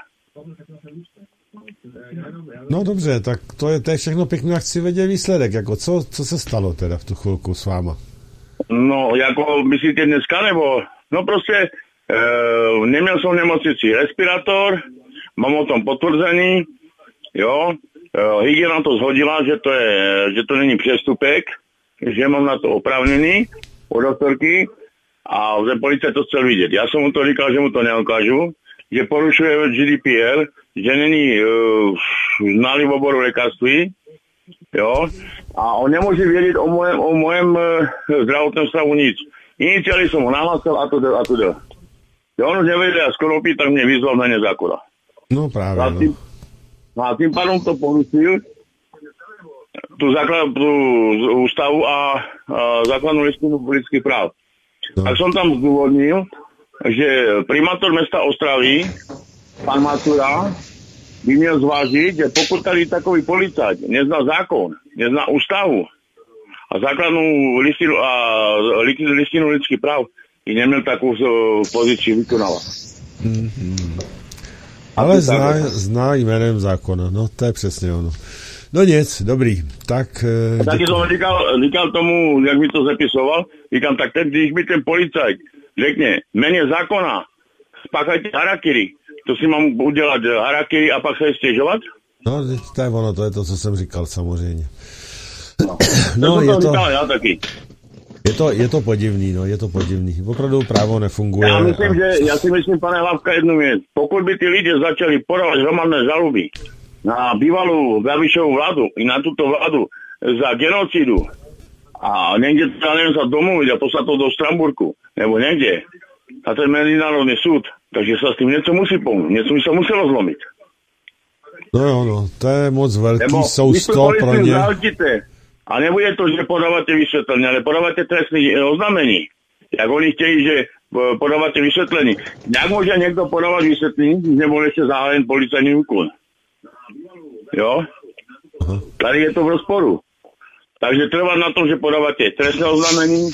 No dobře, tak to je, to je všechno pěkné, jak chci vědět výsledek. Jako co, co se stalo teda v tu chvilku s váma? No, jako myslíte dneska, nebo? No prostě, e, neměl jsem v nemocnici respirátor, mám o tom potvrzení, jo, e, hygiena to zhodila, že to, je, že to není přestupek, že mám na to oprávnění od doktorky a ze policie to chtěl vidět. Já jsem mu to říkal, že mu to neukážu, že porušuje G D P R, že není uh, znalý v oboru lékařství, jo, a on nemůže vědět o mojem, o mojem uh, zdravotném stavu nic. Iniciály jsem ho nahlásil a to jde, a to jde. Když on už nevěděl, já skoro pí, tak mě vyzval na ně zákona. No právě, a tím, no. A tím pádem to porušil, tu, základ, tu ústavu a, a základnou listinu lidských práv. No. Tak jsem tam zdůvodnil, že primátor města Ostravy, pan Macura, by měl zvážit, že pokud tady takový policajt nezná zákon, nezná ústavu a základnou listinu, a, listinu lidských práv, i neměl takovou pozici vykonávat. Mm-hmm. Ale zná, zná jménem zákona, no to je přesně ono. No nic, dobrý, tak... A taky jsem říkal, říkal tomu, jak mi to zapisoval, říkám, tak ten, když mi ten policajt řekne, jméně zákona, spáchajte harakiri, to si mám udělat harakiri a pak se je stěžovat? No, to je ono, to je to, co jsem říkal, samozřejmě. No, no je to... Říkal, já taky. Je to, je to podivný, no, je to podivný. Opravdu právo nefunguje. Já, myslím, a... že, já si myslím, pane Hlavka, jednu věc. Pokud by ty lidé začali podávat hromadné žaloby na bývalou Babišovu vládu i na tuto vládu za genocidu a někde to nevím za domluvit a poslat to do Štrasburku, nebo někde, a ten mezinárodní soud, takže se s tím něco musí pomůžit, něco by se muselo zlomit. No jo, no, to je moc velký sousto pro ně. A nebude to, že podáváte vysvětlení, ale podáváte trestné oznámení. Jak oni chtějí, že podáváte vysvětlení. Jak může někdo podávat vysvětlení, když nebude ještě zahájen policajní úkon? Jo? Aha. Tady je to v rozporu. Takže trvat na tom, že podáváte trestné oznámení,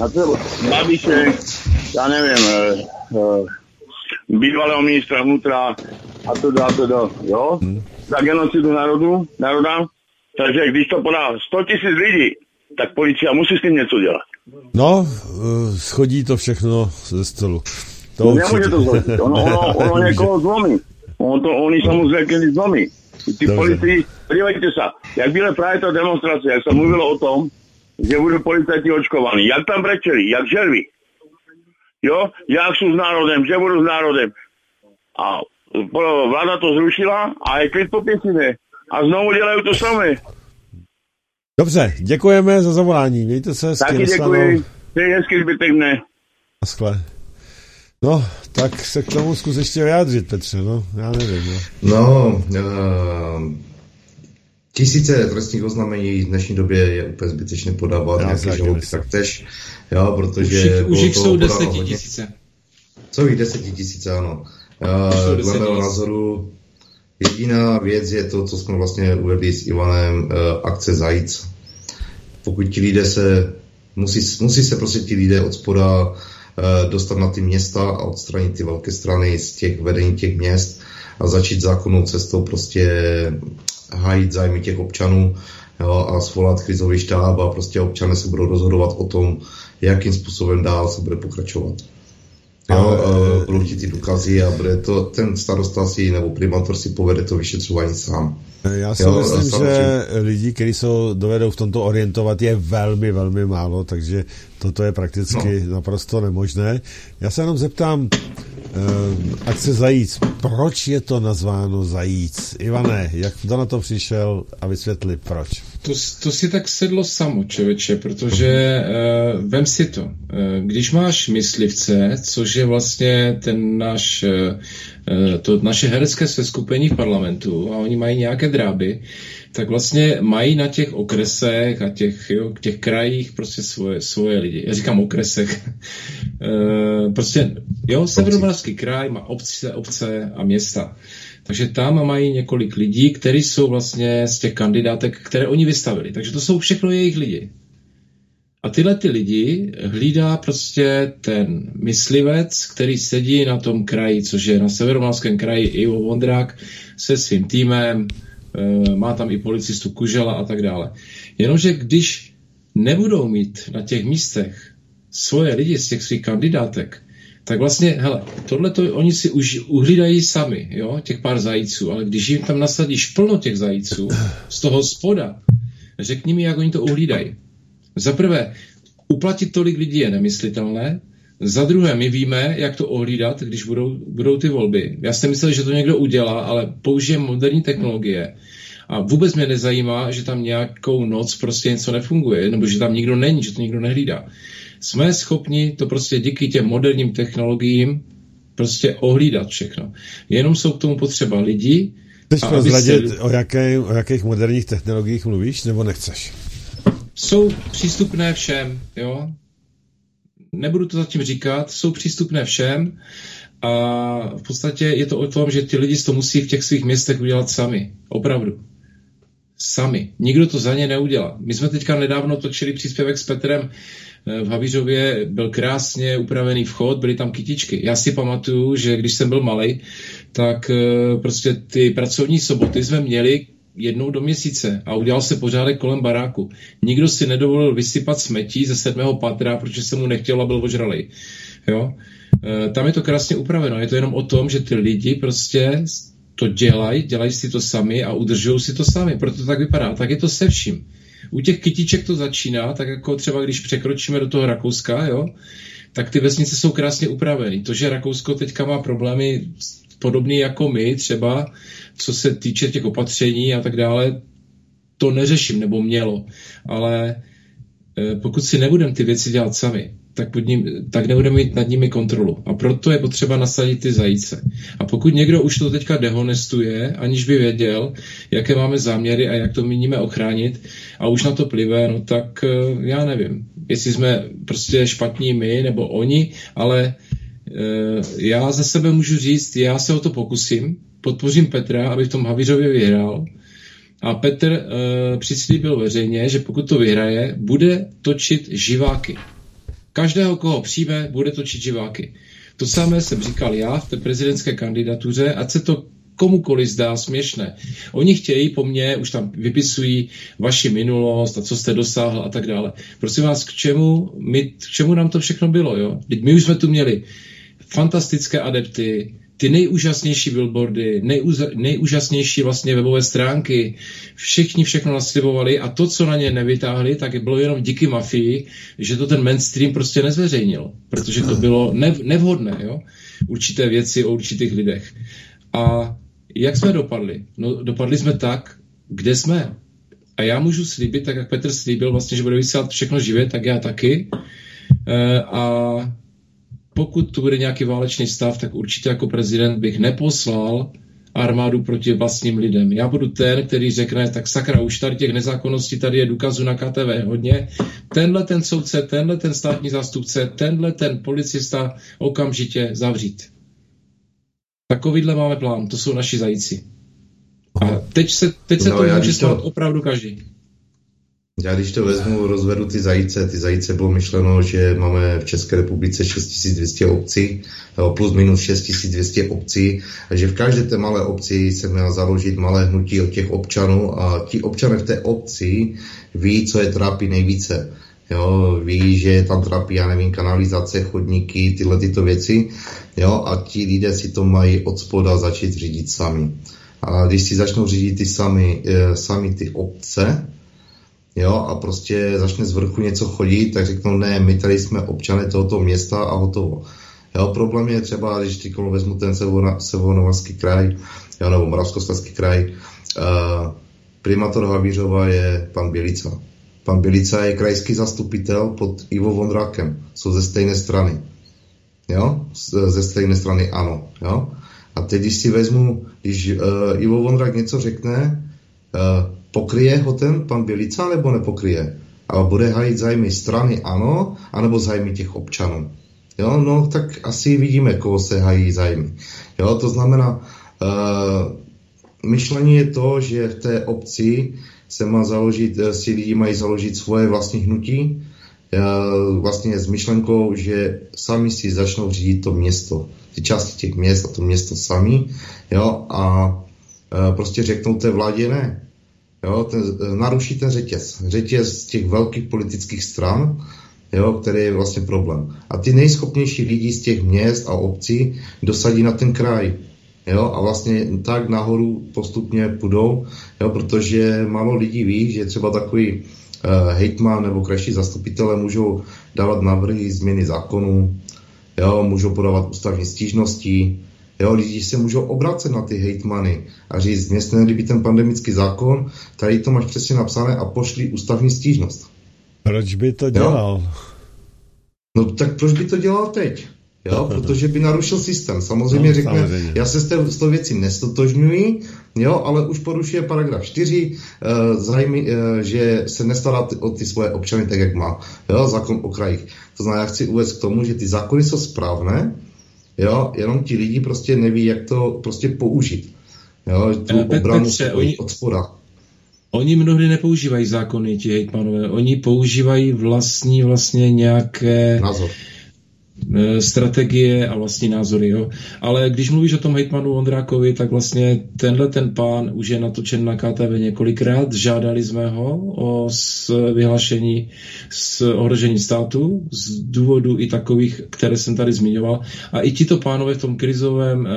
na to Babiše, já nevím, e, e, bývalého ministra vnitra, a to dá, to dá, jo? Hmm. Za genocidu národu, národa. Takže když to podá sto tisíc lidí, tak policie musí s tím něco dělat. No, schodí to všechno ze stolu. To no, nemůže to zlomit. Ono, ono, ono někoho zlomí. On to, oni samozřejmě zlomí. Ty policii, podívejte se, jak byla právě ta demonstrace, jak se mluvilo o tom, že budou policajti očkovaní. Jak tam brečeli, jak žerví. Jo, jak jsou s národem, že budou s národem. A vláda to zrušila a je klid po pětině. A znovu dělají to samé. Dobře, děkujeme za zavolání. Mějte se hezky. Taky děkuji. Měj hezky zbytek mne. Naschle. No, tak se k tomu zkus ještě vyjádřit, Petře, no. Já nevím, no. No, uh, tisíce trestních oznámení v dnešní době je úplně zbytečně podávat. Nějaké žaloby taktéž. Jo, protože... Už jich jsou desetitisíce. Jsou jich desetitisíce, ano. Uh, dle mého názoru... Jediná věc je to, co jsme vlastně uvedli s Ivanem, eh, akce Zajíc. Pokud ti lidé se, musí, musí se prostě ti lidé od spoda eh, dostat na ty města a odstranit ty velké strany z těch vedení těch měst a začít zákonnou cestou prostě hájit zájmy těch občanů, jo, a svolat krizový štáb a prostě občané se budou rozhodovat o tom, jakým způsobem dál se bude pokračovat. Jo, uh, budou chtít ty důkazy a bude to, ten starosta si nebo primátor si povede to vyšetřování sám. Já si jo, myslím, samozřejmě, že lidi, kteří se dovedou v tomto orientovat, je velmi, velmi málo, takže toto je prakticky no. naprosto nemožné. Já se jenom zeptám, akce Zajíc. Proč je to nazváno Zajíc? Ivane, jak to na to přišel a vysvětli proč? To, to si tak sedlo samo, člověče, protože uh, vem si to. Uh, když máš myslivce, což je vlastně ten náš, uh, to naše herecké seskupení v parlamentu, a oni mají nějaké dráby, tak vlastně mají na těch okresech a těch, jo, těch krajích prostě svoje, svoje lidi. Já říkám okresech. E, prostě, jo, Severomoravský kraj má obce, obce a města. Takže tam mají několik lidí, kteří jsou vlastně z těch kandidátek, které oni vystavili. Takže to jsou všechno jejich lidi. A tyhle ty lidi hlídá prostě ten myslivec, který sedí na tom kraji, což je na Severomoravském kraji Ivo Vondrák se svým týmem, má tam i policistu Kužela a tak dále. Jenomže když nebudou mít na těch místech svoje lidi z těch svých kandidátek, tak vlastně, hele, tohleto oni si už uhlídají sami, jo, těch pár zajíců, ale když jim tam nasadíš plno těch zajíců z toho spoda, řekni mi, jak oni to uhlídají. Za prvé, uplatit tolik lidí je nemyslitelné, za druhé, my víme, jak to ohlídat, když budou, budou ty volby. Já jsem myslel, že to někdo udělá, ale použije moderní technologie. A vůbec mě nezajímá, že tam nějakou noc prostě něco nefunguje, nebo že tam nikdo není, že to nikdo nehlídá. Jsme schopni to prostě díky těm moderním technologiím prostě ohlídat všechno. Jenom jsou k tomu potřeba lidi. Chceš prozradit, se... o, jaké, o jakých moderních technologiích mluvíš, nebo nechceš? Jsou přístupné všem, jo? Nebudu to zatím říkat, jsou přístupné všem a v podstatě je to o tom, že ti lidi to musí v těch svých městech udělat sami. Opravdu. Sami. Nikdo to za ně neudělá. My jsme teďka nedávno točili příspěvek s Petrem v Havířově, byl krásně upravený vchod, byly tam kytičky. Já si pamatuju, že když jsem byl malej, tak prostě ty pracovní soboty jsme měli jednou do měsíce a udělal se pořádek kolem baráku. Nikdo si nedovolil vysypat smetí ze sedmého patra, protože se mu nechtělo a byl ožralej. Jo? E, tam je to krásně upraveno. Je to jenom o tom, že ty lidi prostě to dělají, dělají si to sami a udržují si to sami. Proto to tak vypadá. Tak je to se vším. U těch kytiček to začíná, tak jako třeba když překročíme do toho Rakouska, jo, tak ty vesnice jsou krásně upraveny. To, že Rakousko teďka má problémy podobný jako my třeba, co se týče těch opatření a tak dále, to neřeším, nebo mělo. Ale pokud si nebudeme ty věci dělat sami, tak, pod ním, tak nebudeme mít nad nimi kontrolu. A proto je potřeba nasadit ty zajíce. A pokud někdo už to teďka dehonestuje, aniž by věděl, jaké máme záměry a jak to míníme ochránit, a už na to plive, no tak já nevím, jestli jsme prostě špatní my nebo oni, ale já za sebe můžu říct, já se o to pokusím, podpořím Petra, aby v tom Havířově vyhrál. A Petr uh, přislíbil veřejně, že pokud to vyhraje, bude točit živáky. Každého, koho přijme, bude točit živáky. To samé jsem říkal já v té prezidentské kandidatuře, ať se to komukoliv zdá směšné. Oni chtějí po mně, už tam vypisují vaši minulost a co jste dosáhl a tak dále. Prosím vás, k čemu, my, k čemu nám to všechno bylo, jo? Teď my už jsme tu měli fantastické adepty, ty nejúžasnější billboardy, nejúza, nejúžasnější vlastně webové stránky, všichni všechno naslibovali a to, co na ně nevytáhli, tak bylo jenom díky mafii, že to ten mainstream prostě nezveřejnil, protože to bylo nev, nevhodné, jo? Určité věci o určitých lidech. A jak jsme dopadli? No, dopadli jsme tak, kde jsme. A já můžu slíbit, tak jak Petr slíbil, vlastně, že bude vysílat všechno živě, tak já taky. E, a pokud tu bude nějaký válečný stav, tak určitě jako prezident bych neposlal armádu proti vlastním lidem. Já budu ten, který řekne, tak sakra, už tady těch nezákonností, tady je důkazů na K T V hodně. Tenhle ten soudce, tenhle ten státní zástupce, tenhle ten policista okamžitě zavřít. Takovýhle máme plán, to jsou naši zajíci. A teď se, teď se no, to může stát opravdu každý. Já když to vezmu, rozvedu ty zajíce. Ty zajíce bylo myšleno, že máme v České republice šest tisíc dvě stě obcí, plus minus šest tisíc dvě stě obcí, že v každé té malé obci se měla založit malé hnutí od těch občanů a ti občané v té obci ví, co je trápí nejvíce. Jo, ví, že tam trápí, já nevím, kanalizace, chodníky, tyhle tyto věci, jo, a ti lidé si to mají od spoda začít řídit sami. A když si začnou řídit ty sami, e, sami ty obce, jo, a prostě začne z vrchu něco chodit, tak řeknou, ne, my tady jsme občané tohoto města a hotovo. Jo, problém je třeba, když teď vezmu ten Severomoravský kraj, jo, nebo Moravskoslezský kraj, uh, primátor Havířova je pan Bělica. Pan Bělica je krajský zastupitel pod Ivo Vondrákem. Jsou ze stejné strany. Jo? Ze stejné strany ANO. Jo? A teď, když si vezmu, když uh, Ivo Vondrák něco řekne, uh, pokryje ho ten pan Bělica, nebo nepokryje? A bude hájit zájmy strany ANO, anebo zájmy těch občanů. Jo? No, tak asi vidíme, koho se hájí zájmy. Jo? To znamená, uh, myšlení je to, že v té obci se má založit, si lidi mají založit svoje vlastní hnutí, vlastně s myšlenkou, že sami si začnou řídit to město, ty části těch měst a to město sami, jo, a prostě řeknou té vládě ne. Jo, ten, naruší ten řetěz, řetěz těch velkých politických stran, jo, který je vlastně problém. A ty nejschopnější lidi z těch měst a obcí dosadí na ten kraj. Jo, a vlastně tak nahoru postupně půjdou, jo, protože málo lidí ví, že třeba takový uh, hejtman nebo krajští zastupitelé můžou dávat návrhy změny zákonů, jo, můžou podávat ústavní stížnosti, jo, lidi se můžou obracet na ty hejtmany a říct, mně se nelíbí ten pandemický zákon, tady to máš přesně napsané a pošli ústavní stížnost. Proč by to dělal? Jo? No tak proč by to dělal teď? Jo, protože by narušil systém. Samozřejmě no, řekne, samozřejmě. Já se s, té, s tou věcí nestotožňuji, jo, ale už porušuje paragraf čtyři, eh, zájmy, eh, že se nestará ty, o ty svoje občany tak, jak má. Jo, zákon o krajích. To znamená, já chci uvést k tomu, že ty zákony jsou správné, jo, jenom ti lidi prostě neví, jak to prostě použít. Jo, tu obranu Petře, oni, od spoda. Oni mnohdy nepoužívají zákony, ti hejtmanové. Oni používají vlastní vlastně nějaké... Názor. Strategie a vlastní názory. Jo. Ale když mluvíš o tom hejtmanu Ondrákovi, tak vlastně tenhle ten pán už je natočen na K T V několikrát. Žádali jsme ho o vyhlášení z ohrožení státu z důvodu i takových, které jsem tady zmiňoval. A i tito pánové v tom krizovém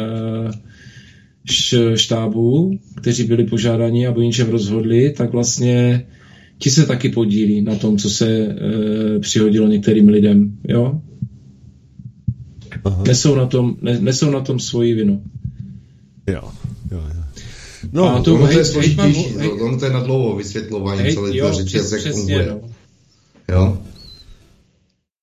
štábu, kteří byli požádáni, aby o něčem rozhodli, tak vlastně ti se taky podílí na tom, co se přihodilo některým lidem. Jo? Nesou na, tom, ne, nesou na tom svoji vinu. Jo, jo, jo. No, a to, ono hej, to je složitější, hej, hej, ono to je na dlouho vysvětlování, hej, celé to řetěz, jak funguje. No. Jo?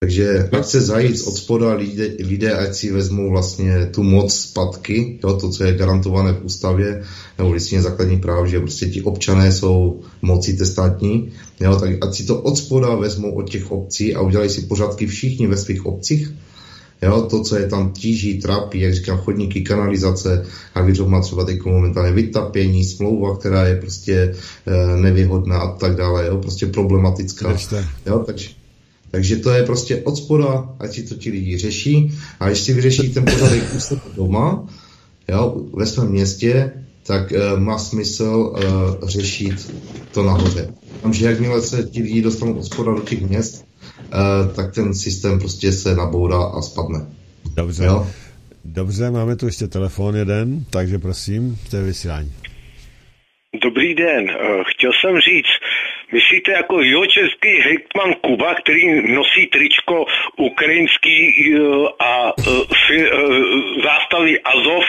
Takže ať se zajít od spoda lidé, lidé, ať si vezmou vlastně tu moc zpátky, jo, to, co je garantované v ústavě, nebo v listině základních práv, že prostě ti občané jsou moci té státní, jo, tak ať si to od spoda vezmou od těch obcí a udělají si pořádky všichni ve svých obcích. Jo, to, co je tam tíží, trápí, jak říkám, chodníky, kanalizace, a Havířov má třeba teď momentálně vytapění, smlouva, která je prostě e, nevyhodná a tak dále, jo, prostě problematická. Jo, takže, takže to je prostě od spoda, ať si to ti lidi řeší, a když si vyřeší ten pořádek u sebe doma, jo, ve svém městě, tak e, má smysl e, řešit to nahoře. Takže jakmile se ti lidi dostanou od spoda do těch měst, Uh, tak ten systém prostě se nabourá a spadne. Dobře. Jo? Dobře, máme tu ještě telefon jeden, takže prosím, to je vysílání. Dobrý den, chtěl jsem říct, myslíte jako jihočeský hejtman Kuba, který nosí tričko ukrajinský a zástavy Azov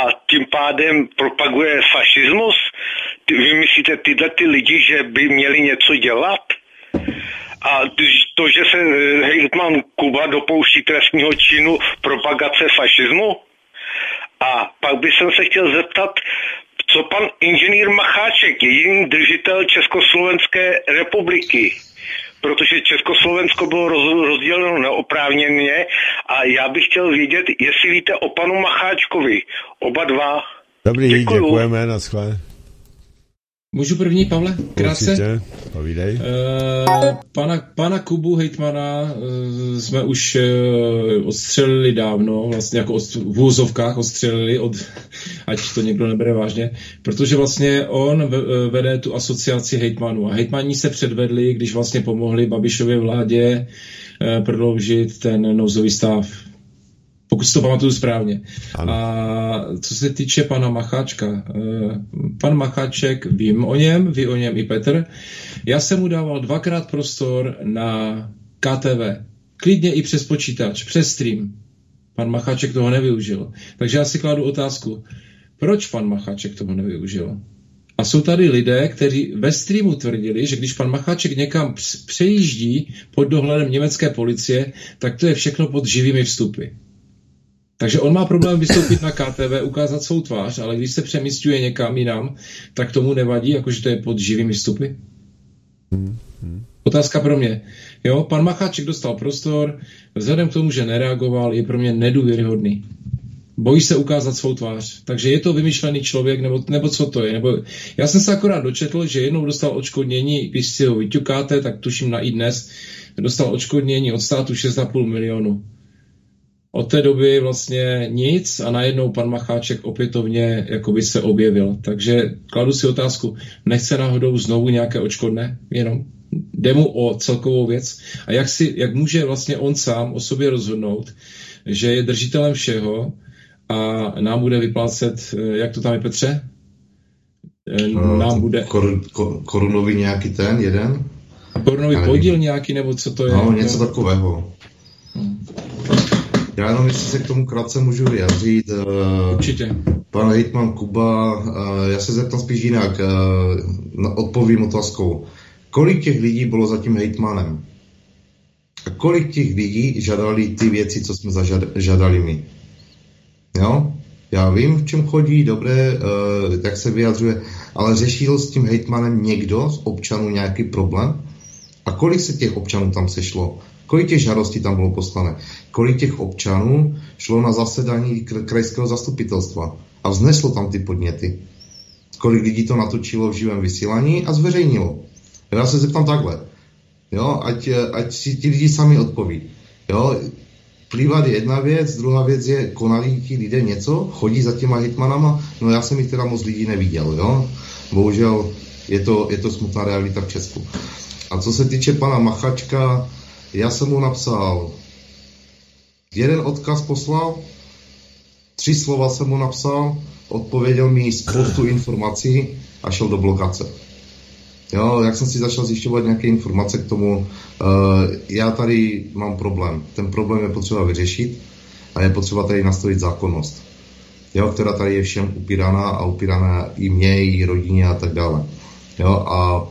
a tím pádem propaguje fašismus? Vy myslíte tyhle ty lidi, že by měli něco dělat? A to, že se hejtman Kuba dopouští trestního činu propagace fašismu? A pak bych se chtěl zeptat, co pan inženýr Macháček, jediný držitel Československé republiky, protože Československo bylo rozděleno neoprávněně a já bych chtěl vědět, jestli víte o panu Macháčkovi. Oba dva. Dobrý, děkuju. Děkujeme, naschle. Můžu první, Pavle? Krátce? Určitě, povídej. E, pana, pana Kubu hejtmana e, jsme už e, odstřelili dávno, vlastně jako od, v úzovkách odstřelili, od, ať to někdo nebere vážně, protože vlastně on v, vede tu asociaci hejtmanů. A hejtmani se předvedli, když vlastně pomohli Babišově vládě e, prodloužit ten nouzový stav. Pokud si to pamatuju správně. Ano. A co se týče pana Macháčka, pan Macháček, vím o něm, ví o něm i Petr. Já jsem mu dával dvakrát prostor na K T V. Klidně i přes počítač, přes stream. Pan Macháček toho nevyužil. Takže já si kladu otázku, proč pan Macháček toho nevyužil? A jsou tady lidé, kteří ve streamu tvrdili, že když pan Macháček někam přejíždí pod dohledem německé policie, tak to je všechno pod živými vstupy. Takže on má problém vystoupit na K T V, ukázat svou tvář, ale když se přemísťuje někam jinam, tak tomu nevadí, jakože to je pod živými vstupy? Otázka pro mě. Jo, pan Macháček dostal prostor, vzhledem k tomu, že nereagoval, je pro mě nedůvěryhodný. Bojí se ukázat svou tvář. Takže je to vymyšlený člověk, nebo, nebo co to je? Nebo... Já jsem se akorát dočetl, že jednou dostal odškodnění, když si ho vyťukáte, tak tuším na iDnes, dostal odškodnění od státu šest a půl milionu. Od té doby vlastně nic a najednou pan Macháček opětovně jakoby se objevil. Takže kladu si otázku, nechce náhodou znovu nějaké odškodné? Jenom jde mu o celkovou věc. A jak, si, jak může vlastně on sám o sobě rozhodnout, že je držitelem všeho a nám bude vyplácet, jak to tam je, Petře? Nám bude... Kor, kor, korunový nějaký ten, jeden? Korunový podíl nějaký, nebo co to je? No, něco takového. Hmm. Já jenom, jestli se k tomu krátce můžu vyjádřit. Určitě. Pan hejtman Kuba, já se zeptám spíš jinak, odpovím otázkou. Kolik těch lidí bylo za tím hejtmanem? A kolik těch lidí žádali ty věci, co jsme zažadali my? Jo? Já vím, v čem chodí, dobré, jak se vyjadřuje, ale řešil s tím hejtmanem někdo z občanů nějaký problém? A kolik se těch občanů tam sešlo? Kolik těch žádostí tam bylo poslané? Kolik těch občanů šlo na zasedání krajského zastupitelstva a vzneslo tam ty podněty? Kolik lidí to natočilo v živém vysílání a zveřejnilo? Já se zeptám takhle. Jo, ať, ať si ti lidi sami odpoví. Jo, plývat je jedna věc, druhá věc je, konali ti lidé něco, chodí za těma hejtmanama, no já jsem jich teda moc lidí neviděl, jo. Bohužel je to, je to smutná realita v Česku. A co se týče pana Macháčka, já jsem mu napsal jeden odkaz poslal, tři slova jsem mu napsal, odpověděl mi spoustu informací a šel do blokace. Jo, jak jsem si začal zjišťovat nějaké informace k tomu, uh, já tady mám problém. Ten problém je potřeba vyřešit a je potřeba tady nastavit zákonnost, jo, která tady je všem upírána a upírána i mě, i rodině a tak dále. Jo, a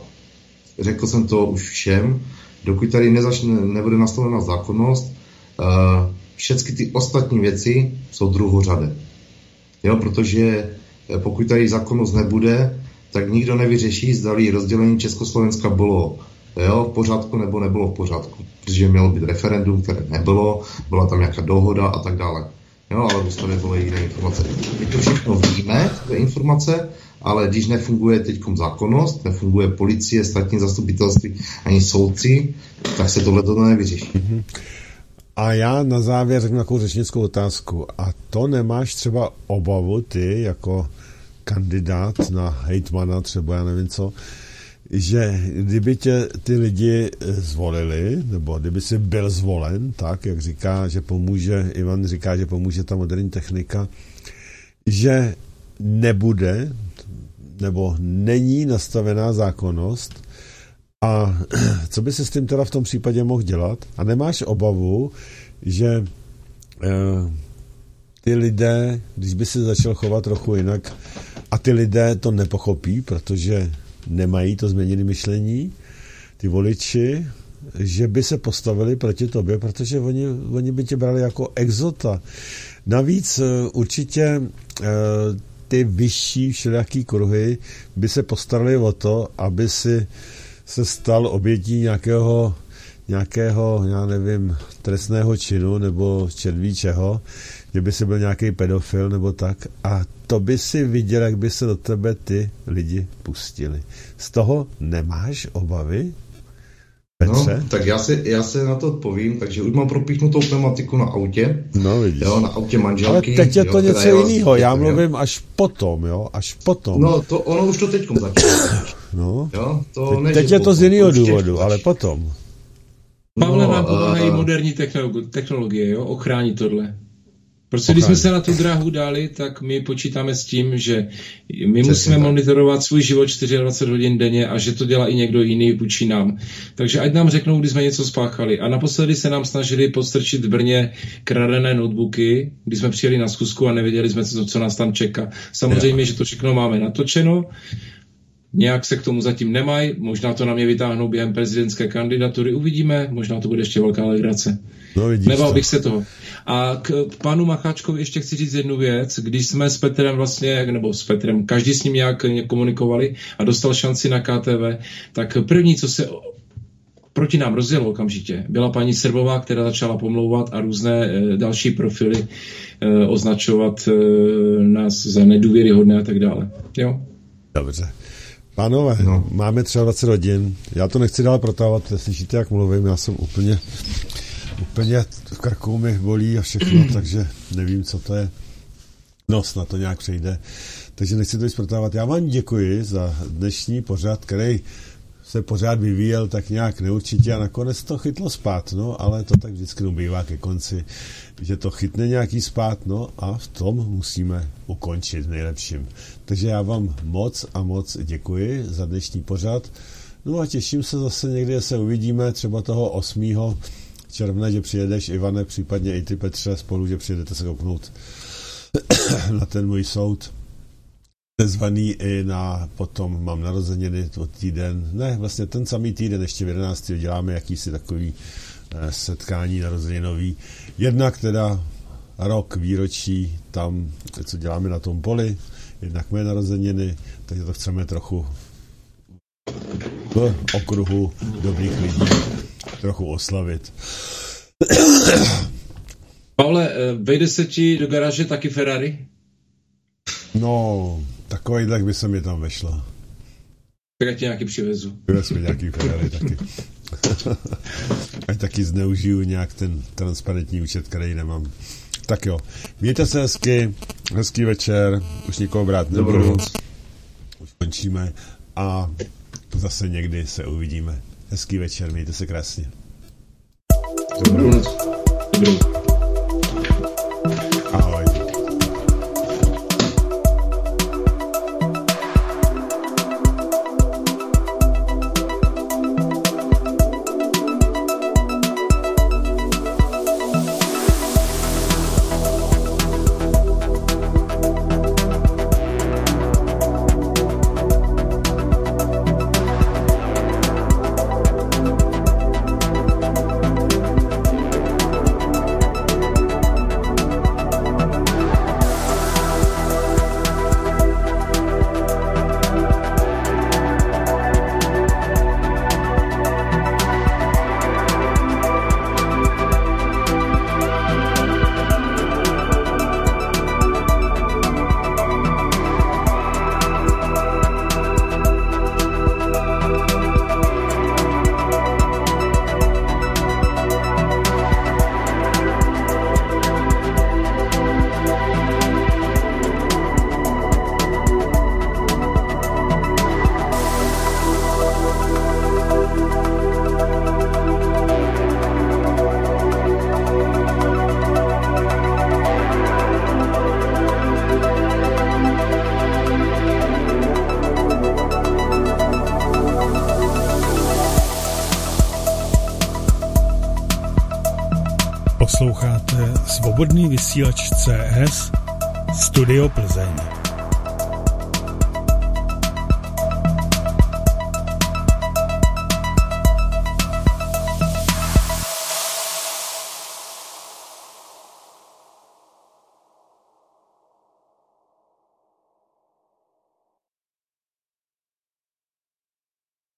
řekl jsem to už všem, dokud tady nezačne, nebude nastavena zákonnost, uh, všechny ty ostatní věci jsou druhořadé. Jo, protože pokud tady zákonnost nebude, tak nikdo nevyřeší, zdali rozdělení Československa bylo, jo, v pořádku nebo nebylo v pořádku. Protože mělo být referendum, které nebylo, byla tam nějaká dohoda a tak dále. Jo, ale dostavě byly jiné informace. My to všechno víme, to je informace, ale když nefunguje teď zákonnost, nefunguje policie, státní zastupitelství, ani soudci, tak se tohle to nevyřeší. A já na závěr řeknu takovou řečnickou otázku. A to nemáš třeba obavu ty jako kandidát na hejtmana, třeba já nevím co, že kdyby tě ty lidi zvolili, nebo kdyby jsi byl zvolen, tak, jak říká, že pomůže, Ivan říká, že pomůže ta moderní technika, že nebude, nebo není nastavená zákonnost a co by se s tím teda v tom případě mohl dělat? A nemáš obavu, že eh, ty lidé, když by se začal chovat trochu jinak, a ty lidé to nepochopí, protože nemají to změněné myšlení, ty voliči, že by se postavili proti tobě, protože oni, oni by tě brali jako exota. Navíc určitě ty vyšší všelijaký kruhy by se postarali o to, aby si se stal obětí nějakého nějakého, já nevím, trestného činu nebo červíčeho, že by si byl nějaký pedofil nebo tak a to by si viděl, jak by se do tebe ty lidi pustili. Z toho nemáš obavy? Petře? No, tak já se, já se na to odpovím, takže už mám propíchnutou tematiku na autě. No vidíš. Jo, na autě manželky. Ale teď je to jo, něco jiného, já mluvím jo. až potom, jo, až potom. No, to ono už to teďkom začalo. No, jo, to teď, než teď je potom. To z jiného důvodu, teď, ale potom. Pavle, no, nám pomáhají uh, moderní technologie, jo? Ochrání tohle. Protože když jsme se na tu dráhu dali, tak my počítáme s tím, že my Přesně musíme tak. monitorovat svůj život dvacet čtyři hodin denně a že to dělá i někdo jiný vůči nám. Takže ať nám řeknou, když jsme něco spáchali. A naposledy se nám snažili podstrčit v Brně kradené notebooky, když jsme přijeli na schůzku a nevěděli jsme, co nás tam čeká. Samozřejmě, že to všechno máme natočeno. Nějak se k tomu zatím nemají, možná to na mě vytáhnou během prezidentské kandidatury, uvidíme, možná to bude ještě velká legrace. No, Nebál bych se toho. A k panu Macháčkovi ještě chci říct jednu věc, když jsme s Petrem vlastně, nebo s Petrem, každý s ním nějak komunikovali a dostal šanci na K T V, tak první, co se proti nám rozjelo okamžitě, byla paní Servová, která začala pomlouvat a různé e, další profily e, označovat e, nás za nedůvěryhodné a tak dále. Jo? Dobře. Pánové, no. Máme třeba dvacet hodin, já to nechci dál protahovat, slyšíte, jak mluvím, já jsem úplně, úplně v krku mi bolí a všechno, takže nevím, co to je, no snad to nějak přejde, takže nechci to víc protahovat. Já vám děkuji za dnešní pořad, který se pořád vyvíjel tak nějak neurčitě a nakonec to chytlo spát, no, ale to tak vždycky bývá ke konci, že to chytne nějaký spát, no, a v tom musíme ukončit v nejlepším. Takže já vám moc a moc děkuji za dnešní pořad, no a těším se zase někdy, se uvidíme třeba toho osmého června, že přijedeš, Ivane, případně i ty, Petře, spolu, že přijedete se koupnout na ten můj soud. Zvaný i na, potom mám narozeniny to týden, ne, vlastně ten samý týden, ještě v jedenáctého děláme jakýsi takový setkání narozeninový. Jednak teda rok výročí tam, co děláme na tom poli, jednak mé narozeniny, takže to chceme trochu v okruhu dobrých lidí trochu oslavit. Pavle, vejde se ti do garáže taky Ferrari? No, takový dlech by se mi tam vešla. Tak já ti nějaký přivezu. Přivezu nějaký Ferrari taky. Ať taky zneužiju nějak ten transparentní účet, který nemám. Tak jo, mějte se hezky, hezký večer, už nikoho brát nebudu. Už končíme a zase někdy se uvidíme. Hezký večer, mějte se krásně. Dobrou noc. Dobrou. Posloucháte Svobodný vysílač C S Studio Plzeň.